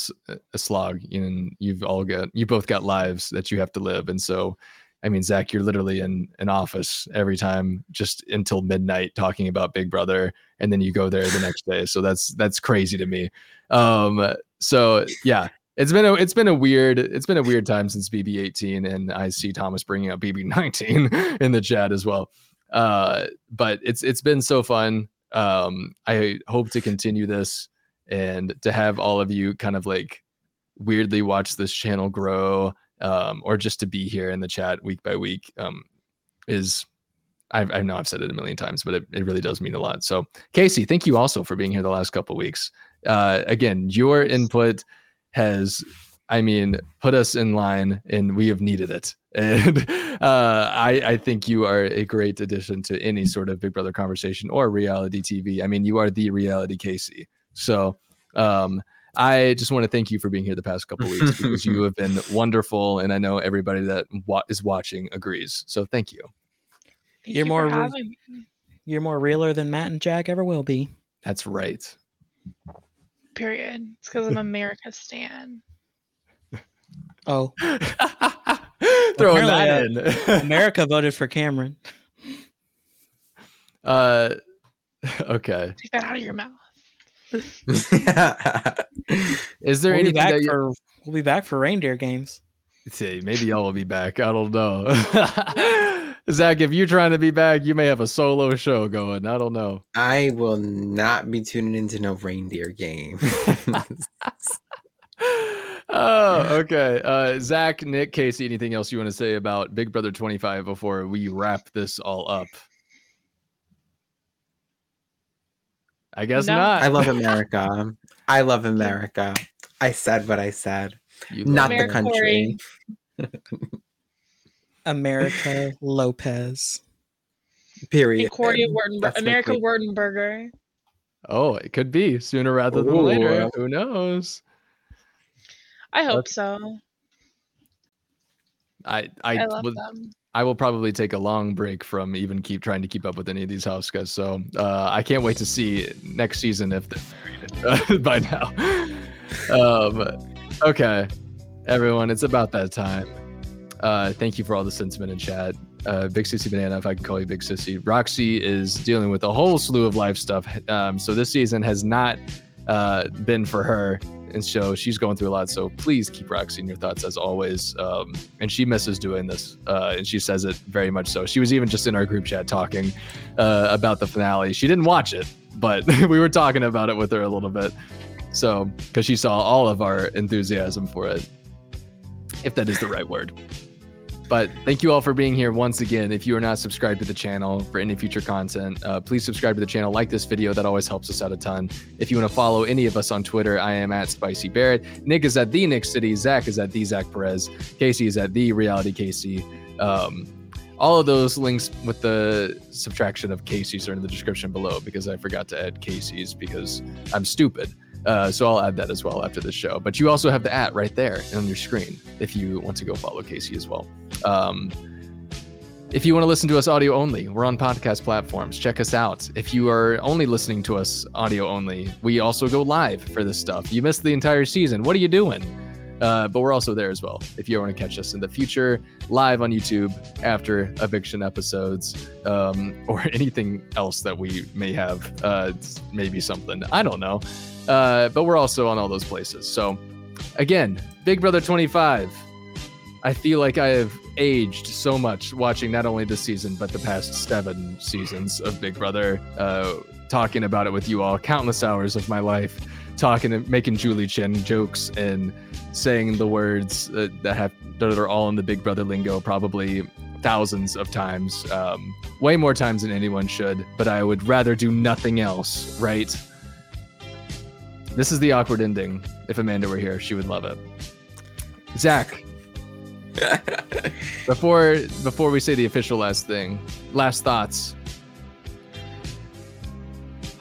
a slog, and you've all got you both got lives that you have to live, and so I mean, Zach, you're literally in an office every time, just until midnight, talking about Big Brother, and then you go there the next day. So that's that's crazy to me. Um, so yeah, it's been a it's been a weird it's been a weird time since B B eighteen, and I see Thomas bringing up B B nineteen in the chat as well. Uh, but it's it's been so fun. Um, I hope to continue this and to have all of you kind of like weirdly watch this channel grow. Um, or just to be here in the chat week by week um, is, I've, I know I've said it a million times, but it, it really does mean a lot. So Kaci, thank you also for being here the last couple of weeks. Uh, again, your input has, I mean, put us in line, and we have needed it. And uh, I, I think you are a great addition to any sort of Big Brother conversation or reality T V. I mean, you are the reality Kaci. So um I just want to thank you for being here the past couple of weeks because you have been wonderful, and I know everybody that wa- is watching agrees. So thank you. Thank you're you more re- you're more realer than Matt and Jag ever will be. That's right. Period. It's because I'm America Stan. Oh, throwing that in. America voted for Cameron. Uh, okay. Take that out of your mouth. Is there we'll anything that you... for, we'll be back for reindeer games? Let's see, maybe y'all will be back. I don't know. Zach, if you're trying to be back, you may have a solo show going. I don't know. I will not be tuning into no reindeer game. Oh, okay. Uh, Zach, Nick, Kaci, anything else you want to say about Big Brother twenty-five before we wrap this all up? I guess no. not. I love America. I love America. I said what I said. Not America, the country. America Lopez. Period. Corey Werdenber- America Werdenberger. Oh, it could be sooner rather than Ooh. Later. Who knows? I hope That's, so. I I, I, love will, them. I will probably take a long break from even keep trying to keep up with any of these house guys. So uh, I can't wait to see next season if they're married uh, by now. um, okay, everyone, it's about that time. Uh, thank you for all the sentiment in chat. Uh, Big Sissy Banana, if I can call you Big Sissy. Roxy is dealing with a whole slew of life stuff. Um, so this season has not uh, been for her. And so she's going through a lot. So please keep Roxy in your thoughts as always. Um, and she misses doing this. Uh, and she says it very much so. She was even just in our group chat talking uh, about the finale. She didn't watch it, but we were talking about it with her a little bit. So, because she saw all of our enthusiasm for it, if that is the right word. But thank you all for being here once again. If you are not subscribed to the channel for any future content, uh, please subscribe to the channel. Like this video. That always helps us out a ton. If you want to follow any of us on Twitter, I am at SpicyBarrett. Nick is at the Nick City. Zack is at TheZackPerez. Kaci is at TheRealityKaci. Um, all of those links with the subtraction of Kaci's are in the description below because I forgot to add Kaci's because I'm stupid. Uh, so I'll add that as well after the show. But you also have the at right there on your screen if you want to go follow Kaci as well. Um, if you want to listen to us audio only, we're on podcast platforms. Check us out. If you are only listening to us audio only, we also go live for this stuff. You missed the entire season. What are you doing? Uh, but we're also there as well. If you want to catch us in the future, live on YouTube after eviction episodes um, or anything else that we may have, uh, maybe something, I don't know. Uh, but we're also on all those places. So again, Big Brother twenty-five. I feel like I have aged so much watching not only this season, but the past seven seasons of Big Brother, uh, talking about it with you all, countless hours of my life, talking and making Julie Chen jokes and saying the words uh, that have that are all in the Big Brother lingo, probably thousands of times, um, way more times than anyone should, but I would rather do nothing else, right? This is the awkward ending. If Amanda were here, she would love it. Zack. before before we say the official last thing, last thoughts.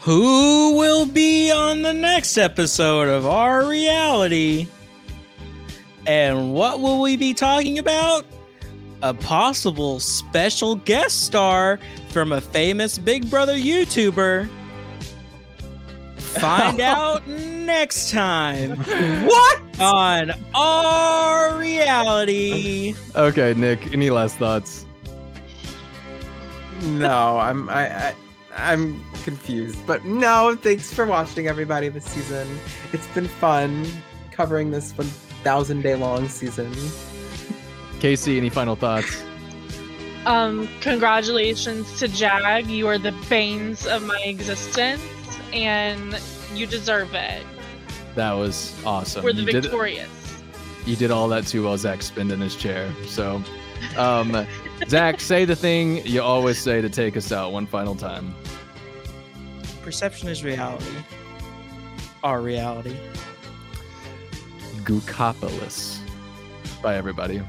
Who will be on the next episode of Our Reality? And what will we be talking about? A possible special guest star from a famous Big Brother YouTuber. Find out next time. What? On Our Reality. Okay, Nick, any last thoughts? No, I'm I, I I'm confused. But no, thanks for watching everybody this season. It's been fun covering this one thousand day long season. Kaci, any final thoughts? Um congratulations to Jag. You are the Bains of my existence. And you deserve it. That was awesome. We're the you victorious. Did, you did all that too while Zach's spinning in his chair. So, um, Zach, say the thing you always say to take us out one final time. Perception is reality. Our reality. Gookopolis. Bye, everybody.